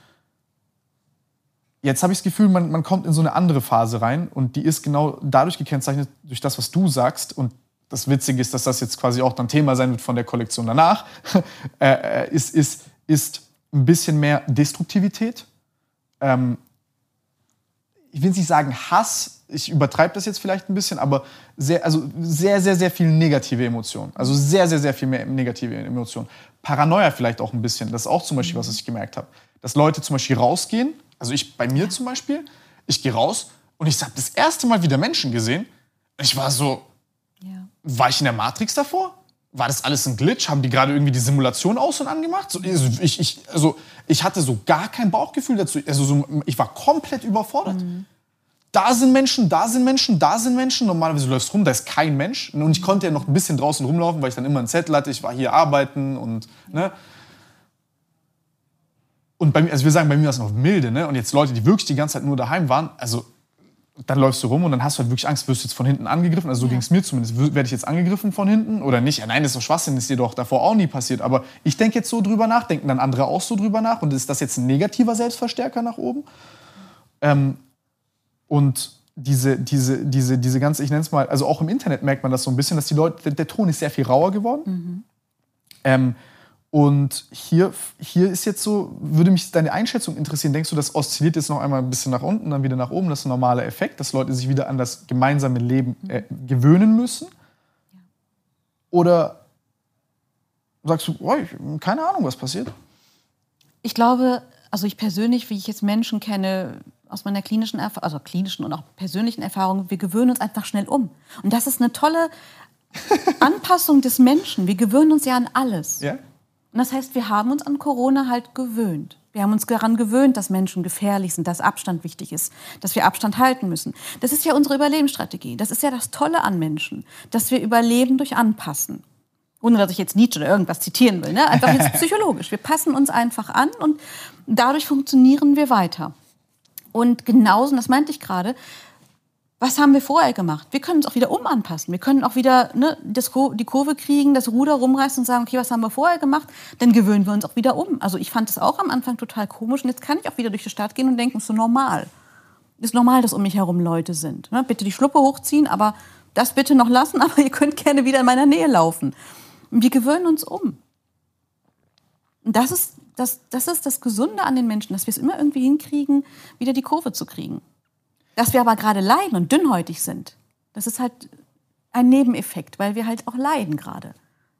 jetzt habe ich das Gefühl, man, man kommt in so eine andere Phase rein und die ist genau dadurch gekennzeichnet, durch das, was du sagst. Und das Witzige ist, dass das jetzt quasi auch dann Thema sein wird von der Kollektion danach, äh, ist, ist, ist ein bisschen mehr Destruktivität. Ähm, ich will nicht sagen Hass, ich übertreibe das jetzt vielleicht ein bisschen, aber sehr, also sehr, sehr, sehr viel negative Emotionen. Also sehr, sehr, sehr viel mehr negative Emotionen. Paranoia vielleicht auch ein bisschen. Das ist auch zum Beispiel was, was ich gemerkt habe. Dass Leute zum Beispiel rausgehen, also ich bei mir zum Beispiel, ich gehe raus und ich habe das erste Mal wieder Menschen gesehen. Ich war so... Ja. War ich in der Matrix davor? War das alles ein Glitch? Haben die gerade irgendwie die Simulation aus- und angemacht? So, ich, ich, also, ich hatte so gar kein Bauchgefühl dazu. Also, so, ich war komplett überfordert. Mhm. Da sind Menschen, da sind Menschen, da sind Menschen. Normalerweise läufst du rum, da ist kein Mensch. Und ich konnte ja noch ein bisschen draußen rumlaufen, weil ich dann immer einen Zettel hatte. Ich war hier arbeiten und... Ne? Und bei mir, also wir sagen, bei mir war es noch milde. Ne? Und jetzt Leute, die wirklich die ganze Zeit nur daheim waren, also... Dann läufst du rum und dann hast du halt wirklich Angst, wirst du jetzt von hinten angegriffen. Also so ja. ging es mir zumindest. Werde ich jetzt angegriffen von hinten oder nicht? Ja, nein, das ist doch Schwachsinn, das ist dir doch davor auch nie passiert. Aber ich denke jetzt so drüber nach, denken dann andere auch so drüber nach. Und ist das jetzt ein negativer Selbstverstärker nach oben? Ähm, und diese, diese, diese, diese ganze, ich nenne es mal, also auch im Internet merkt man das so ein bisschen, dass die Leute, der, der Ton ist sehr viel rauer geworden. Mhm. Ähm, und hier, hier ist jetzt so, würde mich deine Einschätzung interessieren, denkst du, das oszilliert jetzt noch einmal ein bisschen nach unten, dann wieder nach oben, das ist ein normaler Effekt, dass Leute sich wieder an das gemeinsame Leben äh, gewöhnen müssen? Oder sagst du, oh, ich, keine Ahnung, was passiert? Ich glaube, also ich persönlich, wie ich jetzt Menschen kenne, aus meiner klinischen Erfahrung, also klinischen und auch persönlichen Erfahrung, wir gewöhnen uns einfach schnell um. Und das ist eine tolle Anpassung des Menschen. Wir gewöhnen uns ja an alles. Ja. Und das heißt, wir haben uns an Corona halt gewöhnt. Wir haben uns daran gewöhnt, dass Menschen gefährlich sind, dass Abstand wichtig ist, dass wir Abstand halten müssen. Das ist ja unsere Überlebensstrategie. Das ist ja das Tolle an Menschen, dass wir überleben durch Anpassen. Ohne dass ich jetzt Nietzsche oder irgendwas zitieren will. Ne? Einfach jetzt psychologisch. Wir passen uns einfach an und dadurch funktionieren wir weiter. Und genauso, das meinte ich gerade, was haben wir vorher gemacht? Wir können uns auch wieder umanpassen. Wir können auch wieder ne, das Ko- die Kurve kriegen, das Ruder rumreißen und sagen, okay, was haben wir vorher gemacht? Dann gewöhnen wir uns auch wieder um. Also ich fand das auch am Anfang total komisch. Und jetzt kann ich auch wieder durch die Stadt gehen und denken, es ist so normal. Es ist normal, dass um mich herum Leute sind. Ne, bitte die Schluppe hochziehen, aber das bitte noch lassen. Aber ihr könnt gerne wieder in meiner Nähe laufen. Und wir gewöhnen uns um. Und das ist das, das ist das Gesunde an den Menschen, dass wir es immer irgendwie hinkriegen, wieder die Kurve zu kriegen. Dass wir aber gerade leiden und dünnhäutig sind, das ist halt ein Nebeneffekt, weil wir halt auch leiden gerade.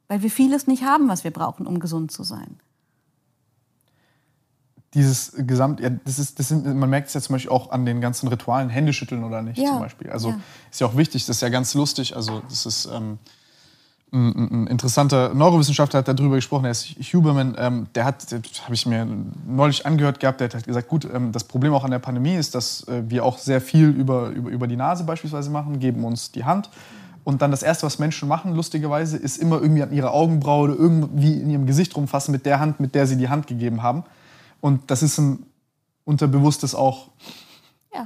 Weil wir vieles nicht haben, was wir brauchen, um gesund zu sein. Dieses Gesamt, ja, das ist, das sind, man merkt es ja zum Beispiel auch an den ganzen Ritualen, Hände schütteln oder nicht ja, zum Beispiel. Also ja. ist ja auch wichtig, das ist ja ganz lustig. Also das ist ähm, ein, ein interessanter Neurowissenschaftler hat darüber gesprochen, er ist Huberman, ähm, der hat, habe ich mir neulich angehört gehabt, der hat halt gesagt, gut, ähm, das Problem auch an der Pandemie ist, dass äh, wir auch sehr viel über, über, über die Nase beispielsweise machen, geben uns die Hand und dann das Erste, was Menschen machen, lustigerweise, ist immer irgendwie an ihrer Augenbraue oder irgendwie in ihrem Gesicht rumfassen mit der Hand, mit der sie die Hand gegeben haben. Und das ist ein Unterbewusstes auch ja.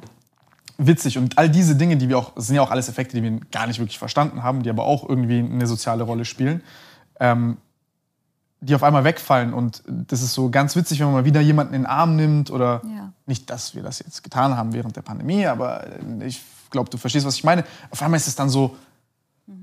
witzig. Und all diese Dinge, die wir auch, sind ja auch alles Effekte, die wir gar nicht wirklich verstanden haben, die aber auch irgendwie eine soziale Rolle spielen, ähm, die auf einmal wegfallen. Und das ist so ganz witzig, wenn man mal wieder jemanden in den Arm nimmt oder ja. nicht, dass wir das jetzt getan haben während der Pandemie, aber ich glaube, du verstehst, was ich meine. Auf einmal ist es dann so,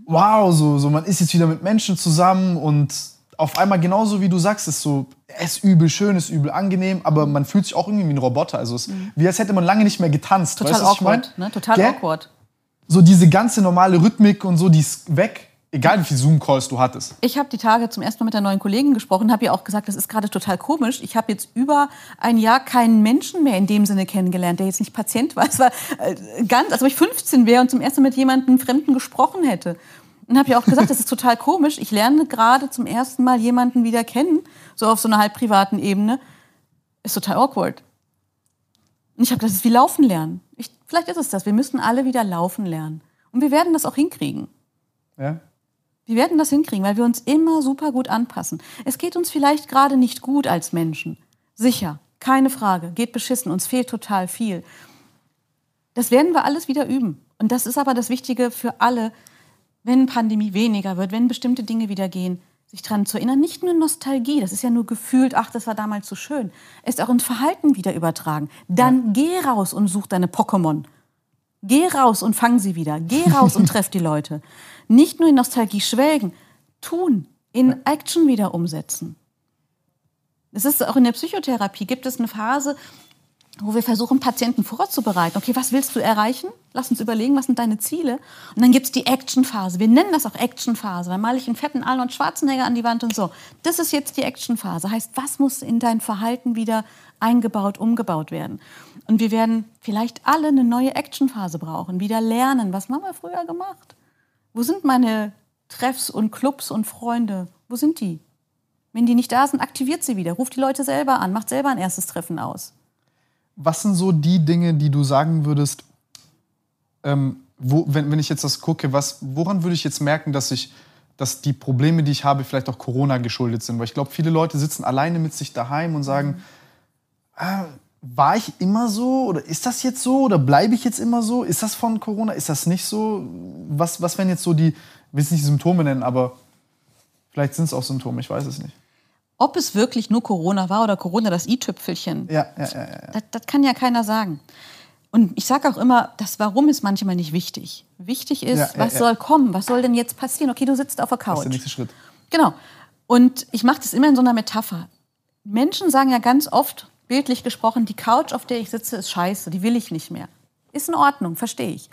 wow, so, so man ist jetzt wieder mit Menschen zusammen und auf einmal genauso wie du sagst, ist so, es ist übel schön, es ist übel angenehm, aber man fühlt sich auch irgendwie wie ein Roboter, also es, mhm. wie als hätte man lange nicht mehr getanzt. Total weißt, awkward, ich mein? Ne? Total Gell? awkward. So diese ganze normale Rhythmik und so, die ist weg, egal wie viele Zoom-Calls du hattest. Ich habe die Tage zum ersten Mal mit einer neuen Kollegin gesprochen, habe ihr auch gesagt, das ist gerade total komisch, ich habe jetzt über ein Jahr keinen Menschen mehr in dem Sinne kennengelernt, der jetzt nicht Patient war, es war ganz, als ob ich fünfzehn wäre und zum ersten Mal mit jemandem Fremden gesprochen hätte. Und habe ja auch gesagt, das ist total komisch. Ich lerne gerade zum ersten Mal jemanden wieder kennen, so auf so einer halb privaten Ebene. Ist total awkward. Und ich habe, das ist wie Laufen lernen. Ich, vielleicht ist es das. Wir müssen alle wieder laufen lernen. Und wir werden das auch hinkriegen. Ja? Wir werden das hinkriegen, weil wir uns immer super gut anpassen. Es geht uns vielleicht gerade nicht gut als Menschen. Sicher, keine Frage. Geht beschissen, uns fehlt total viel. Das werden wir alles wieder üben. Und das ist aber das Wichtige für alle, wenn Pandemie weniger wird, wenn bestimmte Dinge wieder gehen, sich daran zu erinnern, nicht nur Nostalgie, das ist ja nur gefühlt, ach, das war damals so schön, es auch in Verhalten wieder übertragen. Dann ja. geh raus und such deine Pokémon. Geh raus und fang sie wieder. Geh raus und treff die Leute. Nicht nur in Nostalgie schwelgen, tun, in ja. Action wieder umsetzen. Es ist auch in der Psychotherapie, gibt es eine Phase, wo wir versuchen, Patienten vorzubereiten. Okay, was willst du erreichen? Lass uns überlegen, was sind deine Ziele? Und dann gibt es die Actionphase. Wir nennen das auch Actionphase. Dann male ich einen fetten Arnold Schwarzenegger an die Wand und so. Das ist jetzt die Actionphase. Heißt, was muss in dein Verhalten wieder eingebaut, umgebaut werden? Und wir werden vielleicht alle eine neue Actionphase brauchen. Wieder lernen. Was haben wir früher gemacht? Wo sind meine Treffs und Clubs und Freunde? Wo sind die? Wenn die nicht da sind, aktiviert sie wieder. Ruft die Leute selber an. Macht selber ein erstes Treffen aus. Was sind so die Dinge, die du sagen würdest, ähm, wo, wenn, wenn ich jetzt das gucke, was, woran würde ich jetzt merken, dass, ich, dass die Probleme, die ich habe, vielleicht auch Corona geschuldet sind? Weil ich glaube, viele Leute sitzen alleine mit sich daheim und sagen, ah, war ich immer so oder ist das jetzt so oder bleibe ich jetzt immer so? Ist das von Corona? Ist das nicht so? Was, was wären jetzt so die, ich will es nicht Symptome nennen, aber vielleicht sind es auch Symptome, ich weiß es nicht. Ob es wirklich nur Corona war oder Corona, das i-Tüpfelchen, ja, ja, ja, ja. Das, das kann ja keiner sagen. Und ich sage auch immer, das Warum ist manchmal nicht wichtig. Wichtig ist, ja, ja, was ja. soll kommen, was soll denn jetzt passieren? Okay, du sitzt auf der Couch. Das ist der nächste Schritt. Genau. Und ich mache das immer in so einer Metapher. Menschen sagen ja ganz oft, bildlich gesprochen, die Couch, auf der ich sitze, ist scheiße, die will ich nicht mehr. Ist in Ordnung, verstehe ich.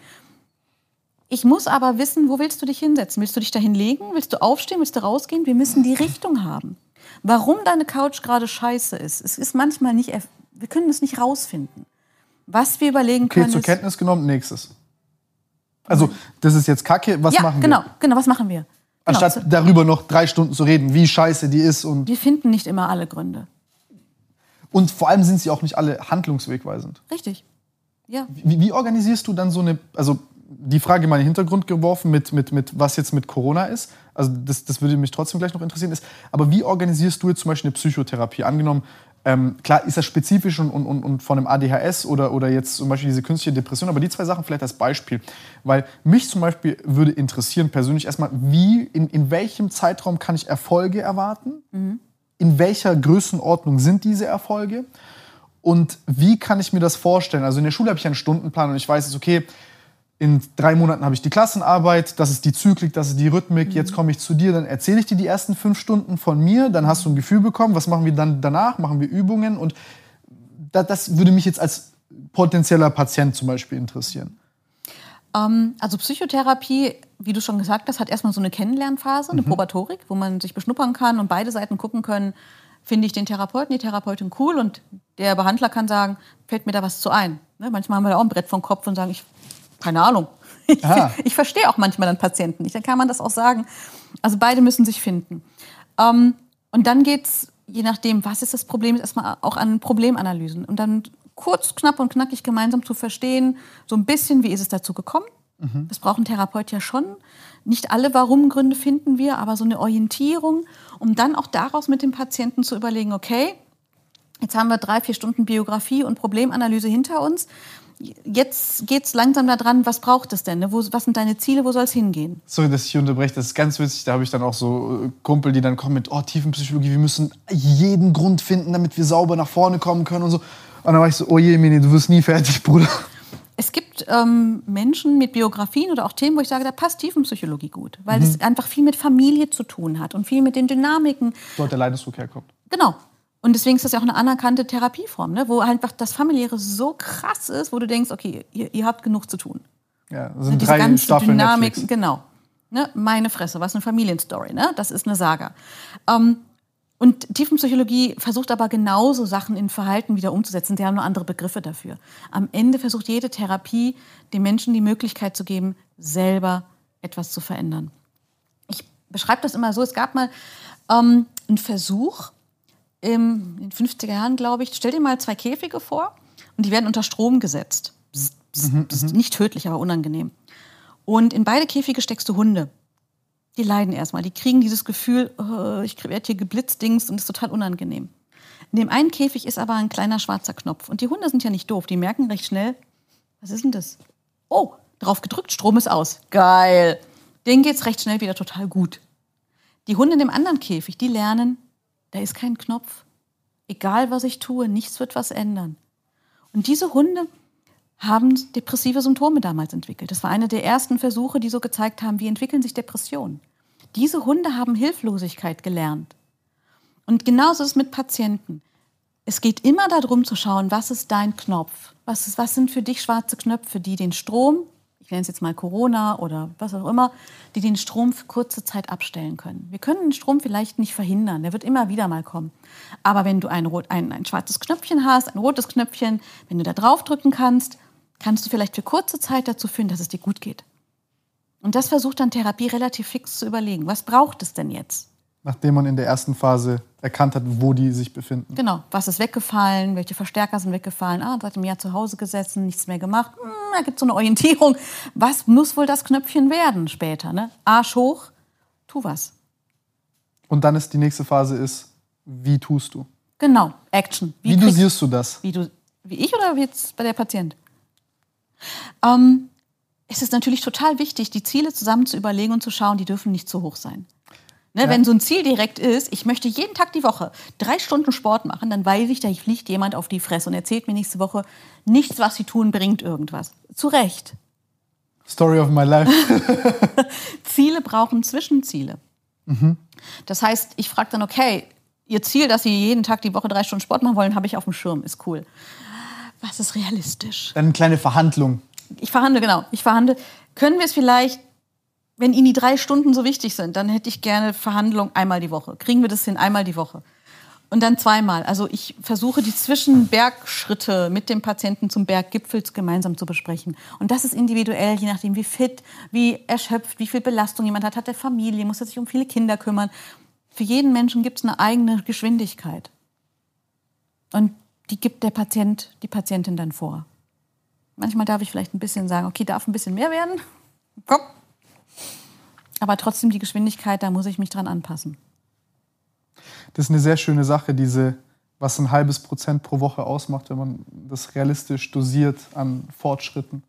Ich muss aber wissen, wo willst du dich hinsetzen? Willst du dich dahin legen? Willst du aufstehen? Willst du rausgehen? Wir müssen die Richtung haben. Warum deine Couch gerade scheiße ist, es ist manchmal nicht, wir können es nicht rausfinden. Was wir überlegen okay, können ist... Okay, zur Kenntnis genommen, nächstes. Also, das ist jetzt Kacke, was ja, machen genau, wir? Ja, genau, was machen wir? Anstatt genau. darüber noch drei Stunden zu reden, wie scheiße die ist und... Wir finden nicht immer alle Gründe. Und vor allem sind sie auch nicht alle handlungswegweisend. Richtig, ja. Wie, wie organisierst du dann so eine... Also, die Frage mal in den Hintergrund geworfen, mit, mit, mit, was jetzt mit Corona ist. Also das, das würde mich trotzdem gleich noch interessieren. Ist, aber wie organisierst du jetzt zum Beispiel eine Psychotherapie? Angenommen, ähm, klar ist das spezifisch und, und, und von einem A D H S oder, oder jetzt zum Beispiel diese künstliche Depression, aber die zwei Sachen vielleicht als Beispiel. Weil mich zum Beispiel würde interessieren persönlich erstmal, wie, in, in welchem Zeitraum kann ich Erfolge erwarten? Mhm. In welcher Größenordnung sind diese Erfolge? Und wie kann ich mir das vorstellen? Also in der Schule habe ich einen Stundenplan und ich weiß, es ist okay, in drei Monaten habe ich die Klassenarbeit, das ist die Zyklik, das ist die Rhythmik, mhm. jetzt komme ich zu dir, dann erzähle ich dir die ersten fünf Stunden von mir, dann hast du ein Gefühl bekommen, was machen wir dann danach, machen wir Übungen und das, das würde mich jetzt als potenzieller Patient zum Beispiel interessieren. Ähm, also Psychotherapie, wie du schon gesagt hast, hat erstmal so eine Kennenlernphase, eine mhm. Probatorik, wo man sich beschnuppern kann und beide Seiten gucken können, finde ich den Therapeuten, die Therapeutin cool und der Behandler kann sagen, fällt mir da was zu ein. Ne? Manchmal haben wir da auch ein Brett vom Kopf und sagen, ich keine Ahnung. Ich, ich verstehe auch manchmal dann Patienten nicht. Dann kann man das auch sagen. Also beide müssen sich finden. Ähm, und dann geht es, je nachdem, was ist das Problem, erstmal auch an Problemanalysen. Und dann kurz, knapp und knackig gemeinsam zu verstehen, so ein bisschen, wie ist es dazu gekommen. Mhm. Das braucht ein Therapeut ja schon. Nicht alle Warum-Gründe finden wir, aber so eine Orientierung, um dann auch daraus mit dem Patienten zu überlegen, okay, Jetzt haben wir drei, vier Stunden Biografie und Problemanalyse hinter uns. Jetzt geht es langsam daran, was braucht es denn? Ne? Wo, was sind deine Ziele? Wo soll es hingehen? Sorry, dass ich hier unterbreche. Das ist ganz witzig. Da habe ich dann auch so Kumpel, die dann kommen mit oh, Tiefenpsychologie. Wir müssen jeden Grund finden, damit wir sauber nach vorne kommen können und so. Und dann war ich so, oh je, Mini, du wirst nie fertig, Bruder. Es gibt ähm, Menschen mit Biografien oder auch Themen, wo ich sage, da passt Tiefenpsychologie gut. Weil mhm. es einfach viel mit Familie zu tun hat und viel mit den Dynamiken. Dort der Leidensdruck herkommt. Genau. Und deswegen ist das ja auch eine anerkannte Therapieform, ne? Wo einfach das Familiäre so krass ist, wo du denkst, okay, ihr, ihr habt genug zu tun. Ja, das sind diese drei Staffeln Netflix. Genau. Ne? Meine Fresse, was eine Familienstory, ne? Das ist eine Saga. Ähm, und Tiefenpsychologie versucht aber genauso Sachen in Verhalten wieder umzusetzen. Sie haben nur andere Begriffe dafür. Am Ende versucht jede Therapie, den Menschen die Möglichkeit zu geben, selber etwas zu verändern. Ich beschreibe das immer so, es gab mal ähm, einen Versuch, in den fünfziger Jahren, glaube ich, stell dir mal zwei Käfige vor und die werden unter Strom gesetzt. Psst, psst, mhm, psst. Nicht tödlich, aber unangenehm. Und in beide Käfige steckst du Hunde. Die leiden erstmal. Die kriegen dieses Gefühl, oh, ich werde hier geblitzt, Dings, und das ist total unangenehm. In dem einen Käfig ist aber ein kleiner schwarzer Knopf. Und die Hunde sind ja nicht doof. Die merken recht schnell, was ist denn das? Oh, drauf gedrückt, Strom ist aus. Geil. Denen geht's recht schnell wieder total gut. Die Hunde in dem anderen Käfig, die lernen, da ist kein Knopf. Egal, was ich tue, nichts wird was ändern. Und diese Hunde haben depressive Symptome damals entwickelt. Das war einer der ersten Versuche, die so gezeigt haben, wie entwickeln sich Depressionen. Diese Hunde haben Hilflosigkeit gelernt. Und genauso ist es mit Patienten. Es geht immer darum zu schauen, was ist dein Knopf? Was ist, was sind für dich schwarze Knöpfe, die den Strom, ich nenne es jetzt mal Corona oder was auch immer, die den Strom für kurze Zeit abstellen können. Wir können den Strom vielleicht nicht verhindern, der wird immer wieder mal kommen. Aber wenn du ein, rot, ein, ein schwarzes Knöpfchen hast, ein rotes Knöpfchen, wenn du da drauf drücken kannst, kannst du vielleicht für kurze Zeit dazu führen, dass es dir gut geht. Und das versucht dann Therapie relativ fix zu überlegen. Was braucht es denn jetzt? Nachdem man in der ersten Phase erkannt hat, wo die sich befinden. Genau, was ist weggefallen, welche Verstärker sind weggefallen, ah, seit einem Jahr zu Hause gesessen, nichts mehr gemacht, hm, da gibt es so eine Orientierung. Was muss wohl das Knöpfchen werden später, ne? Arsch hoch, tu was. Und dann ist die nächste Phase ist, wie tust du? Genau, Action. Wie, wie dosierst du das? Wie, du, wie ich oder wie jetzt bei der Patient? Ähm, es ist natürlich total wichtig, die Ziele zusammen zu überlegen und zu schauen, die dürfen nicht zu hoch sein. Ne, ja. Wenn so ein Ziel direkt ist, ich möchte jeden Tag die Woche drei Stunden Sport machen, dann weiß ich, da fliegt jemand auf die Fresse und erzählt mir nächste Woche, nichts, was sie tun, bringt irgendwas. Zu Recht. Story of my life. Ziele brauchen Zwischenziele. Mhm. Das heißt, ich frage dann, okay, ihr Ziel, dass sie jeden Tag die Woche drei Stunden Sport machen wollen, habe ich auf dem Schirm, ist cool. Was ist realistisch? Dann eine kleine Verhandlung. Ich verhandle, genau. Ich verhandle. Können wir es vielleicht, wenn Ihnen die drei Stunden so wichtig sind, dann hätte ich gerne Verhandlung einmal die Woche. Kriegen wir das hin, einmal die Woche? Und dann zweimal. Also ich versuche, die Zwischenbergschritte mit dem Patienten zum Berggipfel gemeinsam zu besprechen. Und das ist individuell, je nachdem, wie fit, wie erschöpft, wie viel Belastung jemand hat. Hat er Familie, muss er sich um viele Kinder kümmern. Für jeden Menschen gibt es eine eigene Geschwindigkeit. Und die gibt der Patient, die Patientin dann vor. Manchmal darf ich vielleicht ein bisschen sagen, okay, darf ein bisschen mehr werden? Komm. Aber trotzdem die Geschwindigkeit, da muss ich mich dran anpassen. Das ist eine sehr schöne Sache, diese, was ein halbes Prozent pro Woche ausmacht, wenn man das realistisch dosiert an Fortschritten.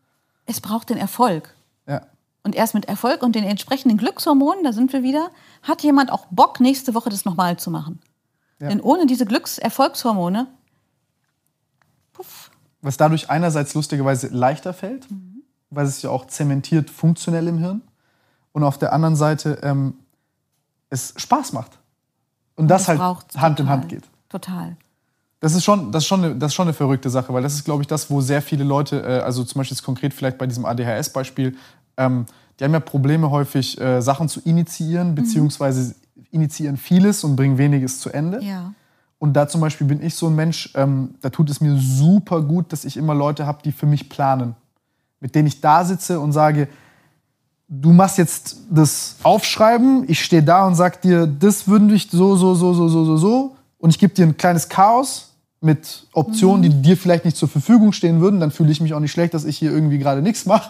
Es braucht den Erfolg. Ja. Und erst mit Erfolg und den entsprechenden Glückshormonen, da sind wir wieder, hat jemand auch Bock, nächste Woche das nochmal zu machen. Ja. Denn ohne diese Glückserfolgshormone, puff. Was dadurch einerseits lustigerweise leichter fällt, mhm. weil es ja auch zementiert funktionell im Hirn. Und auf der anderen Seite ähm, es Spaß macht. Und, und das halt Hand in Hand geht. Total. Das ist schon, das ist schon, eine, das ist schon eine verrückte Sache, weil das ist, glaube ich, das, wo sehr viele Leute, äh, also zum Beispiel jetzt konkret vielleicht bei diesem A D H S-Beispiel, ähm, die haben ja Probleme häufig, äh, Sachen zu initiieren, beziehungsweise initiieren vieles und bringen weniges zu Ende. Ja. Und da zum Beispiel bin ich so ein Mensch, ähm, da tut es mir super gut, dass ich immer Leute habe, die für mich planen. Mit denen ich da sitze und sage, du machst jetzt das Aufschreiben, ich stehe da und sag dir, das würde ich so, so, so, so, so, so, so. Und ich gebe dir ein kleines Chaos mit Optionen, mhm. die dir vielleicht nicht zur Verfügung stehen würden. Dann fühle ich mich auch nicht schlecht, dass ich hier irgendwie gerade nichts mache.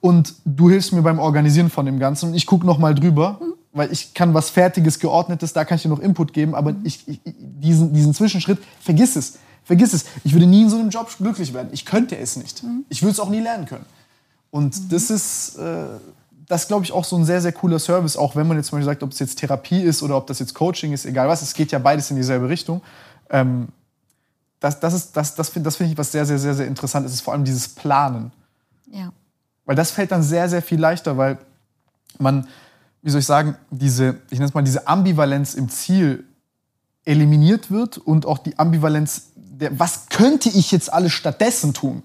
Und du hilfst mir beim Organisieren von dem Ganzen. Und ich gucke nochmal drüber, mhm. weil ich kann was Fertiges, Geordnetes, da kann ich dir noch Input geben, aber ich, ich, diesen, diesen Zwischenschritt, vergiss es, vergiss es. Ich würde nie in so einem Job glücklich werden. Ich könnte es nicht. Ich würde es auch nie lernen können. Und mhm. das ist, äh, das glaube ich, auch so ein sehr, sehr cooler Service, auch wenn man jetzt zum Beispiel sagt, ob es jetzt Therapie ist oder ob das jetzt Coaching ist, egal was, es geht ja beides in dieselbe Richtung. Ähm, das das, ist, das, das finde das find ich was sehr, sehr, sehr, sehr Interessantes, ist vor allem dieses Planen. Ja. Weil das fällt dann sehr, sehr viel leichter, weil man, wie soll ich sagen, diese, ich nenne es mal, diese Ambivalenz im Ziel eliminiert wird und auch die Ambivalenz der, was könnte ich jetzt alles stattdessen tun?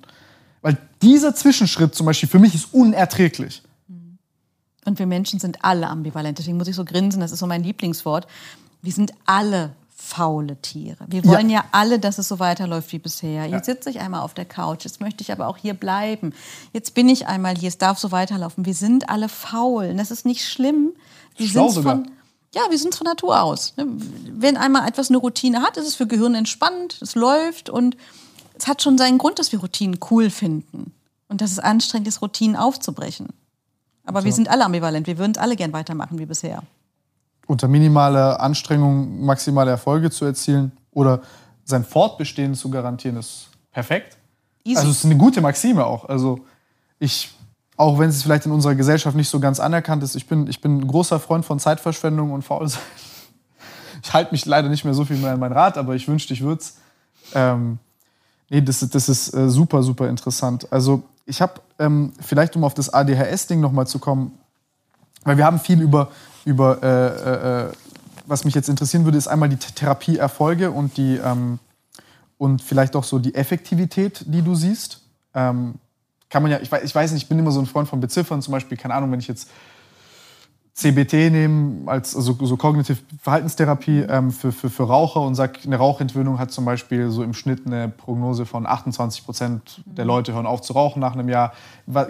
Weil dieser Zwischenschritt zum Beispiel für mich ist unerträglich. Und wir Menschen sind alle ambivalent. Deswegen muss ich so grinsen, das ist so mein Lieblingswort. Wir sind alle faule Tiere. Wir wollen ja, ja alle, dass es so weiterläuft wie bisher. Jetzt ja. sitze ich einmal auf der Couch, jetzt möchte ich aber auch hier bleiben. Jetzt bin ich einmal hier, es darf so weiterlaufen. Wir sind alle faul. Und das ist nicht schlimm. Wir Schlau sind's sogar. Von, ja, wir sind von Natur aus. Wenn einmal etwas eine Routine hat, ist es für Gehirn entspannend, es läuft und es hat schon seinen Grund, dass wir Routinen cool finden und dass es anstrengend ist, Routinen aufzubrechen. Aber also, wir sind alle ambivalent, wir würden es alle gern weitermachen wie bisher. Unter minimaler Anstrengung maximale Erfolge zu erzielen oder sein Fortbestehen zu garantieren, ist perfekt. Easy. Also es ist eine gute Maxime auch. Also ich, auch wenn es vielleicht in unserer Gesellschaft nicht so ganz anerkannt ist, ich bin, ich bin ein großer Freund von Zeitverschwendung und Faulsein. Ich halte mich leider nicht mehr so viel mehr an meinen Rat, aber ich wünschte, ich würde es. Ähm, Nee, das, das ist äh, super, super interessant. Also ich habe, ähm, vielleicht um auf das A D H S-Ding nochmal zu kommen, weil wir haben viel über, über äh, äh, was mich jetzt interessieren würde, ist einmal die Therapieerfolge und die ähm, und vielleicht auch so die Effektivität, die du siehst. Ähm, kann man ja, ich weiß, ich weiß nicht, ich bin immer so ein Freund von Beziffern, zum Beispiel, keine Ahnung, wenn ich jetzt C B T nehmen, als, also so kognitive Verhaltenstherapie ähm, für, für, für Raucher und sagt, eine Rauchentwöhnung hat zum Beispiel so im Schnitt eine Prognose von achtundzwanzig Prozent der Leute hören auf zu rauchen nach einem Jahr.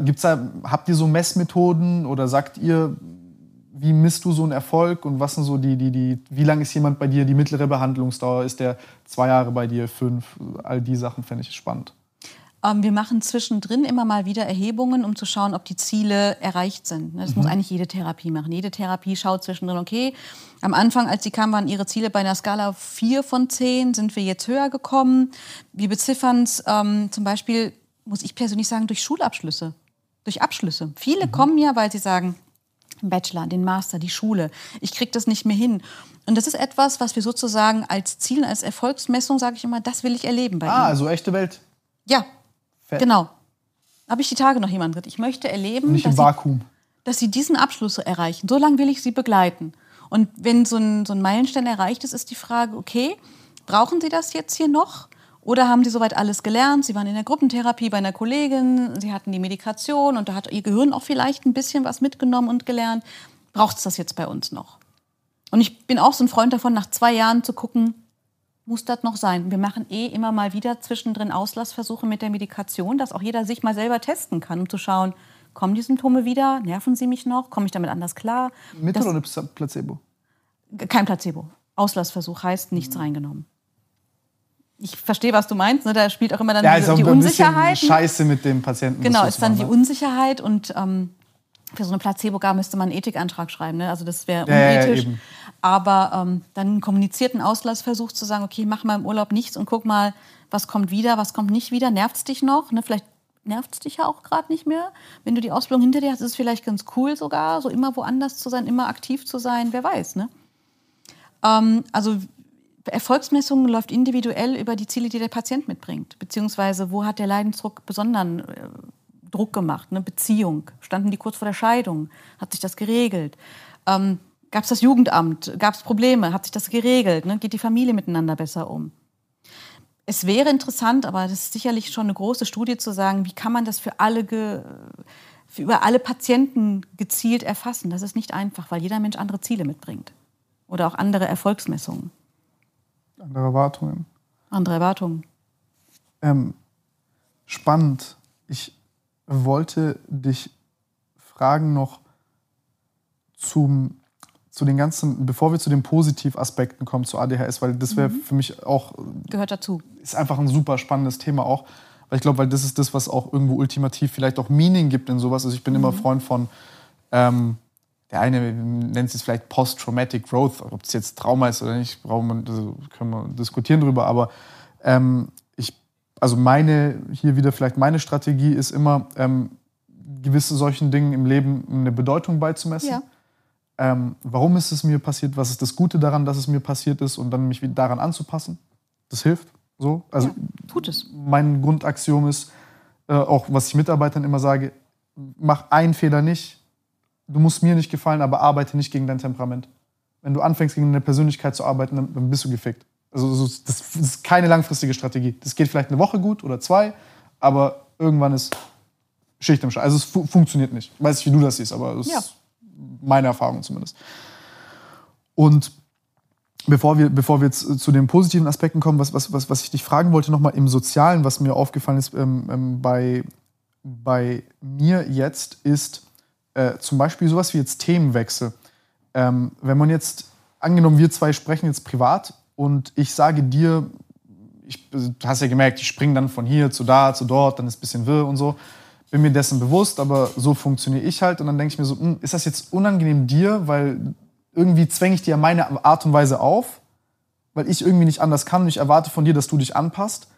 Gibt's da, habt ihr so Messmethoden oder sagt ihr, wie misst du so einen Erfolg und was sind so die, die, die, wie lange ist jemand bei dir, die mittlere Behandlungsdauer, ist der zwei Jahre bei dir, fünf, all die Sachen fände ich spannend. Wir machen zwischendrin immer mal wieder Erhebungen, um zu schauen, ob die Ziele erreicht sind. Das mhm. muss eigentlich jede Therapie machen. Jede Therapie schaut zwischendrin, okay, am Anfang, als die kamen, waren ihre Ziele bei einer Skala vier von zehn, sind wir jetzt höher gekommen. Wir beziffern es ähm, zum Beispiel, muss ich persönlich sagen, durch Schulabschlüsse. Durch Abschlüsse. Viele mhm. kommen ja, weil sie sagen, Bachelor, den Master, die Schule, ich kriege das nicht mehr hin. Und das ist etwas, was wir sozusagen als Ziel, als Erfolgsmessung, sage ich immer, das will ich erleben bei Ihnen. Ah, so echte Welt. Ja. Genau. Habe ich die Tage noch jemanden drin. Ich möchte erleben, dass sie, dass sie diesen Abschluss erreichen. So lange will ich sie begleiten. Und wenn so ein, so ein Meilenstein erreicht ist, ist die Frage, okay, brauchen Sie das jetzt hier noch? Oder haben Sie soweit alles gelernt? Sie waren in der Gruppentherapie bei einer Kollegin, Sie hatten die Medikation und da hat Ihr Gehirn auch vielleicht ein bisschen was mitgenommen und gelernt. Braucht es das jetzt bei uns noch? Und ich bin auch so ein Freund davon, nach zwei Jahren zu gucken, muss das noch sein? Wir machen eh immer mal wieder zwischendrin Auslassversuche mit der Medikation, dass auch jeder sich mal selber testen kann, um zu schauen, kommen die Symptome wieder, nerven sie mich noch, komme ich damit anders klar? Mittel oder Placebo? Kein Placebo. Auslassversuch heißt, nichts mhm. reingenommen. Ich verstehe, was du meinst, ne? Da spielt auch immer dann ja, diese, die Unsicherheit. Scheiße mit dem Patienten. Genau, ist dann die Unsicherheit und ähm, für so eine Placebo-Gabe müsste man einen Ethikantrag schreiben, ne? Also das wäre unethisch. Ja, ja, aber ähm, dann einen kommunizierten Auslassversuch zu sagen, okay, mach mal im Urlaub nichts und guck mal, was kommt wieder, was kommt nicht wieder, nervt es dich noch? Ne? Vielleicht nervt es dich ja auch gerade nicht mehr. Wenn du die Ausbildung hinter dir hast, ist es vielleicht ganz cool sogar, so immer woanders zu sein, immer aktiv zu sein, wer weiß. Ne? Ähm, also Erfolgsmessung läuft individuell über die Ziele, die der Patient mitbringt, beziehungsweise wo hat der Leidensdruck besonderen äh, Druck gemacht, eine Beziehung, standen die kurz vor der Scheidung, hat sich das geregelt, ähm, gab es das Jugendamt, gab es Probleme, hat sich das geregelt, ne? Geht die Familie miteinander besser um. Es wäre interessant, aber das ist sicherlich schon eine große Studie zu sagen, wie kann man das für alle, ge, für über alle Patienten gezielt erfassen. Das ist nicht einfach, weil jeder Mensch andere Ziele mitbringt oder auch andere Erfolgsmessungen. Andere Erwartungen. Andere Erwartungen. Ähm, spannend. Ich wollte dich fragen noch zum, zu den ganzen, bevor wir zu den Positivaspekten kommen, zu A D H S, weil das wäre mhm. für mich auch... Gehört dazu. Ist einfach ein super spannendes Thema auch, weil ich glaube, weil das ist das, was auch irgendwo ultimativ vielleicht auch Meaning gibt in sowas. Also ich bin mhm. immer Freund von ähm, der eine nennt es vielleicht Post-Traumatic Growth, ob es jetzt Trauma ist oder nicht, man, also können wir diskutieren drüber, aber ähm, ich, also meine, hier wieder vielleicht meine Strategie ist immer, ähm, gewisse solchen Dingen im Leben eine Bedeutung beizumessen. Ja. Ähm, warum ist es mir passiert? Was ist das Gute daran, dass es mir passiert ist? Und dann mich wieder daran anzupassen. Das hilft. So. Also ja, tut es. Mein Grundaxiom ist, äh, auch was ich Mitarbeitern immer sage, mach einen Fehler nicht. Du musst mir nicht gefallen, aber arbeite nicht gegen dein Temperament. Wenn du anfängst, gegen deine Persönlichkeit zu arbeiten, dann, dann bist du gefickt. Also das, das ist keine langfristige Strategie. Das geht vielleicht eine Woche gut oder zwei, aber irgendwann ist Schicht im Schacht. Also es fu- funktioniert nicht. Ich weiß nicht, wie du das siehst, aber das ja. ist meine Erfahrung zumindest. Und bevor wir, bevor wir jetzt zu den positiven Aspekten kommen, was, was, was, was ich dich fragen wollte, nochmal im Sozialen, was mir aufgefallen ist ähm, ähm, bei, bei mir jetzt, ist äh, zum Beispiel sowas wie jetzt Themenwechsel. Ähm, wenn man jetzt, angenommen wir zwei sprechen jetzt privat und ich sage dir, ich, du hast ja gemerkt, ich springe dann von hier zu da, zu dort, dann ist ein bisschen wirr und so. Bin mir dessen bewusst, aber so funktioniere ich halt. Und dann denke ich mir so, mh, ist das jetzt unangenehm dir? Weil irgendwie zwänge ich dir ja meine Art und Weise auf, weil ich irgendwie nicht anders kann und ich erwarte von dir, dass du dich anpasst.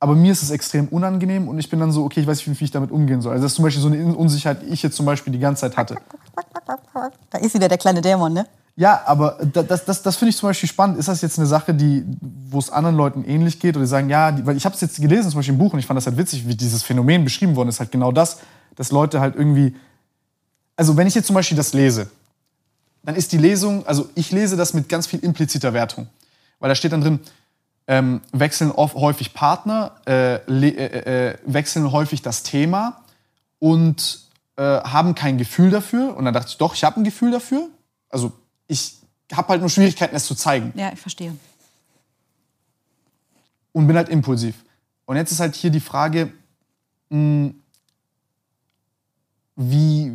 Aber mir ist es extrem unangenehm und ich bin dann so, okay, ich weiß nicht, wie ich damit umgehen soll. Also das ist zum Beispiel so eine Unsicherheit, die ich jetzt zum Beispiel die ganze Zeit hatte. Da ist wieder der kleine Dämon, ne? Ja, aber das, das, das finde ich zum Beispiel spannend. Ist das jetzt eine Sache, die, wo es anderen Leuten ähnlich geht? Oder die sagen, ja, die, weil ich habe es jetzt gelesen, zum Beispiel im Buch, und ich fand das halt witzig, wie dieses Phänomen beschrieben worden ist. Halt genau das, dass Leute halt irgendwie... Also wenn ich jetzt zum Beispiel das lese, dann ist die Lesung... Also ich lese das mit ganz viel impliziter Wertung. Weil da steht dann drin, ähm, wechseln oft, häufig Partner, äh, le- äh, äh, wechseln häufig das Thema und äh, haben kein Gefühl dafür. Und dann dachte ich, doch, ich habe ein Gefühl dafür. Also... Ich habe halt nur Schwierigkeiten, es zu zeigen. Ja, ich verstehe. Und bin halt impulsiv. Und jetzt ist halt hier die Frage, mh, wie,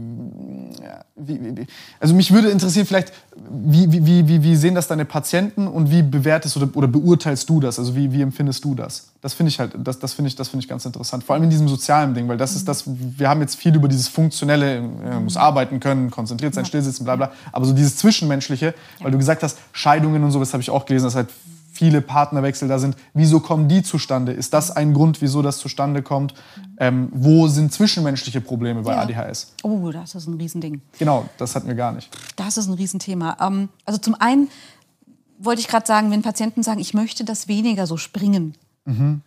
wie, wie... Also mich würde interessieren vielleicht, wie, wie, wie, wie sehen das deine Patienten und wie bewertest oder, oder beurteilst du das? Also wie, wie empfindest du das? Das finde ich halt, das, das finde ich, das finde ich ganz interessant. Vor allem in diesem sozialen Ding, weil das mhm. ist das, wir haben jetzt viel über dieses Funktionelle, man muss arbeiten können, konzentriert sein, ja. stillsitzen, bla bla. Aber so dieses Zwischenmenschliche, ja. weil du gesagt hast, Scheidungen und so, das habe ich auch gelesen, dass halt viele Partnerwechsel da sind. Wieso kommen die zustande? Ist das ein Grund, wieso das zustande kommt? Ähm, wo sind zwischenmenschliche Probleme bei ja. A D H S? Oh, das ist ein Riesending. Genau, das hatten wir gar nicht. Das ist ein Riesenthema. Ähm, also zum einen wollte ich gerade sagen, wenn Patienten sagen, ich möchte das weniger so springen, mhm.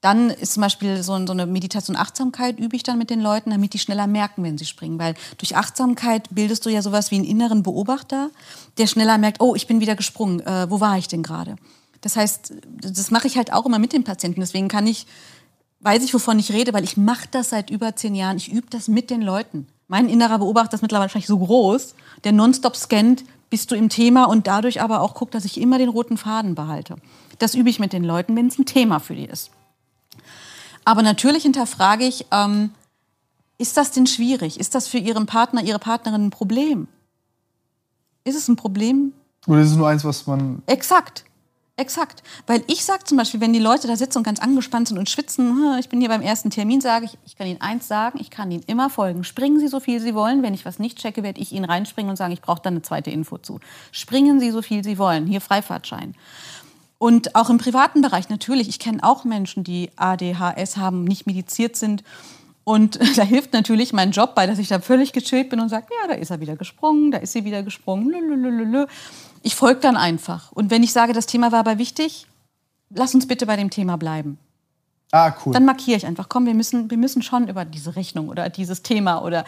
dann ist zum Beispiel so, so eine Meditation, Achtsamkeit übe ich dann mit den Leuten, damit die schneller merken, wenn sie springen. Weil durch Achtsamkeit bildest du ja sowas wie einen inneren Beobachter, der schneller merkt, oh, ich bin wieder gesprungen, äh, wo war ich denn gerade? Das heißt, das mache ich halt auch immer mit den Patienten. Deswegen kann ich, weiß ich, wovon ich rede, weil ich mache das seit über zehn Jahren. Ich übe das mit den Leuten. Mein innerer Beobachter ist mittlerweile wahrscheinlich so groß, der nonstop scannt, bist du im Thema und dadurch aber auch guckt, dass ich immer den roten Faden behalte. Das übe ich mit den Leuten, wenn es ein Thema für die ist. Aber natürlich hinterfrage ich, ähm, ist das denn schwierig? Ist das für Ihren Partner, Ihre Partnerin ein Problem? Ist es ein Problem? Oder ist es nur eins, was man... Exakt. Exakt, weil ich sage zum Beispiel, wenn die Leute da sitzen und ganz angespannt sind und schwitzen, ich bin hier beim ersten Termin, sage ich, ich kann Ihnen eins sagen, ich kann Ihnen immer folgen. Springen Sie so viel Sie wollen, wenn ich was nicht checke, werde ich Ihnen reinspringen und sagen, ich brauche da eine zweite Info zu. Springen Sie so viel Sie wollen, hier Freifahrtschein. Und auch im privaten Bereich natürlich, ich kenne auch Menschen, die A D H S haben, nicht mediziert sind. Und da hilft natürlich mein Job bei, dass ich da völlig gechillt bin und sage, ja, da ist er wieder gesprungen, da ist sie wieder gesprungen, lülülülülü. Ich folge dann einfach. Und wenn ich sage, das Thema war aber wichtig, lass uns bitte bei dem Thema bleiben. Ah, cool. Dann markiere ich einfach, komm, wir müssen, wir müssen schon über diese Rechnung oder dieses Thema oder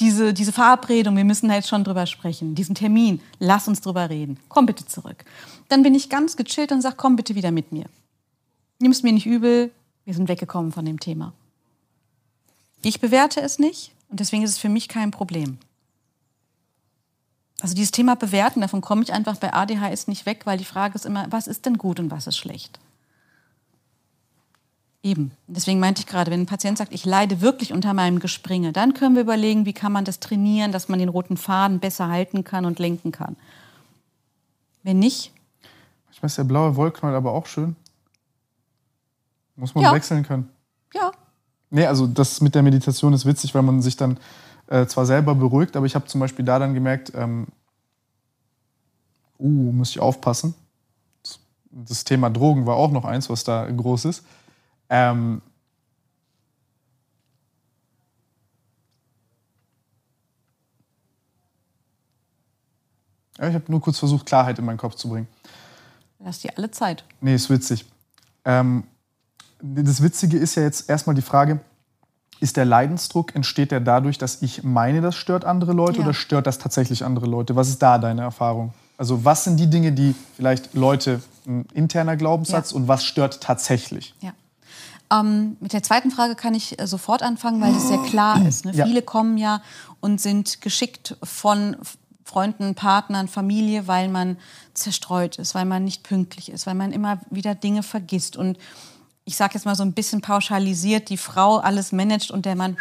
diese, diese Verabredung, wir müssen da jetzt schon drüber sprechen, diesen Termin, lass uns drüber reden, komm bitte zurück. Dann bin ich ganz gechillt und sage, komm bitte wieder mit mir. Nimm's mir nicht übel, wir sind weggekommen von dem Thema. Ich bewerte es nicht und deswegen ist es für mich kein Problem. Also dieses Thema Bewerten, davon komme ich einfach bei A D H S nicht weg, weil die Frage ist immer, was ist denn gut und was ist schlecht? Eben, deswegen meinte ich gerade, wenn ein Patient sagt, ich leide wirklich unter meinem Gespringe, dann können wir überlegen, wie kann man das trainieren, dass man den roten Faden besser halten kann und lenken kann. Wenn nicht... Ich weiß, der blaue Wollknäuel aber auch schön. Muss man ja. wechseln können. Ja. Nee, also das mit der Meditation ist witzig, weil man sich dann äh, zwar selber beruhigt, aber ich habe zum Beispiel da dann gemerkt, ähm, uh, muss ich aufpassen. Das Thema Drogen war auch noch eins, was da groß ist. Ähm, Ich habe nur kurz versucht, Klarheit in meinen Kopf zu bringen. Du hast die alle Zeit. Nee, ist witzig. Ähm, das Witzige ist ja jetzt erstmal die Frage, ist der Leidensdruck, entsteht der dadurch, dass ich meine, das stört andere Leute, ja, oder stört das tatsächlich andere Leute? Was ist da deine Erfahrung? Also was sind die Dinge, die vielleicht Leute, ein interner Glaubenssatz, ja, und was stört tatsächlich? Ja. Ähm, mit der zweiten Frage kann ich sofort anfangen, weil das sehr klar ist, ne? Ja. Viele kommen ja und sind geschickt von Freunden, Partnern, Familie, weil man zerstreut ist, weil man nicht pünktlich ist, weil man immer wieder Dinge vergisst. Und ich sage jetzt mal so ein bisschen pauschalisiert, die Frau alles managt und der Mann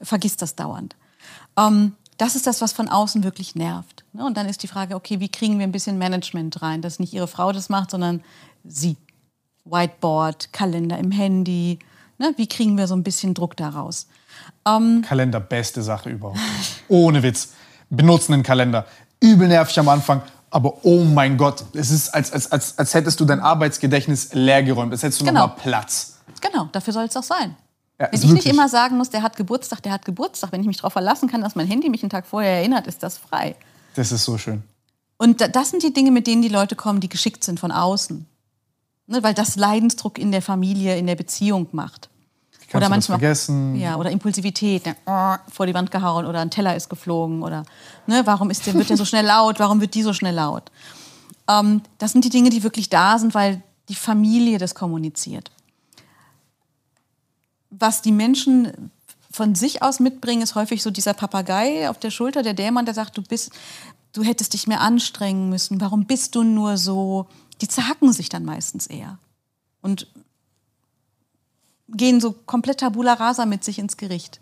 vergisst das dauernd. Ähm, das ist das, was von außen wirklich nervt. Und dann ist die Frage, okay, wie kriegen wir ein bisschen Management rein, dass nicht ihre Frau das macht, sondern sie. Whiteboard, Kalender im Handy. Wie kriegen wir so ein bisschen Druck daraus? Ähm, Kalender, beste Sache überhaupt. Ohne Witz. Benutzen einen Kalender. Übel nervig am Anfang, aber oh mein Gott, es ist, als, als, als, als hättest du dein Arbeitsgedächtnis leergeräumt. Als hättest du, genau, noch mal Platz. Genau, dafür soll es auch sein. Ja, wenn ich wirklich nicht immer sagen muss, der hat Geburtstag, der hat Geburtstag, wenn ich mich darauf verlassen kann, dass mein Handy mich einen Tag vorher erinnert, ist das frei. Das ist so schön. Und das sind die Dinge, mit denen die Leute kommen, die geschickt sind von außen. Ne, weil das Leidensdruck in der Familie, in der Beziehung macht. Oder manchmal vergessen. Ja, oder Impulsivität, ne, vor die Wand gehauen oder ein Teller ist geflogen oder, ne, warum ist der, wird der so schnell laut, warum wird die so schnell laut? Ähm, das sind die Dinge, die wirklich da sind, weil die Familie das kommuniziert. Was die Menschen von sich aus mitbringen, ist häufig so dieser Papagei auf der Schulter, der Dämon, der sagt, du bist, du hättest dich mehr anstrengen müssen, warum bist du nur so? Die zerhacken sich dann meistens eher. Und gehen so komplett tabula rasa mit sich ins Gericht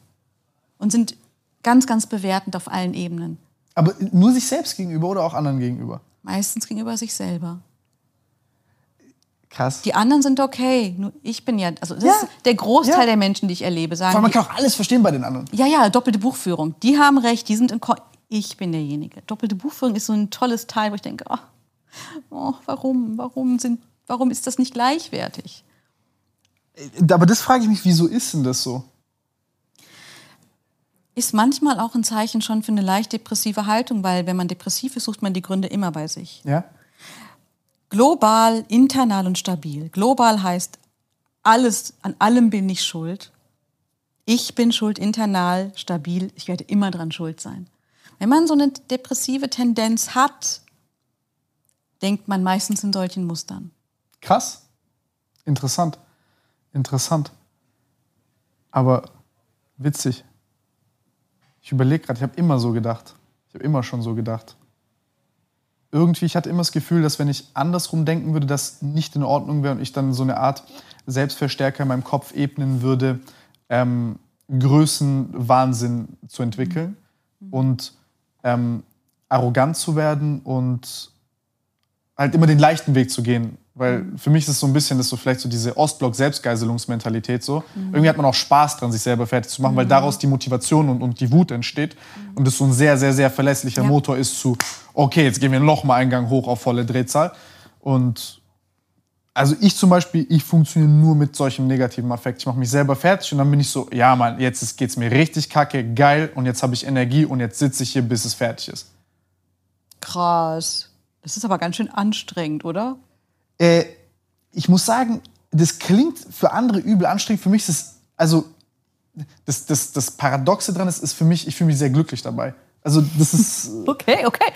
und sind ganz, ganz bewertend auf allen Ebenen. Aber nur sich selbst gegenüber oder auch anderen gegenüber? Meistens gegenüber sich selber. Krass. Die anderen sind okay, nur ich bin ja, also das ja. ist der Großteil ja. der Menschen, die ich erlebe, sagen. Weil man kann auch alles verstehen bei den anderen. Ja, ja, doppelte Buchführung. Die haben recht, die sind in Ko- ich bin derjenige. Doppelte Buchführung ist so ein tolles Teil, wo ich denke, oh, oh, warum, warum sind, warum ist das nicht gleichwertig? Aber das frage ich mich, wieso ist denn das so? Ist manchmal auch ein Zeichen schon für eine leicht depressive Haltung, weil wenn man depressiv ist, sucht man die Gründe immer bei sich. Ja. Global, internal und stabil. Global heißt, alles, an allem bin ich schuld. Ich bin schuld, internal, stabil, ich werde immer dran schuld sein. Wenn man so eine depressive Tendenz hat, denkt man meistens in solchen Mustern. Krass. Interessant. Interessant, aber witzig. Ich überlege gerade, ich habe immer so gedacht. Ich habe immer schon so gedacht. Irgendwie, ich hatte immer das Gefühl, dass wenn ich andersrum denken würde, das nicht in Ordnung wäre und ich dann so eine Art Selbstverstärker in meinem Kopf ebnen würde, ähm, Größenwahnsinn zu entwickeln, mhm, und ähm, arrogant zu werden und halt immer den leichten Weg zu gehen. Weil für mich ist es so ein bisschen, dass so vielleicht so diese Ostblock-Selbstgeiselungsmentalität so. Mhm. Irgendwie hat man auch Spaß dran, sich selber fertig zu machen, mhm, weil daraus die Motivation und, und die Wut entsteht. Mhm. Und es so ein sehr, sehr, sehr verlässlicher, ja, Motor ist zu, okay, jetzt gehen wir noch mal einen Gang hoch auf volle Drehzahl. Und also ich zum Beispiel, ich funktioniere nur mit solchem negativen Affekt. Ich mache mich selber fertig und dann bin ich so, ja Mann, jetzt geht's mir richtig kacke, geil. Und jetzt habe ich Energie und jetzt sitze ich hier, bis es fertig ist. Krass. Das ist aber ganz schön anstrengend, oder? Äh, ich muss sagen, das klingt für andere übel anstrengend. Für mich ist es, also das, das, das Paradoxe dran ist, ist für mich, ich fühle mich sehr glücklich dabei. Also das ist... Okay, okay.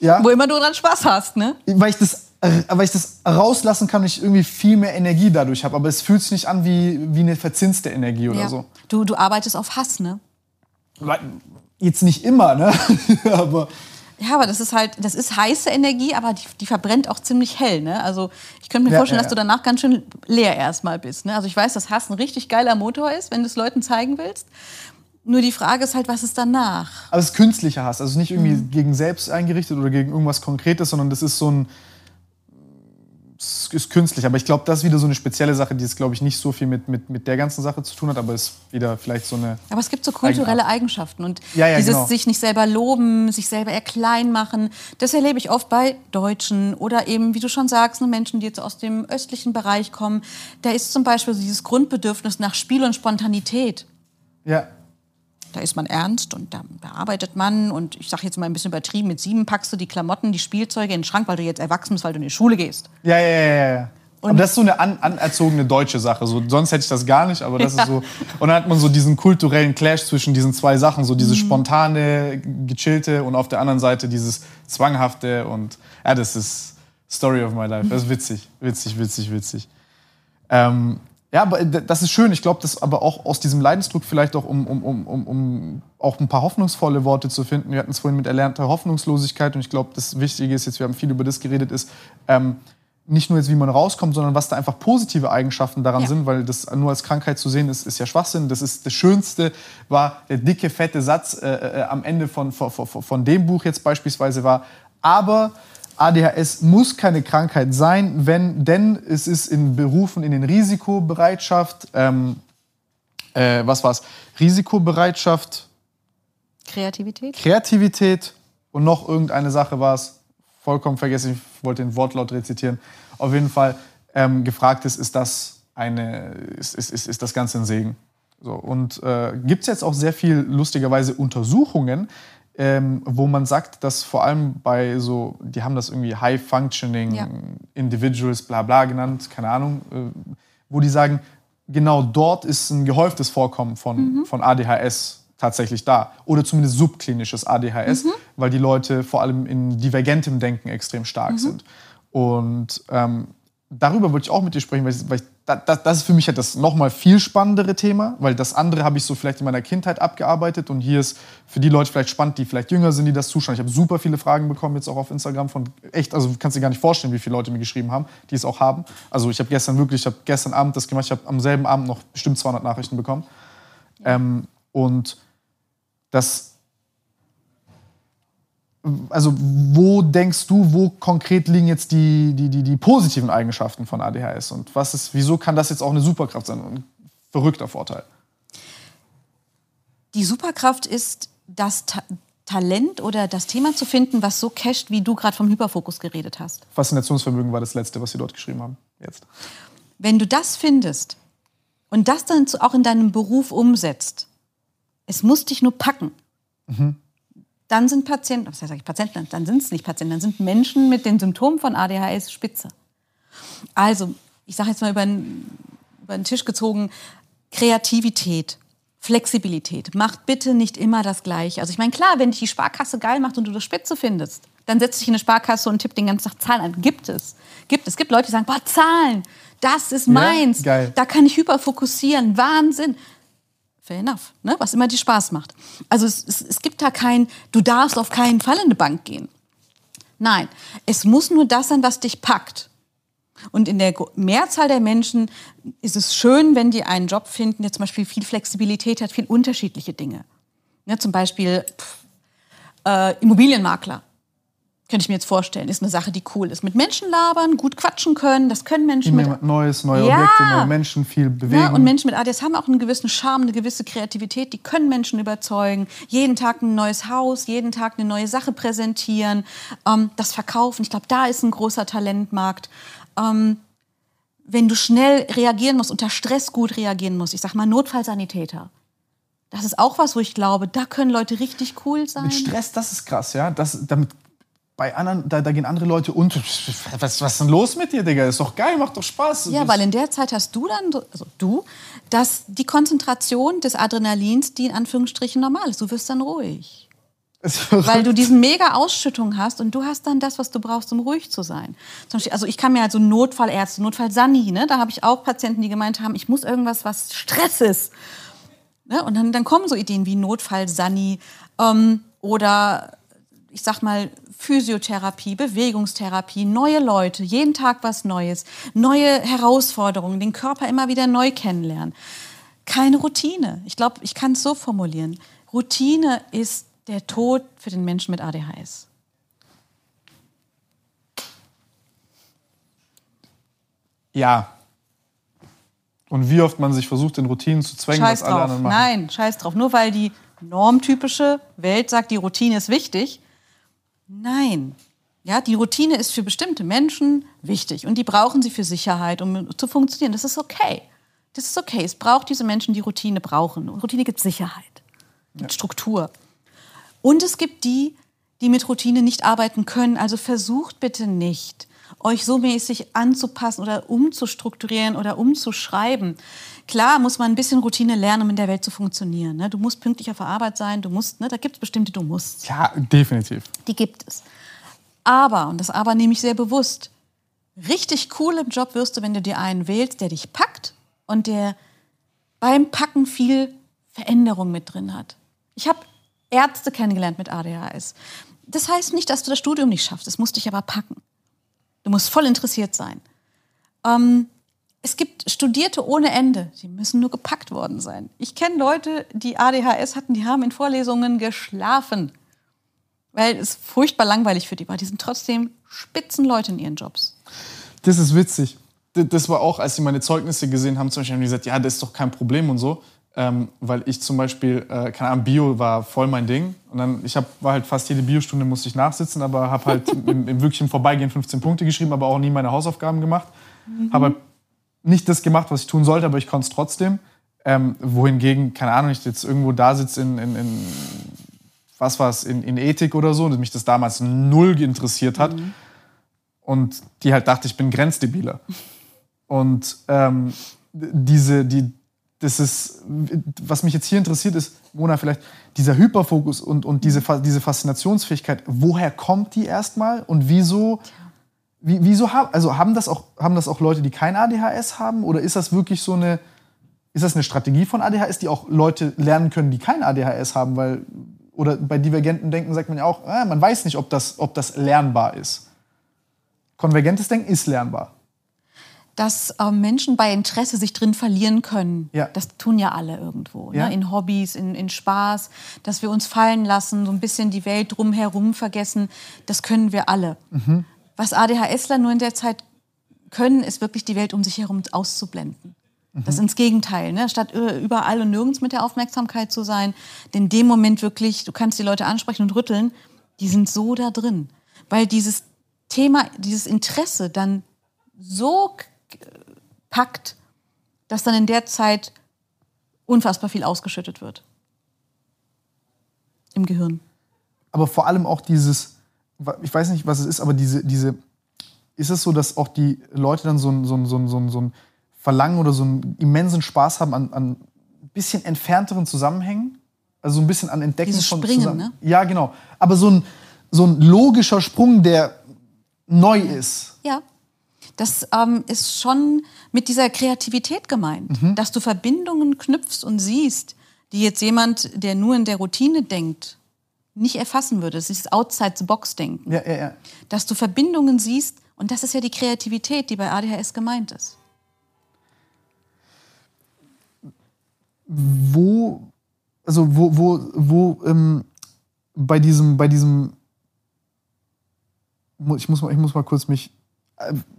Ja, wo immer du dran Spaß hast, ne? Weil ich das, weil ich das rauslassen kann und ich irgendwie viel mehr Energie dadurch habe. Aber es fühlt sich nicht an wie, wie eine verzinste Energie oder ja. so. Du, du arbeitest auf Hass, ne? Jetzt nicht immer, ne? Aber... Ja, aber das ist halt, das ist heiße Energie, aber die, die verbrennt auch ziemlich hell, ne? Also ich könnte mir ja, vorstellen, ja, ja. dass du danach ganz schön leer erstmal bist, ne? Also ich weiß, dass Hass ein richtig geiler Motor ist, wenn du es Leuten zeigen willst. Nur die Frage ist halt, was ist danach? Aber es ist künstlicher Hass, also nicht irgendwie mhm. gegen selbst eingerichtet oder gegen irgendwas Konkretes, sondern das ist so ein es ist künstlich, aber ich glaube, das ist wieder so eine spezielle Sache, die es, glaube ich, nicht so viel mit, mit, mit der ganzen Sache zu tun hat, aber es ist wieder vielleicht so eine... Aber es gibt so kulturelle Eigenschaften und ja, ja, dieses genau. sich nicht selber loben, sich selber eher klein machen, das erlebe ich oft bei Deutschen oder eben, wie du schon sagst, Menschen, die jetzt aus dem östlichen Bereich kommen, da ist zum Beispiel so dieses Grundbedürfnis nach Spiel und Spontanität. Ja. Da ist man ernst und da bearbeitet man und ich sage jetzt mal ein bisschen übertrieben, mit sieben packst du die Klamotten, die Spielzeuge in den Schrank, weil du jetzt erwachsen bist, weil du in die Schule gehst. Ja, ja, ja, ja. Und aber das ist so eine an, anerzogene deutsche Sache. So, sonst hätte ich das gar nicht, aber das ja. ist so. Und dann hat man so diesen kulturellen Clash zwischen diesen zwei Sachen, so dieses mhm. spontane, gechillte und auf der anderen Seite dieses zwanghafte und ja, das ist Story of my life. Das ist witzig, witzig, witzig, witzig. Ähm, Ja, aber das ist schön. Ich glaube, das aber auch aus diesem Leidensdruck vielleicht auch, um, um, um, um auch ein paar hoffnungsvolle Worte zu finden. Wir hatten es vorhin mit erlernter Hoffnungslosigkeit. Und ich glaube, das Wichtige ist jetzt, wir haben viel über das geredet, ist ähm, nicht nur jetzt, wie man rauskommt, sondern was da einfach positive Eigenschaften daran ja. sind. Weil das nur als Krankheit zu sehen ist, ist ja Schwachsinn. Das ist das Schönste, war der dicke, fette Satz äh, äh, am Ende von, von, von dem Buch jetzt beispielsweise war, aber... A D H S muss keine Krankheit sein, wenn, denn es ist in Berufen, in den Risikobereitschaft, ähm, äh, was war's? Risikobereitschaft, Kreativität, Kreativität und noch irgendeine Sache war es, vollkommen vergessen, ich wollte den Wortlaut rezitieren, auf jeden Fall ähm, gefragt ist, ist das, eine, ist, ist, ist, ist das Ganze ein Segen? So, und äh, gibt es jetzt auch sehr viel, lustigerweise, Untersuchungen, Ähm, wo man sagt, dass vor allem bei so, die haben das irgendwie High-Functioning ja. Individuals, bla bla genannt, keine Ahnung, äh, wo die sagen, genau dort ist ein gehäuftes Vorkommen von, mhm. von A D H S tatsächlich da. Oder zumindest subklinisches A D H S, mhm. weil die Leute vor allem in divergentem Denken extrem stark mhm. sind. Und ähm, darüber wollte ich auch mit dir sprechen, weil ich, weil ich, das, das ist für mich halt das nochmal viel spannendere Thema, weil das andere habe ich so vielleicht in meiner Kindheit abgearbeitet und hier ist für die Leute vielleicht spannend, die vielleicht jünger sind, die das zuschauen. Ich habe super viele Fragen bekommen jetzt auch auf Instagram von echt, also kannst du dir gar nicht vorstellen, wie viele Leute mir geschrieben haben, die es auch haben. Also ich habe gestern wirklich, ich habe gestern Abend das gemacht, ich habe am selben Abend noch bestimmt zweihundert Nachrichten bekommen. Ähm, und das... Also wo denkst du, wo konkret liegen jetzt die, die, die, die positiven Eigenschaften von A D H S und was ist, wieso kann das jetzt auch eine Superkraft sein und ein verrückter Vorteil? Die Superkraft ist, das Ta- Talent oder das Thema zu finden, was so casht, wie du gerade vom Hyperfokus geredet hast. Faszinationsvermögen war das Letzte, was Sie dort geschrieben haben. Jetzt. Wenn du das findest und das dann auch in deinem Beruf umsetzt, es muss dich nur packen. Mhm. Dann sind Patienten, was sage ich Patienten, dann sind es nicht Patienten, dann sind Menschen mit den Symptomen von A D H S spitze. Also, ich sage jetzt mal über den, über den Tisch gezogen, Kreativität, Flexibilität, macht bitte nicht immer das Gleiche. Also ich meine, klar, wenn dich die Sparkasse geil macht und du das spitze findest, dann setzt dich in eine Sparkasse und tippt den ganzen Tag Zahlen an. Gibt es. Gibt es. Es gibt Leute, die sagen, boah, Zahlen, das ist meins, ja, da kann ich hyperfokussieren, Wahnsinn. Fair enough, ne? Was immer dir Spaß macht. Also es, es, es gibt da kein, du darfst auf keinen Fall in eine Bank gehen. Nein, es muss nur das sein, was dich packt. Und in der Mehrzahl der Menschen ist es schön, wenn die einen Job finden, der zum Beispiel viel Flexibilität hat, viel unterschiedliche Dinge. Ne? Zum Beispiel pff, äh, Immobilienmakler, könnte ich mir jetzt vorstellen, ist eine Sache, die cool ist. Mit Menschen labern, gut quatschen können, das können Menschen mit... Neues, neue ja. Objekte, neue Menschen, viel Bewegung. Ja, und Menschen mit A D H S haben auch einen gewissen Charme, eine gewisse Kreativität, die können Menschen überzeugen. Jeden Tag ein neues Haus, jeden Tag eine neue Sache präsentieren, ähm, das Verkaufen. Ich glaube, da ist ein großer Talentmarkt. Ähm, wenn du schnell reagieren musst, unter Stress gut reagieren musst, ich sag mal Notfallsanitäter. Das ist auch was, wo ich glaube, da können Leute richtig cool sein. Mit Stress, das ist krass, ja. Das, damit Bei anderen, da, da gehen andere Leute unter. Was, was ist denn los mit dir, Digga? Ist doch geil, macht doch Spaß. Ja, weil in der Zeit hast du dann, also du, dass die Konzentration des Adrenalins, die in Anführungsstrichen normal ist. Du wirst dann ruhig. Weil du diese mega Ausschüttung hast und du hast dann das, was du brauchst, um ruhig zu sein. Zum Beispiel, also ich kann mir also Notfallärzte, Notfallsani, ne? Da habe ich auch Patienten, die gemeint haben, ich muss irgendwas, was Stress ist. Ne? Und dann, dann kommen so Ideen wie Notfallsani ähm, oder ich sag mal, Physiotherapie, Bewegungstherapie, neue Leute, jeden Tag was Neues, neue Herausforderungen, den Körper immer wieder neu kennenlernen. Keine Routine. Ich glaube, ich kann es so formulieren. Routine ist der Tod für den Menschen mit A D H S. Ja. Und wie oft man sich versucht, in Routinen zu zwängen, scheiß was alle drauf. Anderen machen. Nein, scheiß drauf. Nur weil die normtypische Welt sagt, die Routine ist wichtig. Nein. Ja, die Routine ist für bestimmte Menschen wichtig. Und die brauchen sie für Sicherheit, um zu funktionieren. Das ist okay. Das ist okay. Es braucht diese Menschen, die Routine brauchen. Und Routine gibt Sicherheit, gibt ja. Struktur. Und es gibt die, die mit Routine nicht arbeiten können. Also versucht bitte nicht, euch so mäßig anzupassen oder umzustrukturieren oder umzuschreiben. Klar muss man ein bisschen Routine lernen, um in der Welt zu funktionieren. Ne? Du musst pünktlich auf der Arbeit sein, du musst, ne? Da gibt es bestimmte Du musst. Ja, definitiv. Die gibt es. Aber, und das Aber nehme ich sehr bewusst, richtig cool im Job wirst du, wenn du dir einen wählst, der dich packt und der beim Packen viel Veränderung mit drin hat. Ich habe Ärzte kennengelernt mit A D H S. Das heißt nicht, dass du das Studium nicht schaffst. Das musst dich aber packen. Du musst voll interessiert sein. Ähm, es gibt Studierte ohne Ende. Die müssen nur gepackt worden sein. Ich kenne Leute, die A D H S hatten, die haben in Vorlesungen geschlafen. Weil es furchtbar langweilig für die war. Die sind trotzdem Spitzenleute in ihren Jobs. Das ist witzig. Das war auch, als sie meine Zeugnisse gesehen haben, zum Beispiel haben die gesagt, ja, das ist doch kein Problem und so. Ähm, weil ich zum Beispiel, äh, keine Ahnung, Bio war voll mein Ding. Und dann, ich hab, war halt fast jede Biostunde musste ich nachsitzen, aber habe halt im, im wirklichen Vorbeigehen fünfzehn Punkte geschrieben, aber auch nie meine Hausaufgaben gemacht. Mhm. Habe halt nicht das gemacht, was ich tun sollte, aber ich konnte es trotzdem. Ähm, wohingegen, keine Ahnung, ich jetzt irgendwo da sitze in, in, in, was war es, in, in Ethik oder so, und mich das damals null interessiert hat. Mhm. Und die halt dachte, ich bin Grenzdebiler. Und ähm, diese, die, das ist, was mich jetzt hier interessiert ist, Mona, vielleicht dieser Hyperfokus und, und diese, diese Faszinationsfähigkeit, woher kommt die erstmal und wieso, wie, wieso haben, also haben das auch, haben das auch Leute, die kein A D H S haben, oder ist das wirklich so eine, ist das eine Strategie von A D H S, die auch Leute lernen können, die kein A D H S haben, weil, oder bei divergentem Denken sagt man ja auch, ah, man weiß nicht, ob das, ob das lernbar ist. Konvergentes Denken ist lernbar. Dass äh, Menschen bei Interesse sich drin verlieren können. Ja. Das tun ja alle irgendwo. Ja. Ne? In Hobbys, in, in Spaß. Dass wir uns fallen lassen, so ein bisschen die Welt drumherum vergessen. Das können wir alle. Mhm. Was A D H S ler nur in der Zeit können, ist wirklich die Welt um sich herum auszublenden. Mhm. Das ist ins Gegenteil. Ne? Statt überall und nirgends mit der Aufmerksamkeit zu sein, in dem Moment wirklich, du kannst die Leute ansprechen und rütteln, die sind so da drin. Weil dieses Thema, dieses Interesse dann so packt, dass dann in der Zeit unfassbar viel ausgeschüttet wird. Im Gehirn. Aber vor allem auch dieses, ich weiß nicht, was es ist, aber diese, diese ist es so, dass auch die Leute dann so ein, so ein, so ein, so ein Verlangen oder so einen immensen Spaß haben an, an ein bisschen entfernteren Zusammenhängen? Also so ein bisschen an Entdecken dieses von Springen, Zusammen- ne? Ja, genau. Aber so ein, so ein logischer Sprung, der neu ist. Ja. Das ähm, ist schon mit dieser Kreativität gemeint, mhm. dass du Verbindungen knüpfst und siehst, die jetzt jemand, der nur in der Routine denkt, nicht erfassen würde. Das ist Outside-the-Box-Denken. Ja, ja, ja. Dass du Verbindungen siehst, und das ist ja die Kreativität, die bei A D H S gemeint ist. Wo, also wo, wo, wo ähm, bei diesem, bei diesem, ich muss mal, ich muss mal kurz mich...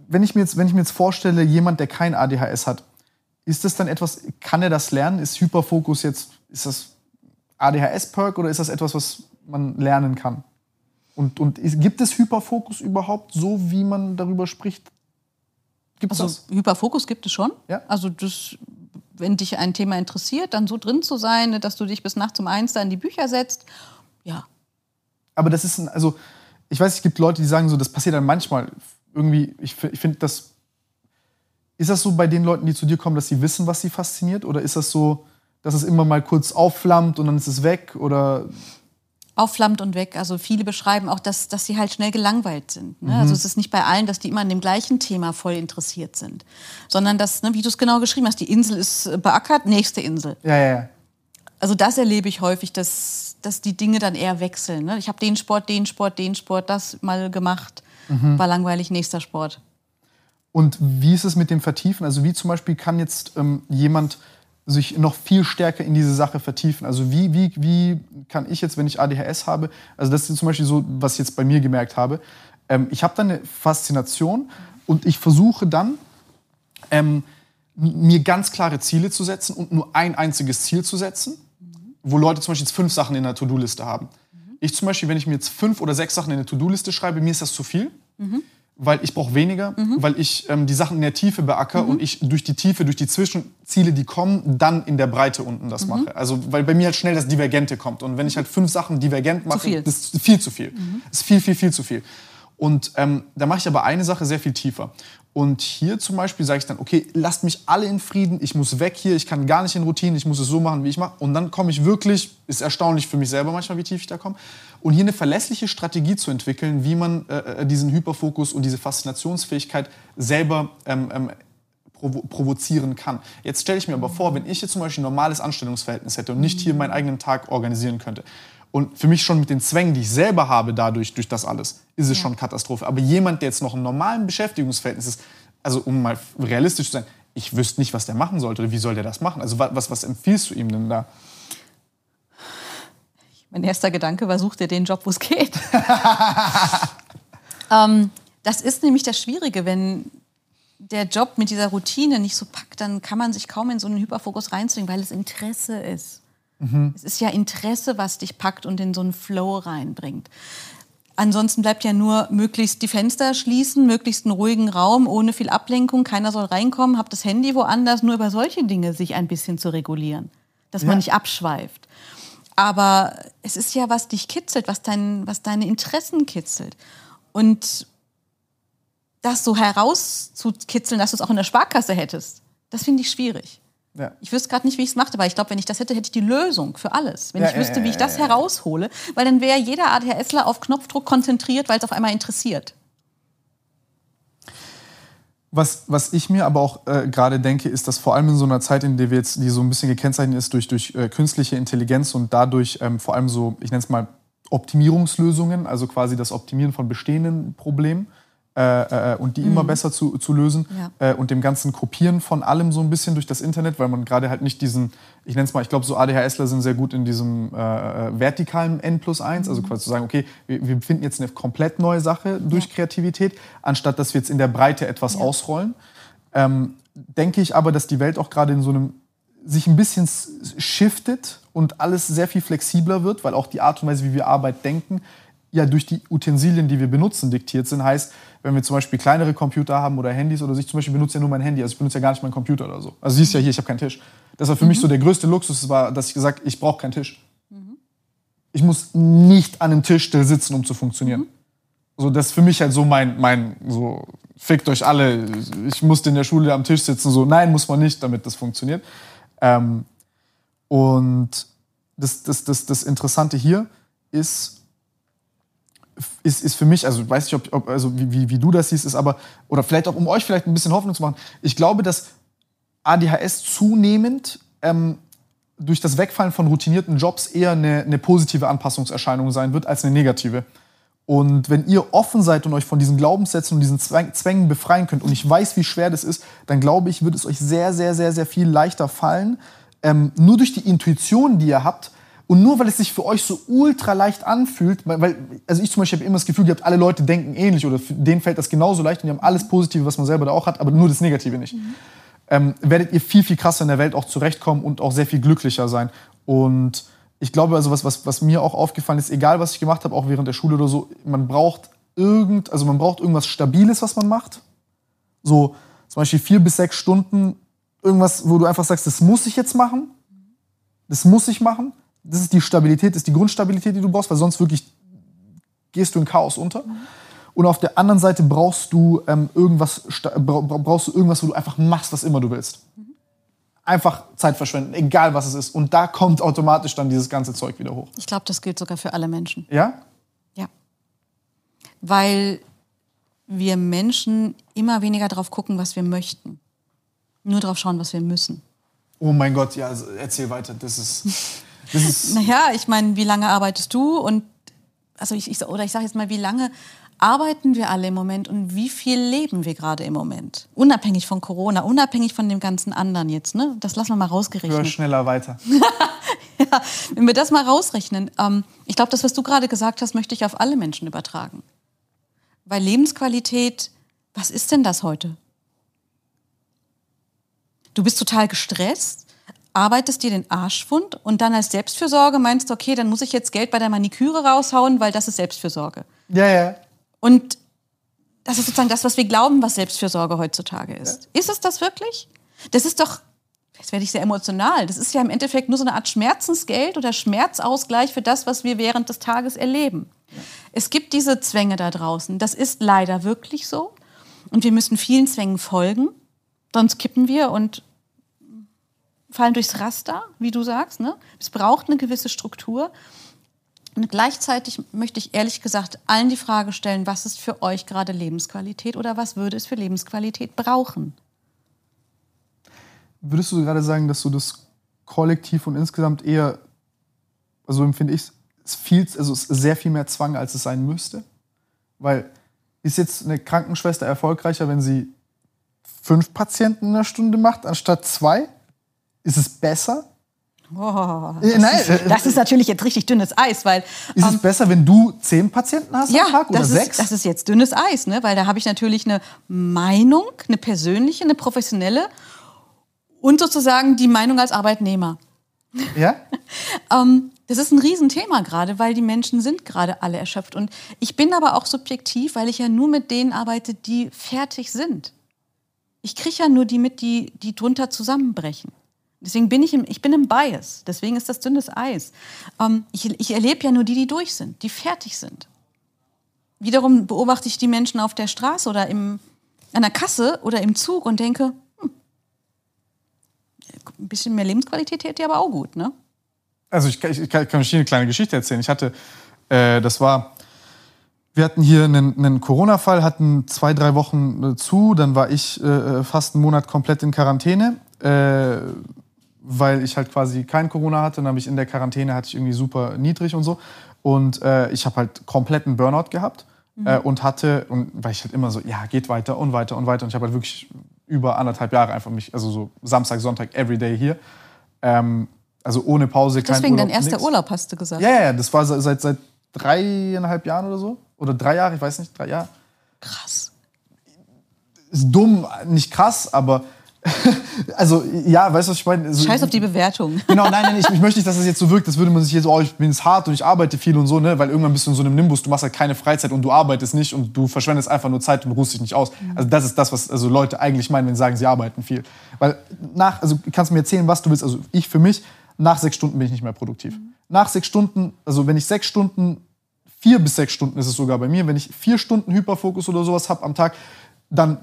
Wenn ich mir jetzt, wenn ich mir jetzt vorstelle, jemand, der kein A D H S hat, ist das dann etwas, kann er das lernen? Ist Hyperfokus jetzt, ist das A D H S Perk oder ist das etwas, was man lernen kann? Und, und gibt es Hyperfokus überhaupt, so wie man darüber spricht? Gibt's also das? Hyperfokus gibt es schon. Ja? Also das, wenn dich ein Thema interessiert, dann so drin zu sein, dass du dich bis nachts um eins da in die Bücher setzt, ja. Aber das ist ein, also ich weiß, es gibt Leute, die sagen so, das passiert dann manchmal. Irgendwie, ich, ich finde, das ist das so bei den Leuten, die zu dir kommen, dass sie wissen, was sie fasziniert? Oder ist das so, dass es immer mal kurz aufflammt und dann ist es weg? Oder aufflammt und weg. Also viele beschreiben auch, dass, dass sie halt schnell gelangweilt sind. Ne? Mhm. Also es ist nicht bei allen, dass die immer an dem gleichen Thema voll interessiert sind. Sondern dass, ne, wie du es genau geschrieben hast, die Insel ist beackert, nächste Insel. Ja, ja, ja. Also das erlebe ich häufig, dass, dass die Dinge dann eher wechseln. Ne? Ich habe den Sport, den Sport, den Sport, das mal gemacht. Mhm. War langweilig, nächster Sport. Und wie ist es mit dem Vertiefen? Also wie zum Beispiel kann jetzt ähm, jemand sich noch viel stärker in diese Sache vertiefen? Also wie, wie, wie kann ich jetzt, wenn ich A D H S habe, also das ist zum Beispiel so, was ich jetzt bei mir gemerkt habe, ähm, ich habe dann eine Faszination und ich versuche dann, ähm, mir ganz klare Ziele zu setzen und nur ein einziges Ziel zu setzen, mhm. wo Leute zum Beispiel jetzt fünf Sachen in der To-Do-Liste haben. Mhm. Ich zum Beispiel, wenn ich mir jetzt fünf oder sechs Sachen in der To-Do-Liste schreibe, mir ist das zu viel, mhm. weil ich brauche weniger, mhm. weil ich ähm, die Sachen in der Tiefe beackere mhm. und ich durch die Tiefe, durch die Zwischenziele, die kommen, dann in der Breite unten das mhm. mache. Also, weil bei mir halt schnell das Divergente kommt. Und wenn ich halt fünf Sachen divergent mache, das ist viel zu viel. Mhm. Das ist viel, viel, viel zu viel. Und ähm, da mache ich aber eine Sache sehr viel tiefer. Und hier zum Beispiel sage ich dann, okay, lasst mich alle in Frieden, ich muss weg hier, ich kann gar nicht in Routinen, ich muss es so machen, wie ich mache. Und dann komme ich wirklich, ist erstaunlich für mich selber manchmal, wie tief ich da komme. Und hier eine verlässliche Strategie zu entwickeln, wie man äh, diesen Hyperfokus und diese Faszinationsfähigkeit selber ähm, ähm, provo- provozieren kann. Jetzt stelle ich mir aber vor, wenn ich jetzt zum Beispiel ein normales Anstellungsverhältnis hätte und nicht hier meinen eigenen Tag organisieren könnte, und für mich schon mit den Zwängen, die ich selber habe dadurch, durch das alles, ist es ja. schon Katastrophe. Aber jemand, der jetzt noch im normalen Beschäftigungsverhältnis ist, also um mal realistisch zu sein, ich wüsste nicht, was der machen sollte. Wie soll der das machen? Also was, was empfiehlst du ihm denn da? Mein erster Gedanke war, such dir den Job, wo es geht. ähm, das ist nämlich das Schwierige, wenn der Job mit dieser Routine nicht so packt, dann kann man sich kaum in so einen Hyperfokus reinzwingen, weil es Interesse ist. Mhm. Es ist ja Interesse, was dich packt und in so einen Flow reinbringt. Ansonsten bleibt ja nur möglichst die Fenster schließen, möglichst einen ruhigen Raum, ohne viel Ablenkung, keiner soll reinkommen, hab das Handy woanders, nur über solche Dinge sich ein bisschen zu regulieren, dass ja. man nicht abschweift. Aber es ist ja, was dich kitzelt, was, dein, was deine Interessen kitzelt. Und das so herauszukitzeln, dass du es auch in der Sparkasse hättest, das finde ich schwierig. Ja. Ich wüsste gerade nicht, wie ich es machte, weil ich glaube, wenn ich das hätte, hätte ich die Lösung für alles. Wenn ja, ich wüsste, ja, ja, wie ich das ja, ja. heraushole, weil dann wäre jeder ADHSler auf Knopfdruck konzentriert, weil es auf einmal interessiert. Was, was ich mir aber auch äh, gerade denke, ist, dass vor allem in so einer Zeit, in der wir jetzt, die so ein bisschen gekennzeichnet ist durch, durch äh, künstliche Intelligenz und dadurch ähm, vor allem so, ich nenne es mal Optimierungslösungen, also quasi das Optimieren von bestehenden Problemen, Äh, äh, und die mhm. immer besser zu, zu lösen ja. äh, und dem ganzen Kopieren von allem so ein bisschen durch das Internet, weil man gerade halt nicht diesen, ich nenne es mal, ich glaube so ADHSler sind sehr gut in diesem äh, vertikalen N plus eins, mhm. also quasi zu sagen, okay, wir, wir finden jetzt eine komplett neue Sache durch ja. Kreativität, anstatt dass wir jetzt in der Breite etwas ja. ausrollen. Ähm, denke ich aber, dass die Welt auch gerade in so einem, sich ein bisschen shiftet und alles sehr viel flexibler wird, weil auch die Art und Weise, wie wir Arbeit denken, ja durch die Utensilien, die wir benutzen, diktiert sind. Heißt, wenn wir zum Beispiel kleinere Computer haben oder Handys oder so, ich zum Beispiel benutze ja nur mein Handy, also ich benutze ja gar nicht meinen Computer oder so. Also siehst ja hier, ich habe keinen Tisch. Das war für mhm. mich so der größte Luxus, war, dass ich gesagt habe, ich brauche keinen Tisch. Mhm. Ich muss nicht an einem Tisch still sitzen, um zu funktionieren. Mhm. So, das ist für mich halt so mein, mein so, fickt euch alle, ich musste in der Schule am Tisch sitzen, so, nein, muss man nicht, damit das funktioniert. Ähm, und das, das, das, das Interessante hier ist, Ist, ist für mich, also weiß nicht, ob, ob, also wie, wie, wie du das siehst, ist aber, oder vielleicht auch, um euch vielleicht ein bisschen Hoffnung zu machen, ich glaube, dass A D H S zunehmend ähm, durch das Wegfallen von routinierten Jobs eher eine, eine positive Anpassungserscheinung sein wird, als eine negative. Und wenn ihr offen seid und euch von diesen Glaubenssätzen und diesen Zwängen befreien könnt, und ich weiß, wie schwer das ist, dann glaube ich, wird es euch sehr, sehr, sehr, sehr viel leichter fallen, ähm, nur durch die Intuition, die ihr habt, und nur weil es sich für euch so ultra leicht anfühlt, weil, also ich zum Beispiel habe immer das Gefühl gehabt, alle Leute denken ähnlich oder denen fällt das genauso leicht und die haben alles Positive, was man selber da auch hat, aber nur das Negative nicht. Mhm. Ähm, werdet ihr viel, viel krasser in der Welt auch zurechtkommen und auch sehr viel glücklicher sein. Und ich glaube, also was, was, was mir auch aufgefallen ist, egal was ich gemacht habe, auch während der Schule oder so, man braucht irgend, also man braucht irgendwas Stabiles, was man macht. So zum Beispiel vier bis sechs Stunden, irgendwas, wo du einfach sagst, das muss ich jetzt machen, das muss ich machen. Das ist die Stabilität, das ist die Grundstabilität, die du brauchst, weil sonst wirklich gehst du in Chaos unter. Mhm. Und auf der anderen Seite brauchst du, ähm, irgendwas, brauchst du irgendwas, wo du einfach machst, was immer du willst. Mhm. Einfach Zeit verschwenden, egal was es ist. Und da kommt automatisch dann dieses ganze Zeug wieder hoch. Ich glaube, das gilt sogar für alle Menschen. Ja? Ja. Weil wir Menschen immer weniger drauf gucken, was wir möchten. Nur drauf schauen, was wir müssen. Oh mein Gott, ja, erzähl weiter, das ist... Naja, ich meine, wie lange arbeitest du? Und, also ich, ich, oder ich sage jetzt mal, wie lange arbeiten wir alle im Moment und wie viel leben wir gerade im Moment? Unabhängig von Corona, unabhängig von dem ganzen anderen jetzt, ne? Das lassen wir mal rausgerechnet. Hör schneller weiter. Ja, wenn wir das mal rausrechnen, ähm, ich glaube, das, was du gerade gesagt hast, möchte ich auf alle Menschen übertragen. Weil Lebensqualität, was ist denn das heute? du bist total gestresst, arbeitest dir den Arsch wund und dann als Selbstfürsorge meinst du, okay, dann muss ich jetzt Geld bei der Maniküre raushauen, weil das ist Selbstfürsorge. Ja, ja. Und das ist sozusagen das, was wir glauben, was Selbstfürsorge heutzutage ist. Ja. Ist es das wirklich? Das ist doch, jetzt werde ich sehr emotional, das ist ja im Endeffekt nur so eine Art Schmerzensgeld oder Schmerzausgleich für das, was wir während des Tages erleben. Ja. Es gibt diese Zwänge da draußen, das ist leider wirklich so. Und wir müssen vielen Zwängen folgen, sonst kippen wir und fallen durchs Raster, wie du sagst, ne? Es braucht eine gewisse Struktur. Und gleichzeitig möchte ich ehrlich gesagt allen die Frage stellen, was ist für euch gerade Lebensqualität oder was würde es für Lebensqualität brauchen? Würdest du gerade sagen, dass so das Kollektiv und insgesamt eher, also empfinde ich, es viel, also es ist sehr viel mehr Zwang, als es sein müsste? Weil ist jetzt eine Krankenschwester erfolgreicher, wenn sie fünf Patienten in der Stunde macht, anstatt zwei? Ist es besser? Oh, das, äh, nein, ist, das ist natürlich jetzt richtig dünnes Eis, weil ist ähm, es besser, wenn du zehn Patienten hast ja, am Tag oder sechs? Das ist jetzt dünnes Eis, ne? Weil da habe ich natürlich eine Meinung, eine persönliche, eine professionelle und sozusagen die Meinung als Arbeitnehmer. Ja. ähm, das ist ein Riesenthema gerade, weil die Menschen sind gerade alle erschöpft und ich bin aber auch subjektiv, weil ich ja nur mit denen arbeite, die fertig sind. Ich kriege ja nur die mit, die die drunter zusammenbrechen. Deswegen bin ich im, ich bin im Bias. Deswegen ist das dünnes Eis. Ähm, ich, ich erlebe ja nur die, die durch sind, die fertig sind. Wiederum beobachte ich die Menschen auf der Straße oder im, an der Kasse oder im Zug und denke, hm, ein bisschen mehr Lebensqualität hätte ihr aber auch gut, ne? Also ich, ich, ich kann euch eine kleine Geschichte erzählen. Ich hatte, äh, das war, wir hatten hier einen, einen Corona-Fall, hatten zwei, drei Wochen äh, zu. Dann war ich äh, fast einen Monat komplett in Quarantäne. Äh, weil ich halt quasi kein Corona hatte. Dann habe ich in der Quarantäne, hatte ich irgendwie super niedrig und so. Und äh, ich habe halt kompletten Burnout gehabt mhm. äh, und hatte, und weil ich halt immer so, ja, geht weiter und weiter und weiter. Und ich habe halt wirklich über anderthalb Jahre einfach mich, also so Samstag, Sonntag, everyday hier. Ähm, also ohne Pause, kein Urlaub, deswegen dein erster Urlaub, hast du gesagt. Ja, ja, das war seit, seit dreieinhalb Jahren oder so. Oder drei Jahre, ich weiß nicht, drei Jahre. Krass. Ist dumm, nicht krass, aber also, ja, weißt du, was ich meine? Also, Scheiß auf die Bewertung. Genau, nein, nein, ich, ich möchte nicht, dass das jetzt so wirkt. Das würde man sich jetzt so, oh, ich bin jetzt hart und ich arbeite viel und so, ne? Weil irgendwann bist du in so einem Nimbus, du machst halt keine Freizeit und du arbeitest nicht und du verschwendest einfach nur Zeit und ruhst dich nicht aus. Mhm. Also das ist das, was also Leute eigentlich meinen, wenn sie sagen, sie arbeiten viel. Weil nach, also kannst du mir erzählen, was du willst. Also ich für mich, nach sechs Stunden bin ich nicht mehr produktiv. Mhm. Nach sechs Stunden, also wenn ich sechs Stunden, vier bis sechs Stunden ist es sogar bei mir, wenn ich vier Stunden Hyperfokus oder sowas habe am Tag, dann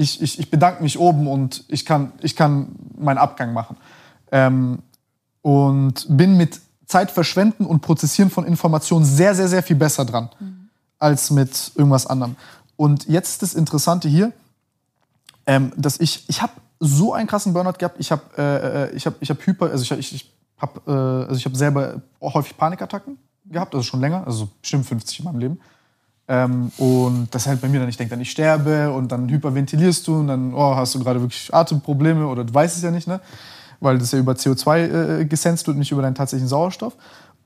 Ich, ich, ich bedanke mich oben und ich kann, ich kann meinen Abgang machen. Ähm, und bin mit Zeitverschwenden und Prozessieren von Informationen sehr, sehr, sehr viel besser dran, mhm. als mit irgendwas anderem. Und jetzt ist das Interessante hier, ähm, dass ich, ich habe so einen krassen Burnout gehabt, ich habe äh, ich hab, ich hab Hyper, also ich, ich, ich habe äh, also ich hab selber häufig Panikattacken gehabt, also schon länger, also bestimmt fünfzig in meinem Leben. Ähm, und das halt bei mir dann, ich denke dann, ich sterbe und dann hyperventilierst du und dann oh, hast du gerade wirklich Atemprobleme oder du weißt es ja nicht, ne? Weil das ja über C O zwei äh, gesenzt wird, nicht über deinen tatsächlichen Sauerstoff.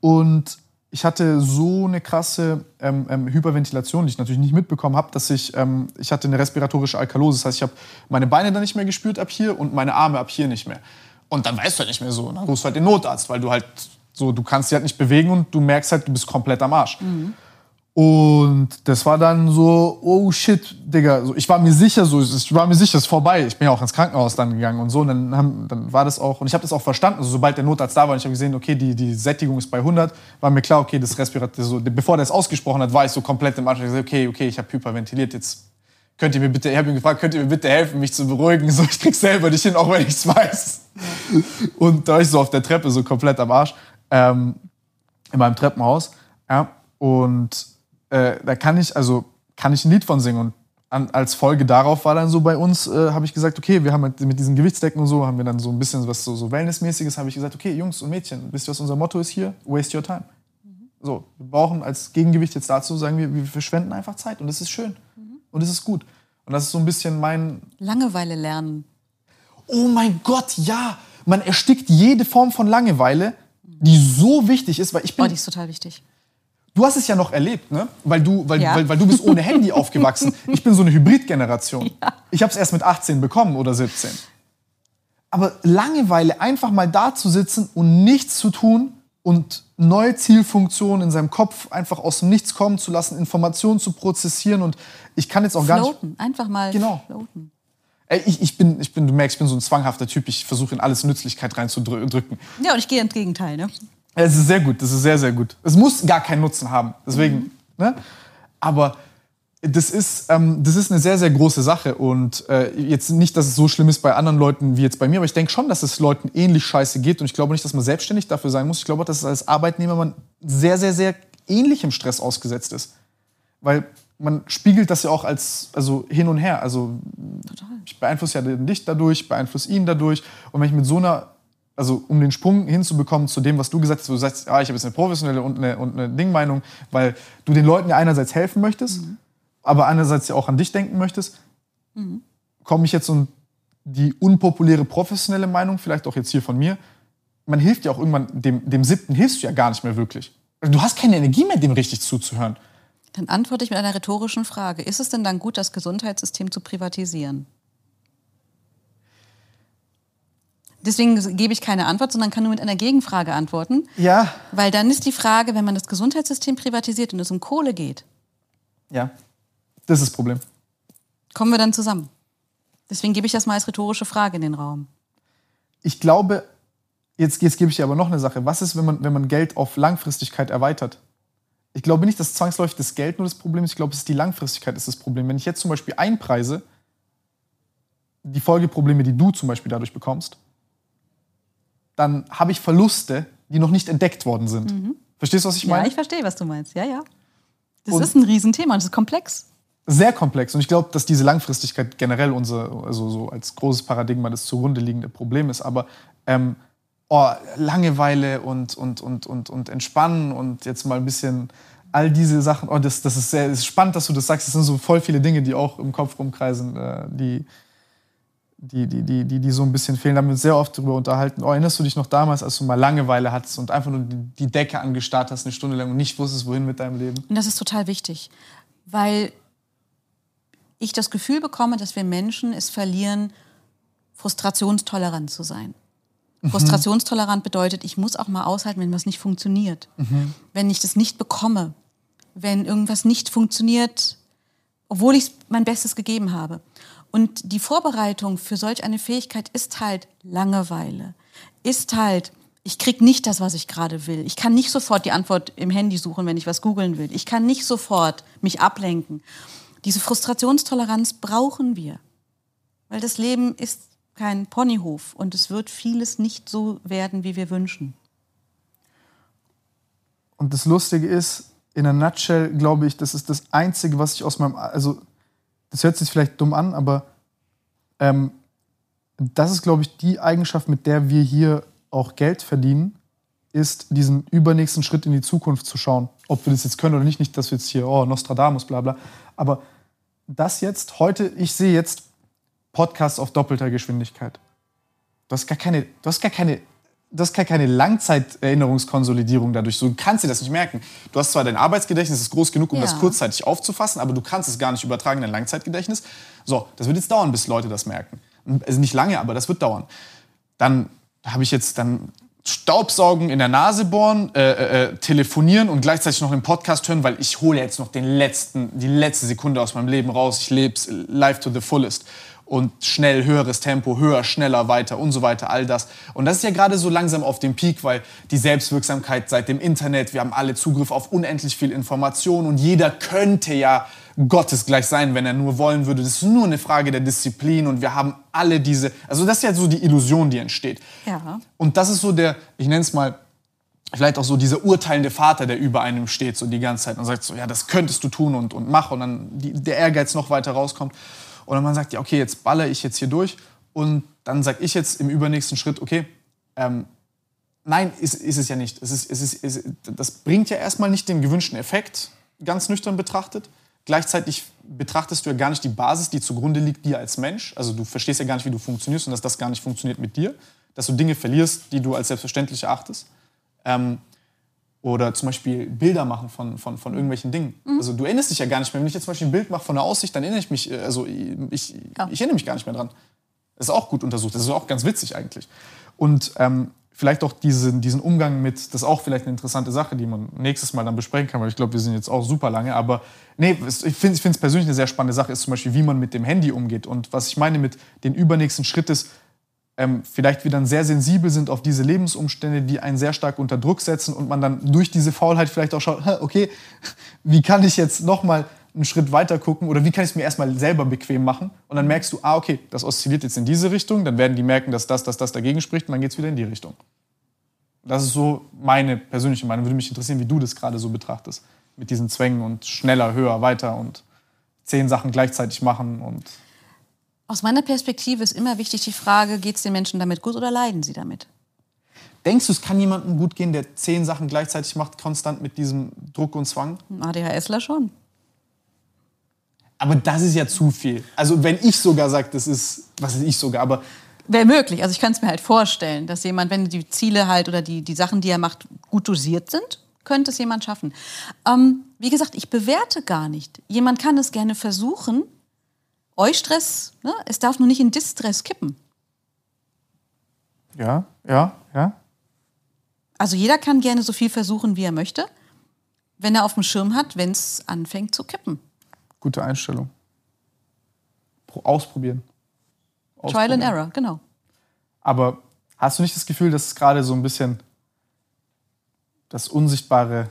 Und ich hatte so eine krasse ähm, ähm, Hyperventilation, die ich natürlich nicht mitbekommen habe, dass ich, ähm, ich hatte eine respiratorische Alkalose, das heißt, ich habe meine Beine dann nicht mehr gespürt ab hier und meine Arme ab hier nicht mehr. Und dann weißt du halt nicht mehr so, und dann rufst du halt den Notarzt, weil du halt so, du kannst dich halt nicht bewegen und du merkst halt, du bist komplett am Arsch. Mhm. Und das war dann so, oh shit, Digga, ich war mir sicher, so, ich war mir sicher, es ist vorbei. Ich bin ja auch ins Krankenhaus dann gegangen und so. Und dann, haben, dann war das auch, und ich habe das auch verstanden, also sobald der Notarzt da war, und ich habe gesehen, okay, die, die Sättigung ist bei hundert, war mir klar, okay, das Respirator, so, bevor der es ausgesprochen hat, war ich so komplett im Arsch. Ich habe gesagt, okay, okay, ich habe hyperventiliert, jetzt könnt ihr mir bitte, ich habe ihn gefragt, könnt ihr mir bitte helfen, mich zu beruhigen, so, ich krieg's selber nicht hin, auch wenn ich's weiß. Und da war ich so auf der Treppe, so komplett am Arsch, ähm, in meinem Treppenhaus, ja, und Äh, da kann ich, also, kann ich ein Lied von singen. Und an, als Folge darauf war dann so bei uns, äh, habe ich gesagt, okay, wir haben mit, mit diesen Gewichtsdecken und so, haben wir dann so ein bisschen was so, so Wellnessmäßiges, habe ich gesagt, okay, Jungs und Mädchen, wisst ihr, was unser Motto ist hier? Waste your time. Mhm. So, wir brauchen als Gegengewicht jetzt dazu, sagen wir, wir verschwenden einfach Zeit und das ist schön. Mhm. Und das ist gut. Und das ist so ein bisschen mein... Langeweile lernen. Oh mein Gott, ja! Man erstickt jede Form von Langeweile, die so wichtig ist, weil ich bin... Oh, die ist total wichtig. Du hast es ja noch erlebt, ne? Weil du, weil, ja. weil, weil du bist ohne Handy aufgewachsen. Ich bin so eine Hybrid-Generation. Ja. Ich habe es erst mit achtzehn bekommen oder siebzehn. Aber Langeweile, einfach mal da zu sitzen und nichts zu tun und neue Zielfunktionen in seinem Kopf einfach aus dem Nichts kommen zu lassen, Informationen zu prozessieren und ich kann jetzt auch floaten, gar nicht... Floaten, einfach mal genau. floaten. Ey, ich, ich bin, ich bin, du merkst, ich bin so ein zwanghafter Typ, ich versuche in alles Nützlichkeit reinzudrücken. Ja, und ich gehe ins Gegenteil, ne? Es ist sehr gut, das ist sehr, sehr gut. Es muss gar keinen Nutzen haben, deswegen, mhm. ne? Aber... Das ist, ähm, das ist eine sehr, sehr große Sache und äh, jetzt nicht, dass es so schlimm ist bei anderen Leuten wie jetzt bei mir, aber ich denke schon, dass es Leuten ähnlich scheiße geht und ich glaube nicht, dass man selbstständig dafür sein muss. Ich glaube, dass als Arbeitnehmer man sehr, sehr, sehr ähnlichem Stress ausgesetzt ist, weil man spiegelt das ja auch als, also hin und her. Also total. Ich beeinflusse ja dich dadurch, beeinflusse ihn dadurch und wenn ich mit so einer, also um den Sprung hinzubekommen zu dem, was du gesagt hast, wo du sagst, ah, ich habe jetzt eine professionelle und eine, und eine Dingmeinung, weil du den Leuten ja einerseits helfen möchtest, mhm. aber einerseits ja auch an dich denken möchtest, mhm. komme ich jetzt um die unpopuläre professionelle Meinung, vielleicht auch jetzt hier von mir, man hilft ja auch irgendwann, dem, dem Siebten hilfst du ja gar nicht mehr wirklich. Du hast keine Energie mehr, dem richtig zuzuhören. Dann antworte ich mit einer rhetorischen Frage. Ist es denn dann gut, das Gesundheitssystem zu privatisieren? Deswegen gebe ich keine Antwort, sondern kann nur mit einer Gegenfrage antworten. Ja. Weil dann ist die Frage, wenn man das Gesundheitssystem privatisiert und es um Kohle geht. Ja. Das ist das Problem. Kommen wir dann zusammen? Deswegen gebe ich das mal als rhetorische Frage in den Raum. Ich glaube, jetzt, jetzt gebe ich dir aber noch eine Sache. Was ist, wenn man, wenn man Geld auf Langfristigkeit erweitert? Ich glaube nicht, dass zwangsläufig das Geld nur das Problem ist. Ich glaube, es ist die Langfristigkeit ist das Problem. Wenn ich jetzt zum Beispiel einpreise, die Folgeprobleme, die du zum Beispiel dadurch bekommst, dann habe ich Verluste, die noch nicht entdeckt worden sind. Mhm. Verstehst du, was ich meine? Ja, ich verstehe, was du meinst. Ja, ja. Das und ist ein Riesenthema und es ist komplex. Sehr komplex. Und ich glaube, dass diese Langfristigkeit generell unser, also so als großes Paradigma das zugrunde liegende Problem ist. Aber ähm, oh, Langeweile und, und, und, und, und Entspannen und jetzt mal ein bisschen all diese Sachen. Oh, das, das ist sehr das ist spannend, dass du das sagst. Das sind so voll viele Dinge, die auch im Kopf rumkreisen, äh, die, die, die, die, die, die so ein bisschen fehlen. Da haben wir uns sehr oft darüber unterhalten. Oh, erinnerst du dich noch damals, als du mal Langeweile hattest und einfach nur die Decke angestarrt hast eine Stunde lang und nicht wusstest, wohin mit deinem Leben? Und das ist total wichtig, weil ich das Gefühl bekomme, dass wir Menschen es verlieren, frustrationstolerant zu sein. Mhm. Frustrationstolerant bedeutet, ich muss auch mal aushalten, wenn was nicht funktioniert. Mhm. Wenn ich das nicht bekomme, wenn irgendwas nicht funktioniert, obwohl ich mein Bestes gegeben habe. Und die Vorbereitung für solch eine Fähigkeit ist halt Langeweile, ist halt, ich kriege nicht das, was ich gerade will. Ich kann nicht sofort die Antwort im Handy suchen, wenn ich was googeln will. Ich kann nicht sofort mich ablenken. Diese Frustrationstoleranz brauchen wir, weil das Leben ist kein Ponyhof und es wird vieles nicht so werden, wie wir wünschen. Und das Lustige ist, in der Nutshell glaube ich, das ist das Einzige, was ich aus meinem, also das hört sich vielleicht dumm an, aber ähm, das ist, glaube ich, die Eigenschaft, mit der wir hier auch Geld verdienen, ist, diesen übernächsten Schritt in die Zukunft zu schauen, ob wir das jetzt können oder nicht, nicht, dass wir jetzt hier, oh, Nostradamus, bla bla, aber das jetzt, heute, ich sehe jetzt Podcasts auf doppelter Geschwindigkeit. Du hast gar keine, du hast gar keine, du hast gar keine Langzeiterinnerungskonsolidierung dadurch. Du kannst dir das nicht merken. Du hast zwar dein Arbeitsgedächtnis, das ist groß genug, um ja. das kurzzeitig aufzufassen, aber du kannst es gar nicht übertragen in dein Langzeitgedächtnis. So, das wird jetzt dauern, bis Leute das merken. Also nicht lange, aber das wird dauern. Dann habe ich jetzt, dann Staubsaugen in der Nase bohren, äh, äh, telefonieren und gleichzeitig noch einen Podcast hören, weil ich hole jetzt noch den letzten, die letzte Sekunde aus meinem Leben raus. Ich lebe es life to the fullest. Und schnell, höheres Tempo, höher, schneller, weiter und so weiter, all das. Und das ist ja gerade so langsam auf dem Peak, weil die Selbstwirksamkeit seit dem Internet, wir haben alle Zugriff auf unendlich viel Information und jeder könnte ja gottesgleich sein, wenn er nur wollen würde. Das ist nur eine Frage der Disziplin und wir haben alle diese... Also das ist ja so die Illusion, die entsteht. Ja. Und das ist so der, ich nenne es mal, vielleicht auch so dieser urteilende Vater, der über einem steht so die ganze Zeit und sagt so, ja, das könntest du tun und, und mach. Und dann die, der Ehrgeiz noch weiter rauskommt. Und dann man sagt, ja, okay, jetzt baller ich jetzt hier durch. Und dann sage ich jetzt im übernächsten Schritt, okay, ähm, nein, ist, ist es ja nicht. Es ist, es ist, ist, das bringt ja erstmal nicht den gewünschten Effekt, ganz nüchtern betrachtet. Gleichzeitig betrachtest du ja gar nicht die Basis, die zugrunde liegt dir als Mensch. Also du verstehst ja gar nicht, wie du funktionierst und dass das gar nicht funktioniert mit dir. Dass du Dinge verlierst, die du als selbstverständlich erachtest. Ähm, oder zum Beispiel Bilder machen von, von, von irgendwelchen Dingen. Mhm. Also du erinnerst dich ja gar nicht mehr. Wenn ich jetzt zum Beispiel ein Bild mache von einer Aussicht, dann erinnere ich mich, also ich, ich, ja. ich erinnere mich gar nicht mehr dran. Das ist auch gut untersucht. Das ist auch ganz witzig eigentlich. Und ähm, vielleicht auch diesen, diesen Umgang mit, das ist auch vielleicht eine interessante Sache, die man nächstes Mal dann besprechen kann, weil ich glaube, wir sind jetzt auch super lange, aber nee, ich finde es persönlich eine sehr spannende Sache, ist zum Beispiel, wie man mit dem Handy umgeht. Und was ich meine mit den übernächsten Schritt ist, ähm, vielleicht wir dann sehr sensibel sind auf diese Lebensumstände, die einen sehr stark unter Druck setzen und man dann durch diese Faulheit vielleicht auch schaut, okay, wie kann ich jetzt nochmal einen Schritt weiter gucken oder wie kann ich es mir erstmal selber bequem machen und dann merkst du, ah, okay, das oszilliert jetzt in diese Richtung, dann werden die merken, dass das, dass das dagegen spricht und dann geht es wieder in die Richtung. Das ist so meine persönliche Meinung. Würde mich interessieren, wie du das gerade so betrachtest mit diesen Zwängen und schneller, höher, weiter und zehn Sachen gleichzeitig machen. Und aus meiner Perspektive ist immer wichtig die Frage, geht es den Menschen damit gut oder leiden sie damit? Denkst du, es kann jemandem gut gehen, der zehn Sachen gleichzeitig macht, konstant mit diesem Druck und Zwang? A D H S ler schon. Aber das ist ja zu viel. Also wenn ich sogar sage, das ist, was ist ich sogar, aber... Wäre möglich. Also ich kann es mir halt vorstellen, dass jemand, wenn die Ziele halt oder die, die Sachen, die er macht, gut dosiert sind, könnte es jemand schaffen. Ähm, wie gesagt, ich bewerte gar nicht. Jemand kann es gerne versuchen. Eustress, ne? Es darf nur nicht in Distress kippen. Ja, ja, ja. Also jeder kann gerne so viel versuchen, wie er möchte, wenn er auf dem Schirm hat, wenn es anfängt zu kippen. Gute Einstellung. Ausprobieren. Ausprobieren. Trial and Error, genau. Aber hast du nicht das Gefühl, dass es gerade so ein bisschen das Unsichtbare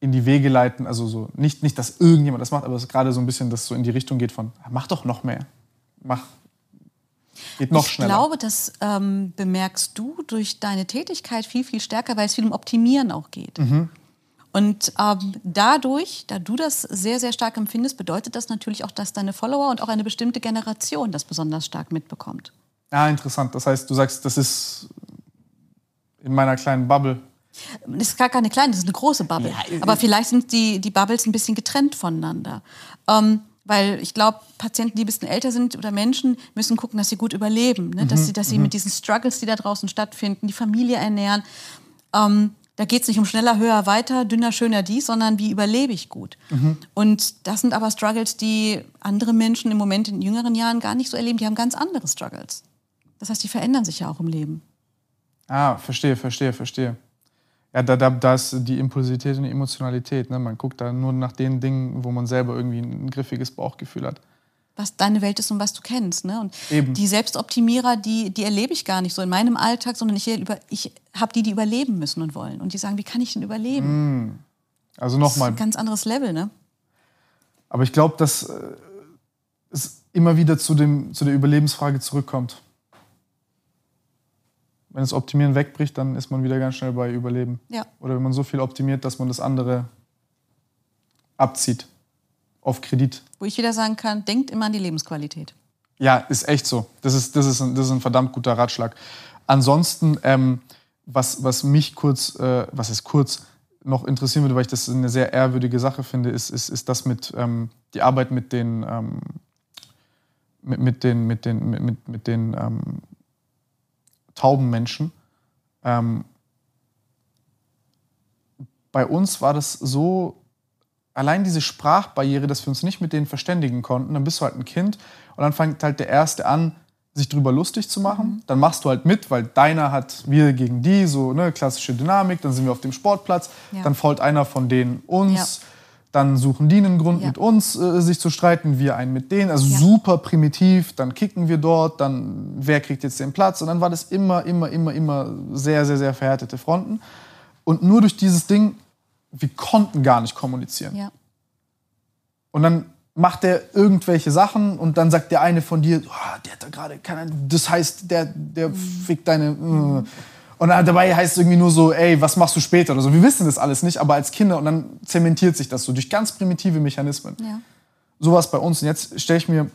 in die Wege leiten, also so nicht, nicht, dass irgendjemand das macht, aber es gerade so ein bisschen, dass so in die Richtung geht von, mach doch noch mehr, mach, geht noch ich schneller. Ich glaube, das ähm, bemerkst du durch deine Tätigkeit viel, viel stärker, weil es viel um Optimieren auch geht. Mhm. Und ähm, dadurch, da du das sehr, sehr stark empfindest, bedeutet das natürlich auch, dass deine Follower und auch eine bestimmte Generation das besonders stark mitbekommt. Ah, interessant. Das heißt, du sagst, das ist in meiner kleinen Bubble. Das ist gar keine kleine, das ist eine große Bubble. Ja, aber vielleicht sind die, die Bubbles ein bisschen getrennt voneinander. Ähm, weil ich glaube, Patienten, die ein bisschen älter sind oder Menschen, müssen gucken, dass sie gut überleben. Ne? Dass, mhm, sie, dass sie mit diesen Struggles, die da draußen stattfinden, die Familie ernähren, ähm, da geht es nicht um schneller, höher, weiter, dünner, schöner dies, sondern wie überlebe ich gut. Mhm. Und das sind aber Struggles, die andere Menschen im Moment in jüngeren Jahren gar nicht so erleben. Die haben ganz andere Struggles. Das heißt, die verändern sich ja auch im Leben. Ah, verstehe, verstehe, verstehe. Ja, da, da, da ist die Impulsivität und die Emotionalität. Ne? Man guckt da nur nach den Dingen, wo man selber irgendwie ein griffiges Bauchgefühl hat. Was deine Welt ist und was du kennst. Ne? Und eben. Die Selbstoptimierer, die, die erlebe ich gar nicht so in meinem Alltag, sondern ich, ich habe die, die überleben müssen und wollen. Und die sagen, wie kann ich denn überleben? Mm. Also noch mal. Das ist ein ganz anderes Level, ne? Aber ich glaube, dass äh, es immer wieder zu, dem, zu der Überlebensfrage zurückkommt. Wenn das Optimieren wegbricht, dann ist man wieder ganz schnell bei Überleben. Ja. Oder wenn man so viel optimiert, dass man das andere abzieht. Auf Kredit. Wo ich wieder sagen kann, denkt immer an die Lebensqualität. Ja, ist echt so. Das ist, das ist, ein, das ist ein verdammt guter Ratschlag. Ansonsten, ähm, was, was mich kurz, äh, was ist kurz, noch interessieren würde, weil ich das eine sehr ehrwürdige Sache finde, ist, ist, ist das mit, ähm, die Arbeit mit den, ähm, mit, mit den, mit den, mit, mit, mit den ähm, tauben Menschen. Ähm, bei uns war das so, allein diese Sprachbarriere, dass wir uns nicht mit denen verständigen konnten, dann bist du halt ein Kind und dann fängt halt der Erste an, sich drüber lustig zu machen. Mhm. Dann machst du halt mit, weil deiner hat wir gegen die, so ne, klassische Dynamik, dann sind wir auf dem Sportplatz, ja. Dann fault einer von denen uns, ja. Dann suchen die einen Grund, ja. Mit uns äh, sich zu streiten, wir einen mit denen, also ja. Super primitiv, dann kicken wir dort, dann wer kriegt jetzt den Platz und dann war das immer, immer, immer, immer sehr, sehr, sehr verhärtete Fronten und nur durch dieses Ding, wir konnten gar nicht kommunizieren. Ja. Und dann macht der irgendwelche Sachen und dann sagt der eine von dir, oh, der hat da gerade keine... Das heißt, der, der fickt deine... Mm. Und dann, dabei heißt es irgendwie nur so, ey, was machst du später? Oder so. Wir wissen das alles nicht, aber als Kinder. Und dann zementiert sich das so durch ganz primitive Mechanismen. Ja. So war es bei uns. Und jetzt stelle ich mir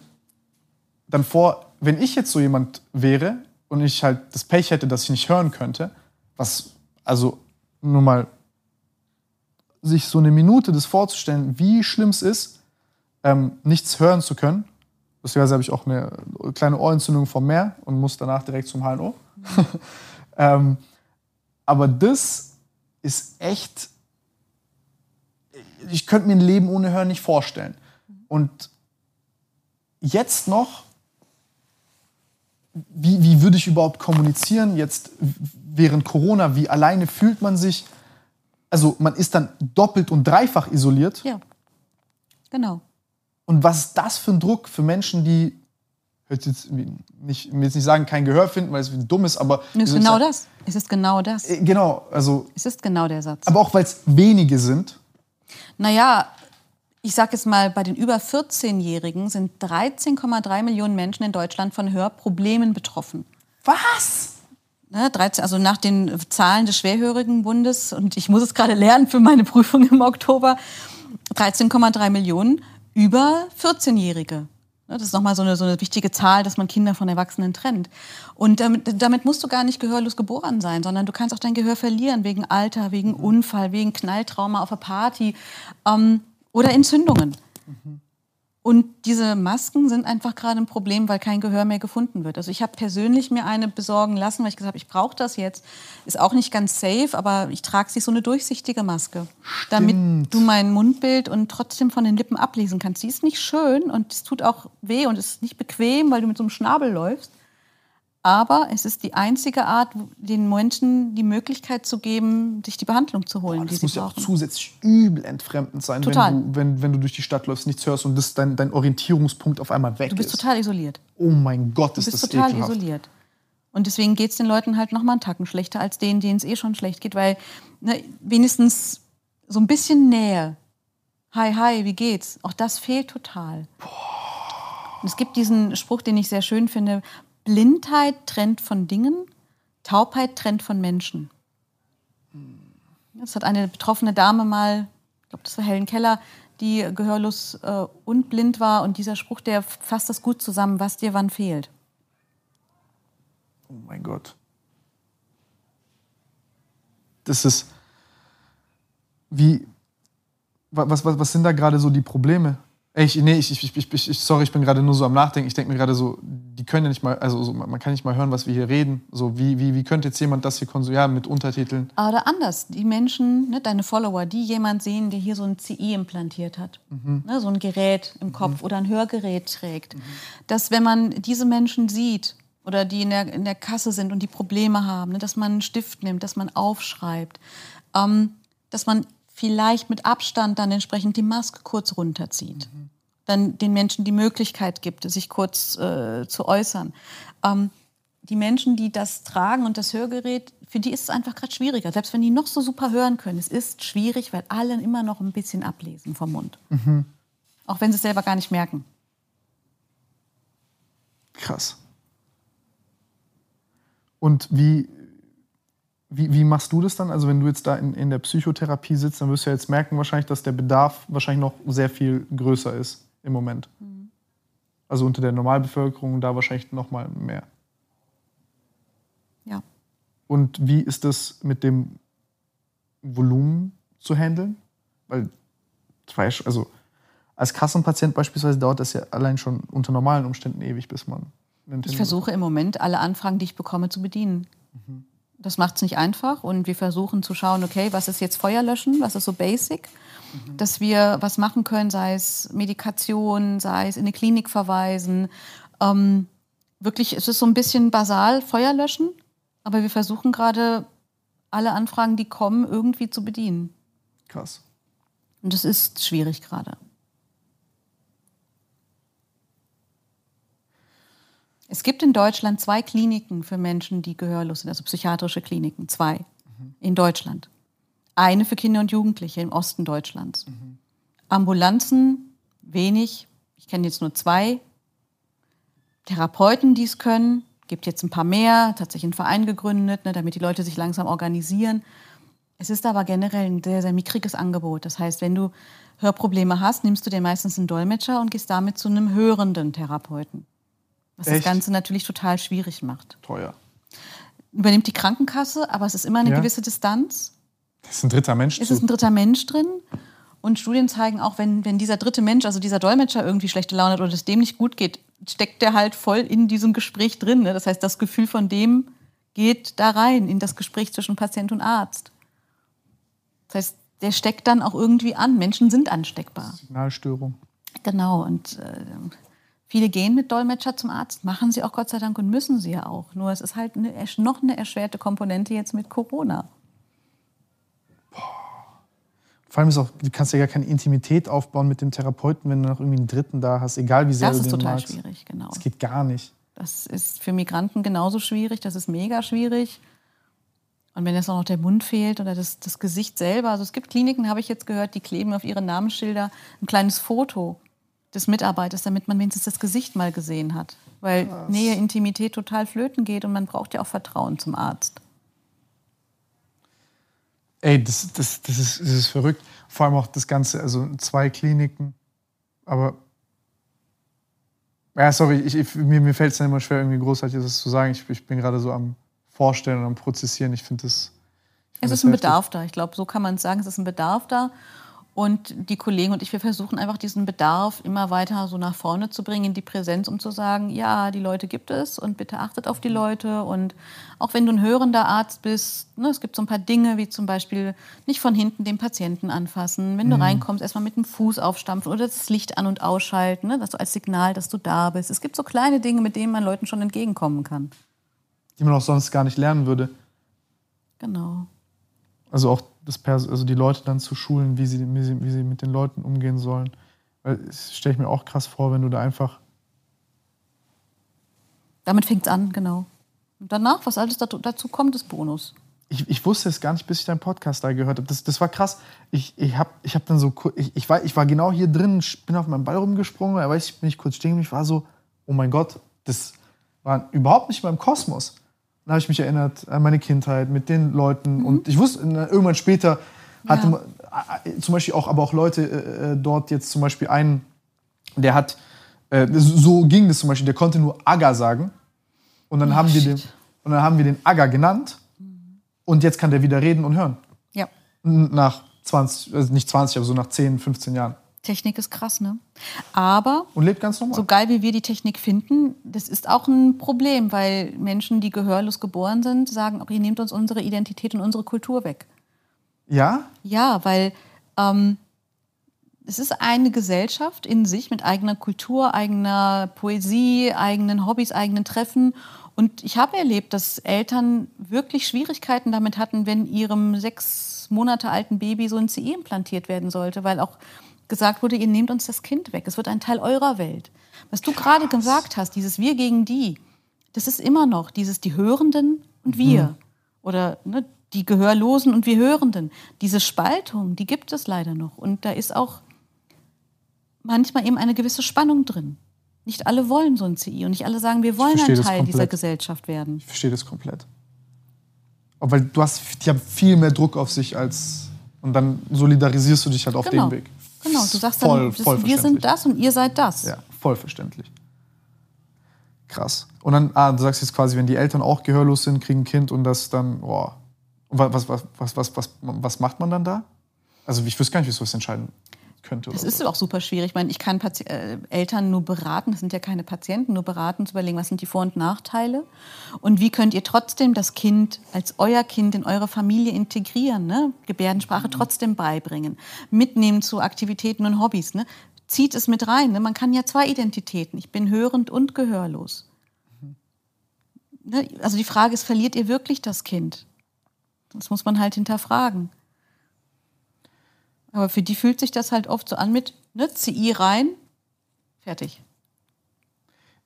dann vor, wenn ich jetzt so jemand wäre und ich halt das Pech hätte, dass ich nicht hören könnte, was also nur mal... sich so eine Minute das vorzustellen, wie schlimm es ist, ähm, nichts hören zu können. Deswegen habe ich auch eine kleine Ohrentzündung vom Meer und muss danach direkt zum H N O. Mhm. ähm, aber das ist echt... Ich könnte mir ein Leben ohne Hören nicht vorstellen. Und jetzt noch wie, wie würde ich überhaupt kommunizieren jetzt während Corona? Wie alleine fühlt man sich? Also man ist dann doppelt und dreifach isoliert. Ja, genau. Und was ist das für ein Druck für Menschen, die, ich will jetzt nicht sagen, kein Gehör finden, weil es dumm ist, aber... Es ist genau das. Es ist genau das. Genau, also... Es ist genau der Satz. Aber auch, weil es wenige sind. Naja, ich sage jetzt mal, bei den über vierzehn-Jährigen sind dreizehn Komma drei Millionen Menschen in Deutschland von Hörproblemen betroffen. Was? Ne, dreizehn, also nach den Zahlen des Schwerhörigenbundes, und ich muss es gerade lernen für meine Prüfung im Oktober, dreizehn Komma drei Millionen über vierzehn-Jährige. Das ist nochmal so eine, so eine wichtige Zahl, dass man Kinder von Erwachsenen trennt. Und damit, damit musst du gar nicht gehörlos geboren sein, sondern du kannst auch dein Gehör verlieren wegen Alter, wegen Unfall, wegen Knalltrauma auf einer Party ähm, oder Entzündungen. Mhm. Und diese Masken sind einfach gerade ein Problem, weil kein Gehör mehr gefunden wird. Also ich habe persönlich mir eine besorgen lassen, weil ich gesagt habe, ich brauche das jetzt. Ist auch nicht ganz safe, aber ich trage sie, so eine durchsichtige Maske. Stimmt. Damit du mein Mundbild und trotzdem von den Lippen ablesen kannst. Die ist nicht schön und es tut auch weh und ist nicht bequem, weil du mit so einem Schnabel läufst. Aber es ist die einzige Art, den Menschen die Möglichkeit zu geben, sich die Behandlung zu holen. Boah, das die muss ja auch zusätzlich übel entfremdend sein, wenn du, wenn, wenn du durch die Stadt läufst, nichts hörst und das dein, dein Orientierungspunkt auf einmal weg ist. Du bist ist. total isoliert. Oh mein Gott, ist das ekelhaft. Du bist total isoliert. Und deswegen geht es den Leuten halt nochmal einen Tacken schlechter als denen, denen es eh schon schlecht geht. Weil ne, wenigstens so ein bisschen Nähe. Hi, hi, wie geht's? Auch das fehlt total. Boah. Und es gibt diesen Spruch, den ich sehr schön finde: Blindheit trennt von Dingen, Taubheit trennt von Menschen. Das hat eine betroffene Dame mal, ich glaube, das war Helen Keller, die gehörlos äh, und blind war. Und dieser Spruch, der fasst das gut zusammen, was dir wann fehlt. Oh mein Gott. Das ist, wie, was, was, was sind da gerade so die Probleme? Ich, nee, ich, ich, ich, ich, sorry, ich bin gerade nur so am Nachdenken. Ich denke mir gerade so, die können ja nicht mal, also so, man kann nicht mal hören, was wir hier reden. So, wie, wie, wie könnte jetzt jemand das hier konsumieren? Ja, mit Untertiteln. Oder anders, die Menschen, ne, deine Follower, die jemand sehen, der hier so ein C I implantiert hat, mhm. ne, so ein Gerät im Kopf mhm. oder ein Hörgerät trägt, mhm. dass wenn man diese Menschen sieht oder die in der, in der Kasse sind und die Probleme haben, ne, dass man einen Stift nimmt, dass man aufschreibt, ähm, dass man vielleicht mit Abstand dann entsprechend die Maske kurz runterzieht. Mhm. Dann den Menschen die Möglichkeit gibt, sich kurz äh, zu äußern. Ähm, die Menschen, die das tragen und das Hörgerät, für die ist es einfach gerade schwieriger. Selbst wenn die noch so super hören können, es ist schwierig, weil alle immer noch ein bisschen ablesen vom Mund. Mhm. Auch wenn sie es selber gar nicht merken. Krass. Und wie... Wie, wie machst du das dann? Also wenn du jetzt da in, in der Psychotherapie sitzt, dann wirst du ja jetzt merken wahrscheinlich, dass der Bedarf wahrscheinlich noch sehr viel größer ist im Moment. Mhm. Also unter der Normalbevölkerung da wahrscheinlich noch mal mehr. Ja. Und wie ist das mit dem Volumen zu handeln? Weil, also als Kassenpatient beispielsweise dauert das ja allein schon unter normalen Umständen ewig, bis man... Ich versuche im Moment alle Anfragen, die ich bekomme, zu bedienen. Mhm. Das macht es nicht einfach und wir versuchen zu schauen, okay, was ist jetzt Feuerlöschen, was ist so basic, mhm. dass wir was machen können, sei es Medikation, sei es in eine Klinik verweisen. Ähm, wirklich, es ist so ein bisschen basal, Feuerlöschen, aber wir versuchen gerade alle Anfragen, die kommen, irgendwie zu bedienen. Krass. Und das ist schwierig gerade. Es gibt in Deutschland zwei Kliniken für Menschen, die gehörlos sind, also psychiatrische Kliniken, zwei mhm. in Deutschland. Eine für Kinder und Jugendliche im Osten Deutschlands. Mhm. Ambulanzen, wenig, ich kenne jetzt nur zwei. Therapeuten, die es können, gibt jetzt ein paar mehr, tatsächlich einen Verein gegründet, ne, damit die Leute sich langsam organisieren. Es ist aber generell ein sehr, sehr mickriges Angebot. Das heißt, wenn du Hörprobleme hast, nimmst du dir meistens einen Dolmetscher und gehst damit zu einem hörenden Therapeuten. Was Echt? Das Ganze natürlich total schwierig macht. Teuer. Übernimmt die Krankenkasse, aber es ist immer eine ja. gewisse Distanz. Das ist ein dritter Mensch. Es ist ein dritter Mensch drin. Und Studien zeigen auch, wenn, wenn dieser dritte Mensch, also dieser Dolmetscher irgendwie schlechte Laune hat oder es dem nicht gut geht, steckt der halt voll in diesem Gespräch drin. Ne? Das heißt, das Gefühl von dem geht da rein, in das Gespräch zwischen Patient und Arzt. Das heißt, der steckt dann auch irgendwie an. Menschen sind ansteckbar. Signalstörung. Genau. Und... Äh, Viele gehen mit Dolmetscher zum Arzt, machen sie auch Gott sei Dank und müssen sie ja auch. Nur es ist halt eine, noch eine erschwerte Komponente jetzt mit Corona. Boah. Vor allem ist auch, du kannst ja gar keine Intimität aufbauen mit dem Therapeuten, wenn du noch irgendwie einen Dritten da hast, egal wie sehr du den magst. Das ist total schwierig, genau. Das geht gar nicht. Das ist für Migranten genauso schwierig, das ist mega schwierig. Und wenn jetzt auch noch der Mund fehlt oder das, das Gesicht selber. Also es gibt Kliniken, habe ich jetzt gehört, die kleben auf ihre Namensschilder ein kleines Foto des Mitarbeiters, damit man wenigstens das Gesicht mal gesehen hat. Weil Krass. Nähe, Intimität total flöten geht und man braucht ja auch Vertrauen zum Arzt. Ey, das, das, das, ist, das ist verrückt. Vor allem auch das Ganze, also zwei Kliniken, aber ja, sorry, ich, ich, mir, mir fällt es dann immer schwer, irgendwie großartig das zu sagen. Ich, ich bin gerade so am Vorstellen und am Prozessieren. Ich finde das ich find Es ist ein heftig. Bedarf da. Ich glaube, so kann man es sagen. Es ist ein Bedarf da. Und die Kollegen und ich, wir versuchen einfach diesen Bedarf immer weiter so nach vorne zu bringen, in die Präsenz, um zu sagen, ja, die Leute gibt es und bitte achtet auf die Leute. Und auch wenn du ein hörender Arzt bist, ne, es gibt so ein paar Dinge, wie zum Beispiel nicht von hinten den Patienten anfassen. Wenn du mhm. reinkommst, erstmal mit dem Fuß aufstampfen oder das Licht an- und ausschalten, ne, das als Signal, dass du da bist. Es gibt so kleine Dinge, mit denen man Leuten schon entgegenkommen kann. Die man auch sonst gar nicht lernen würde. Genau. Also auch das Pers- also die Leute dann zu schulen, wie sie, wie, sie, wie sie mit den Leuten umgehen sollen. Weil das stelle ich mir auch krass vor, wenn du da einfach... Damit fängt es an, genau. Und danach, was alles dazu kommt, ist Bonus. Ich, ich wusste es gar nicht, bis ich deinen Podcast da gehört habe. Das, das war krass. Ich, ich, hab, ich, hab dann so, ich, ich, war, ich war genau hier drin, bin auf meinem Ball rumgesprungen, aber ich bin nicht kurz stehen geblieben. Ich war so, oh mein Gott, das war überhaupt nicht in meinem Kosmos. Dann habe ich mich erinnert an meine Kindheit mit den Leuten. Mhm. Und ich wusste, irgendwann später hatte ja. man, zum Beispiel auch, aber auch Leute äh, dort jetzt zum Beispiel einen, der hat, äh, so ging das zum Beispiel, der konnte nur Aga sagen. Und dann, oh, haben, wir den, und dann haben wir den Aga genannt. Mhm. Und jetzt kann der wieder reden und hören. Ja. Nach zwanzig, also nicht zwanzig, aber so nach zehn, fünfzehn Jahren. Technik ist krass, ne? Aber und lebt ganz normal. So geil, wie wir die Technik finden, das ist auch ein Problem, weil Menschen, die gehörlos geboren sind, sagen, okay, ihr nehmt uns unsere Identität und unsere Kultur weg. Ja? Ja, weil ähm, es ist eine Gesellschaft in sich mit eigener Kultur, eigener Poesie, eigenen Hobbys, eigenen Treffen. Und ich habe erlebt, dass Eltern wirklich Schwierigkeiten damit hatten, wenn ihrem sechs Monate alten Baby so ein C I implantiert werden sollte, weil auch gesagt wurde, ihr nehmt uns das Kind weg. Es wird ein Teil eurer Welt. Was du gerade gesagt hast, dieses Wir gegen die, das ist immer noch dieses die Hörenden und wir. Mhm. Oder ne, die Gehörlosen und wir Hörenden. Diese Spaltung, die gibt es leider noch. Und da ist auch manchmal eben eine gewisse Spannung drin. Nicht alle wollen so ein C I und nicht alle sagen, wir wollen ein Teil dieser Gesellschaft werden. Ich verstehe das komplett. Aber du hast, die haben viel mehr Druck auf sich als... Und dann solidarisierst du dich halt auf genau. dem Weg. Genau, du sagst dann, voll, voll wir sind das und ihr seid das. Ja, voll verständlich. Krass. Und dann, ah, du sagst jetzt quasi, wenn die Eltern auch gehörlos sind, kriegen ein Kind und das dann, boah. Was, was, was, was, was, was macht man dann da? Also ich wüsste gar nicht, wie ich sowas entscheiden könnte. Das ist so. Auch super schwierig. Ich meine, ich kann Pati- äh, Eltern nur beraten, das sind ja keine Patienten, nur beraten, zu überlegen, was sind die Vor- und Nachteile und wie könnt ihr trotzdem das Kind als euer Kind in eure Familie integrieren, ne? Gebärdensprache mhm. trotzdem beibringen, mitnehmen zu Aktivitäten und Hobbys, ne? Zieht es mit rein, ne? Man kann ja zwei Identitäten, ich bin hörend und gehörlos. Mhm. Ne? Also die Frage ist, verliert ihr wirklich das Kind? Das muss man halt hinterfragen. Aber für die fühlt sich das halt oft so an mit, ne, C I rein, fertig.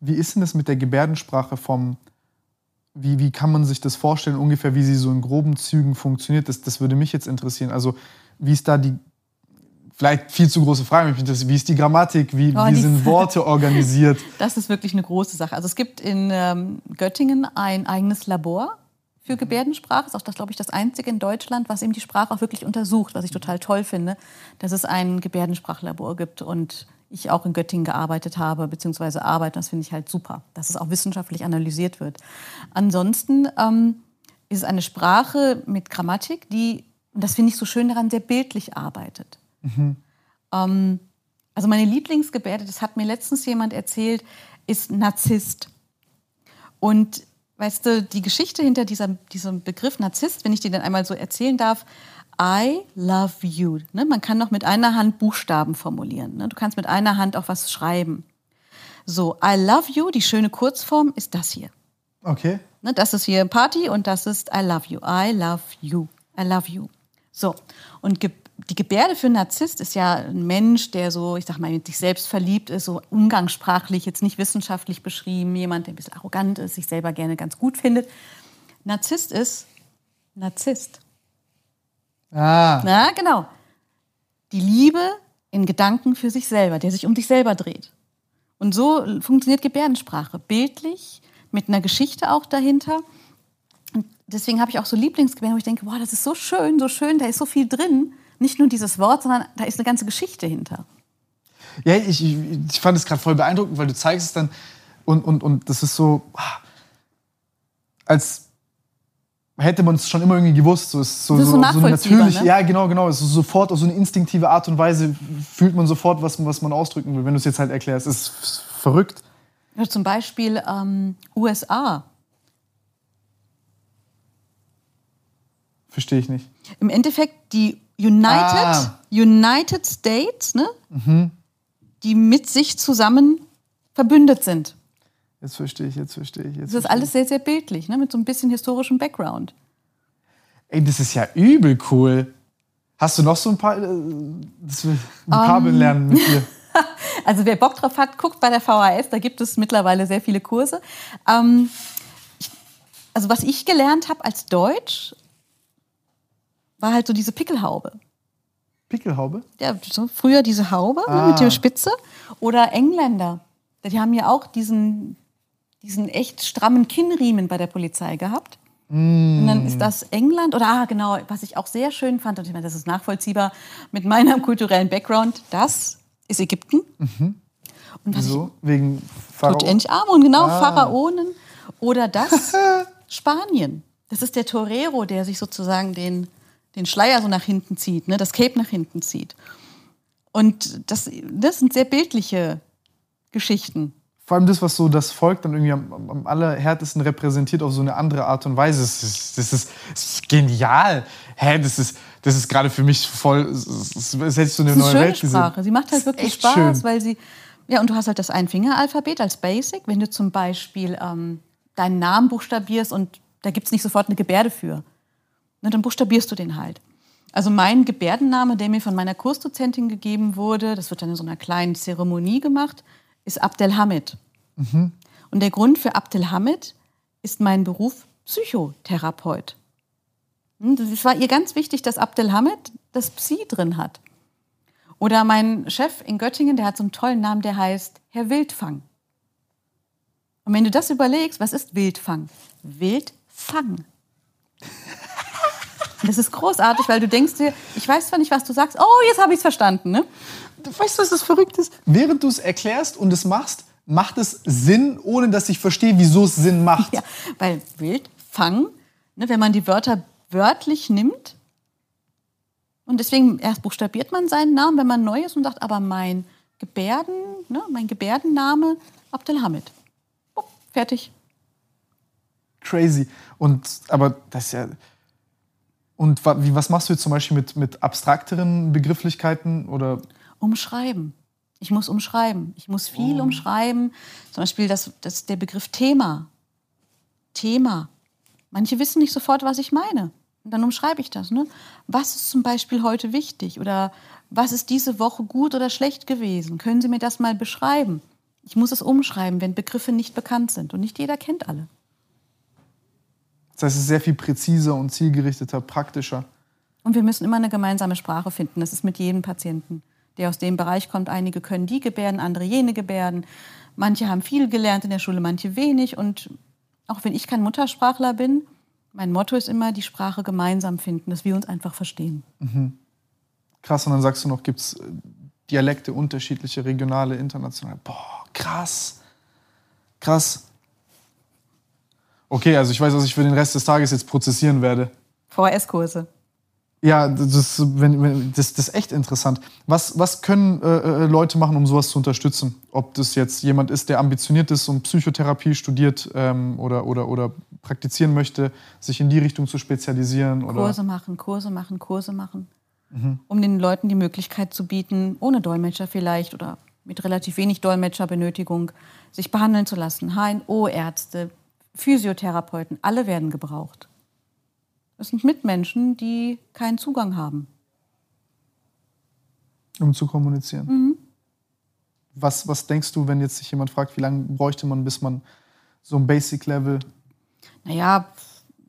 Wie ist denn das mit der Gebärdensprache vom, wie, wie kann man sich das vorstellen, ungefähr wie sie so in groben Zügen funktioniert? Das, das würde mich jetzt interessieren. Also wie ist da die, vielleicht viel zu große Frage, wie ist die Grammatik, wie, oh, wie sind Worte organisiert? Das ist wirklich eine große Sache. Also es gibt in ähm, Göttingen ein eigenes Labor für Gebärdensprache, ist auch das, glaube ich, das einzige in Deutschland, was eben die Sprache auch wirklich untersucht, was ich total toll finde, dass es ein Gebärdensprachlabor gibt und ich auch in Göttingen gearbeitet habe, beziehungsweise arbeite, das finde ich halt super, dass es auch wissenschaftlich analysiert wird. Ansonsten ähm, ist es eine Sprache mit Grammatik, die, und das finde ich so schön daran, sehr bildlich arbeitet. Mhm. Ähm, also meine Lieblingsgebärde, das hat mir letztens jemand erzählt, ist Narzisst. Und weißt du, die Geschichte hinter dieser, diesem Begriff Narzisst, wenn ich dir dann einmal so erzählen darf, I love you. Ne? Man kann noch mit einer Hand Buchstaben formulieren. Ne? Du kannst mit einer Hand auch was schreiben. So, I love you, die schöne Kurzform ist das hier. Okay. Ne, das ist hier Party und das ist I love you. I love you. I love you. So, und ge- die Gebärde für einen Narzisst ist ja ein Mensch, der so, ich sag mal, mit sich selbst verliebt ist, so umgangssprachlich, jetzt nicht wissenschaftlich beschrieben, jemand, der ein bisschen arrogant ist, sich selber gerne ganz gut findet. Narzisst ist Narzisst. Ah. Na, genau. Die Liebe in Gedanken für sich selber, der sich um sich selber dreht. Und so funktioniert Gebärdensprache. Bildlich, mit einer Geschichte auch dahinter. Und deswegen habe ich auch so Lieblingsgebärden, wo ich denke, wow, das ist so schön, so schön, da ist so viel drin. Nicht nur dieses Wort, sondern da ist eine ganze Geschichte hinter. Ja, ich, ich fand es gerade voll beeindruckend, weil du zeigst es dann und, und, und das ist so, als hätte man es schon immer irgendwie gewusst. So ist so, das ist so, so, so natürlich, ne? Ja, genau, genau. Es ist sofort auf so eine instinktive Art und Weise fühlt man sofort, was, was man ausdrücken will, wenn du es jetzt halt erklärst. Es ist verrückt. Ja, zum Beispiel ähm, U S A. Verstehe ich nicht. Im Endeffekt die United, ah. United States, ne? Mhm. Die mit sich zusammen verbündet sind. Jetzt verstehe ich, jetzt verstehe ich. Jetzt das ist alles sehr, sehr bildlich, ne? Mit so ein bisschen historischem Background. Ey, das ist ja übel cool. Hast du noch so ein paar äh, das will Vokabeln um. lernen mit dir? Also wer Bock drauf hat, guckt bei der V H S, da gibt es mittlerweile sehr viele Kurse. Ähm, ich, also was ich gelernt habe als Deutsch, war halt so diese Pickelhaube. Pickelhaube? Ja, so früher diese Haube ah. mit der Spitze. Oder Engländer, die haben ja auch diesen... diesen echt strammen Kinnriemen bei der Polizei gehabt. Mm. Und dann ist das England, oder ah, genau, was ich auch sehr schön fand, und ich meine, das ist nachvollziehbar mit meinem kulturellen Background, das ist Ägypten. Mhm. Und was so, ich, wegen Pharaonen. Genau, ah. Pharaonen. Oder das Spanien. Das ist der Torero, der sich sozusagen den, den Schleier so nach hinten zieht, ne? Das Cape nach hinten zieht. Und das, das sind sehr bildliche Geschichten. Vor allem das, was so das Volk dann irgendwie am, am allerhärtesten repräsentiert auf so eine andere Art und Weise. Das ist, das ist, das ist genial. Hä, das ist, das ist gerade für mich voll, das hätte so eine neue Welt gesehen. Sprache. Sie macht halt wirklich Spaß, schön. Weil sie, ja, und du hast halt das Einfingeralphabet als Basic. Wenn du zum Beispiel ähm, deinen Namen buchstabierst und da gibt's nicht sofort eine Gebärde für, ne, dann buchstabierst du den halt. Also mein Gebärdenname, der mir von meiner Kursdozentin gegeben wurde, das wird dann in so einer kleinen Zeremonie gemacht, ist Abdel-Hamid. Mhm. Und der Grund für Abdel-Hamid ist mein Beruf Psychotherapeut. Es war ihr ganz wichtig, dass Abdel-Hamid das Psi drin hat. Oder mein Chef in Göttingen, der hat so einen tollen Namen, der heißt Herr Wildfang. Und wenn du das überlegst, was ist Wildfang? Wildfang. Das ist großartig, weil du denkst dir, ich weiß zwar nicht, was du sagst, oh, jetzt habe ich es verstanden, ne? Weißt du, was das verrückt ist? Während du es erklärst und es machst, macht es Sinn, ohne dass ich verstehe, wieso es Sinn macht. Ja, weil Wildfang, ne, wenn man die Wörter wörtlich nimmt, und deswegen erst buchstabiert man seinen Namen, wenn man neu ist und sagt, aber mein Gebärden, ne, mein Gebärdenname Abdel-Hamid. Oh, fertig. Crazy. Und, aber das ist ja... Und was machst du jetzt zum Beispiel mit, mit abstrakteren Begrifflichkeiten? Oder? Umschreiben. Ich muss umschreiben. Ich muss viel oh. umschreiben. Zum Beispiel das, das, der Begriff Thema. Thema. Manche wissen nicht sofort, was ich meine. Und dann umschreibe ich das. Ne? Was ist zum Beispiel heute wichtig? Oder was ist diese Woche gut oder schlecht gewesen? Können Sie mir das mal beschreiben? Ich muss es umschreiben, wenn Begriffe nicht bekannt sind. Und nicht jeder kennt alle. Das heißt, es ist sehr viel präziser und zielgerichteter, praktischer. Und wir müssen immer eine gemeinsame Sprache finden. Das ist mit jedem Patienten, der aus dem Bereich kommt. Einige können die Gebärden, andere jene Gebärden. Manche haben viel gelernt in der Schule, manche wenig. Und auch wenn ich kein Muttersprachler bin, mein Motto ist immer, die Sprache gemeinsam finden, dass wir uns einfach verstehen. Mhm. Krass, und dann sagst du noch, gibt es Dialekte, unterschiedliche, regionale, internationale. Boah, krass. Krass. Okay, also ich weiß, was ich für den Rest des Tages jetzt prozessieren werde. V H S-Kurse. Ja, das, wenn, wenn, das, das ist echt interessant. Was, was können äh, Leute machen, um sowas zu unterstützen? Ob das jetzt jemand ist, der ambitioniert ist und Psychotherapie studiert ähm, oder, oder, oder praktizieren möchte, sich in die Richtung zu spezialisieren? Oder? Kurse machen, Kurse machen, Kurse machen. Mhm. Um den Leuten die Möglichkeit zu bieten, ohne Dolmetscher vielleicht oder mit relativ wenig Dolmetscherbenötigung, sich behandeln zu lassen. H N O, Ärzte, Physiotherapeuten, alle werden gebraucht. Das sind Mitmenschen, die keinen Zugang haben. Um zu kommunizieren. Mhm. Was, was denkst du, wenn jetzt sich jemand fragt, wie lange bräuchte man, bis man so ein Basic-Level... Naja,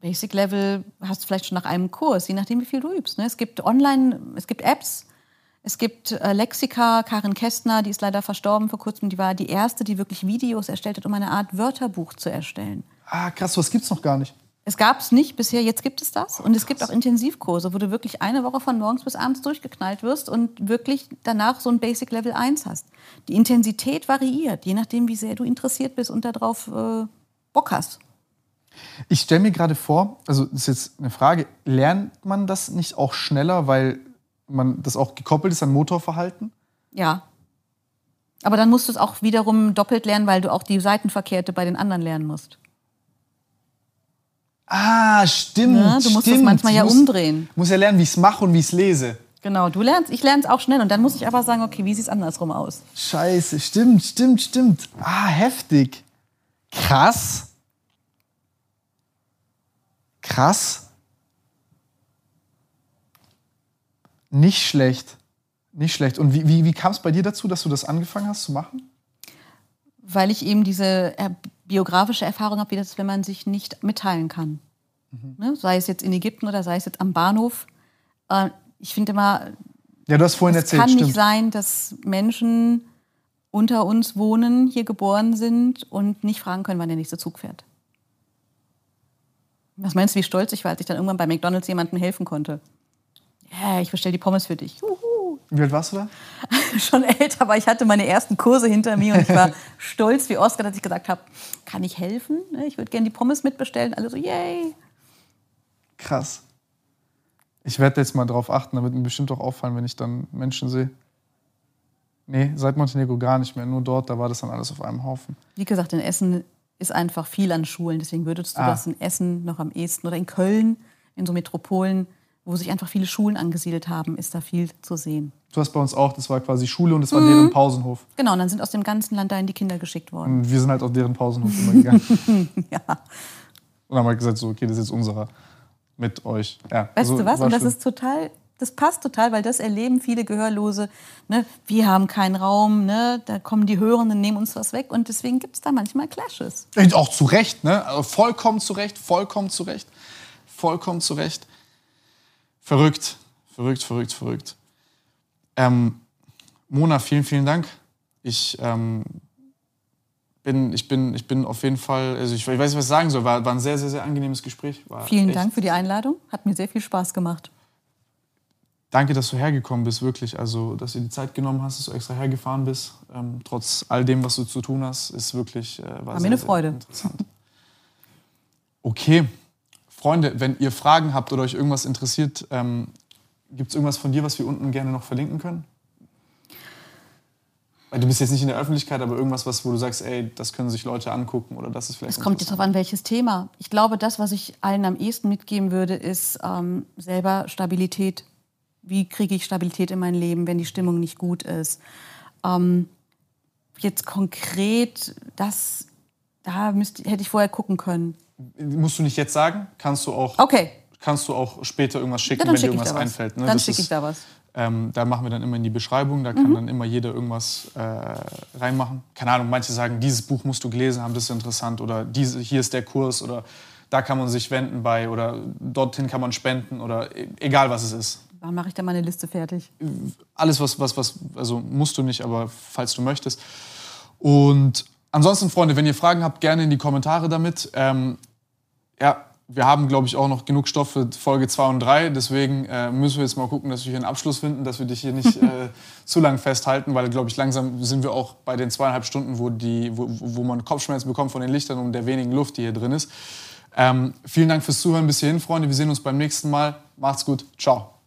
Basic-Level hast du vielleicht schon nach einem Kurs, je nachdem, wie viel du übst. Ne? Es gibt Online, es gibt Apps, es gibt äh, Lexika. Karin Kästner, die ist leider verstorben vor kurzem, die war die erste, die wirklich Videos erstellt hat, um eine Art Wörterbuch zu erstellen. Ah, krass, was gibt's noch gar nicht? Es gab es nicht bisher, jetzt gibt es das. Und es gibt auch Intensivkurse, wo du wirklich eine Woche von morgens bis abends durchgeknallt wirst und wirklich danach so ein Basic Level eins hast. Die Intensität variiert, je nachdem, wie sehr du interessiert bist und darauf äh, Bock hast. Ich stelle mir gerade vor, also das ist jetzt eine Frage, lernt man das nicht auch schneller, weil man das auch gekoppelt ist an Motorverhalten? Ja. Aber dann musst du es auch wiederum doppelt lernen, weil du auch die Seitenverkehrte bei den anderen lernen musst. Ah, stimmt. Ne? Du musst stimmt. das manchmal ja umdrehen. Ich muss ja lernen, wie ich es mache und wie ich es lese. Genau, du lernst, ich lerne es auch schnell. Und dann muss ich aber sagen, okay, wie sieht es andersrum aus? Scheiße, stimmt, stimmt, stimmt. Ah, heftig. Krass. Krass. Nicht schlecht. Nicht schlecht. Und wie, wie, wie kam es bei dir dazu, dass du das angefangen hast zu machen? Weil ich eben diese... biografische Erfahrung habe, wie das, wenn man sich nicht mitteilen kann. Mhm. Ne? Sei es jetzt in Ägypten oder sei es jetzt am Bahnhof. Äh, ich finde immer, ja, du hast vorhin erzählt, kann stimmt. nicht sein, dass Menschen unter uns wohnen, hier geboren sind und nicht fragen können, wann der nächste Zug fährt. Was meinst du, wie stolz ich war, als ich dann irgendwann bei McDonald's jemandem helfen konnte? Ja, ich bestelle die Pommes für dich. Juhu. Wie alt warst du da? Schon älter, aber ich hatte meine ersten Kurse hinter mir und ich war stolz wie Oscar, dass ich gesagt habe, kann ich helfen? Ich würde gerne die Pommes mitbestellen. Alle so, yay. Krass. Ich werde jetzt mal drauf achten, da wird mir bestimmt auch auffallen, wenn ich dann Menschen sehe. Nee, seit Montenegro gar nicht mehr, nur dort, da war das dann alles auf einem Haufen. Wie gesagt, in Essen ist einfach viel an Schulen, deswegen würdest du ah. das in Essen noch am ehesten oder in Köln, in so Metropolen, wo sich einfach viele Schulen angesiedelt haben, ist da viel zu sehen. Du hast bei uns auch, das war quasi Schule und das war mhm. deren Pausenhof. Genau, und dann sind aus dem ganzen Land dahin die Kinder geschickt worden. Und wir sind halt auf deren Pausenhof immer gegangen. Ja. Und haben halt gesagt, so, okay, das ist jetzt unserer mit euch. Ja, weißt so, du was? Und das schlimm. ist total, das passt total, weil das erleben viele Gehörlose. Ne? Wir haben keinen Raum, ne? Da kommen die Hörenden, nehmen uns was weg. Und deswegen gibt es da manchmal Clashes. Und auch zu Recht, ne? Also vollkommen zu Recht, vollkommen zu Recht, vollkommen zu Recht. Verrückt, verrückt, verrückt, verrückt. Ähm, Mona, vielen, vielen Dank. Ich, ähm, bin, ich, bin, ich bin auf jeden Fall, also ich, ich weiß nicht, was ich sagen soll, war, war ein sehr, sehr, sehr angenehmes Gespräch. War vielen echt. Dank für die Einladung, hat mir sehr viel Spaß gemacht. Danke, dass du hergekommen bist, wirklich. Also, dass du die Zeit genommen hast, dass du extra hergefahren bist. Ähm, trotz all dem, was du zu tun hast, ist wirklich äh, war war sehr, mir eine Freude. Interessant. Okay. Freunde, wenn ihr Fragen habt oder euch irgendwas interessiert, ähm, gibt es irgendwas von dir, was wir unten gerne noch verlinken können? Weil du bist jetzt nicht in der Öffentlichkeit, aber irgendwas, was, wo du sagst, ey, das können sich Leute angucken oder das ist vielleicht... Es kommt jetzt drauf an, welches Thema. Ich glaube, das, was ich allen am ehesten mitgeben würde, ist ähm, selber Stabilität. Wie kriege ich Stabilität in mein Leben, wenn die Stimmung nicht gut ist? Ähm, jetzt konkret, das, da müsst, hätte ich vorher gucken können. Musst du nicht jetzt sagen, kannst du auch, okay. kannst du auch später irgendwas schicken, ja, wenn dir irgendwas da einfällt. Ne? Dann schicke ich da was. Ähm, da machen wir dann immer in die Beschreibung, da mhm. kann dann immer jeder irgendwas äh, reinmachen. Keine Ahnung, manche sagen, dieses Buch musst du gelesen haben, das ist interessant. Oder diese, hier ist der Kurs oder da kann man sich wenden bei oder dorthin kann man spenden oder egal was es ist. Wann mache ich dann meine Liste fertig? Alles, was, was, was, also musst du nicht, aber falls du möchtest. Und ansonsten, Freunde, wenn ihr Fragen habt, gerne in die Kommentare damit. Ähm, Ja, wir haben, glaube ich, auch noch genug Stoff für Folge zwei und drei. Deswegen äh, müssen wir jetzt mal gucken, dass wir hier einen Abschluss finden, dass wir dich hier nicht äh, zu lang festhalten, weil, glaube ich, langsam sind wir auch bei den zweieinhalb Stunden, wo, die, wo, wo man Kopfschmerzen bekommt von den Lichtern und der wenigen Luft, die hier drin ist. Ähm, vielen Dank fürs Zuhören bis hierhin, Freunde. Wir sehen uns beim nächsten Mal. Macht's gut. Ciao.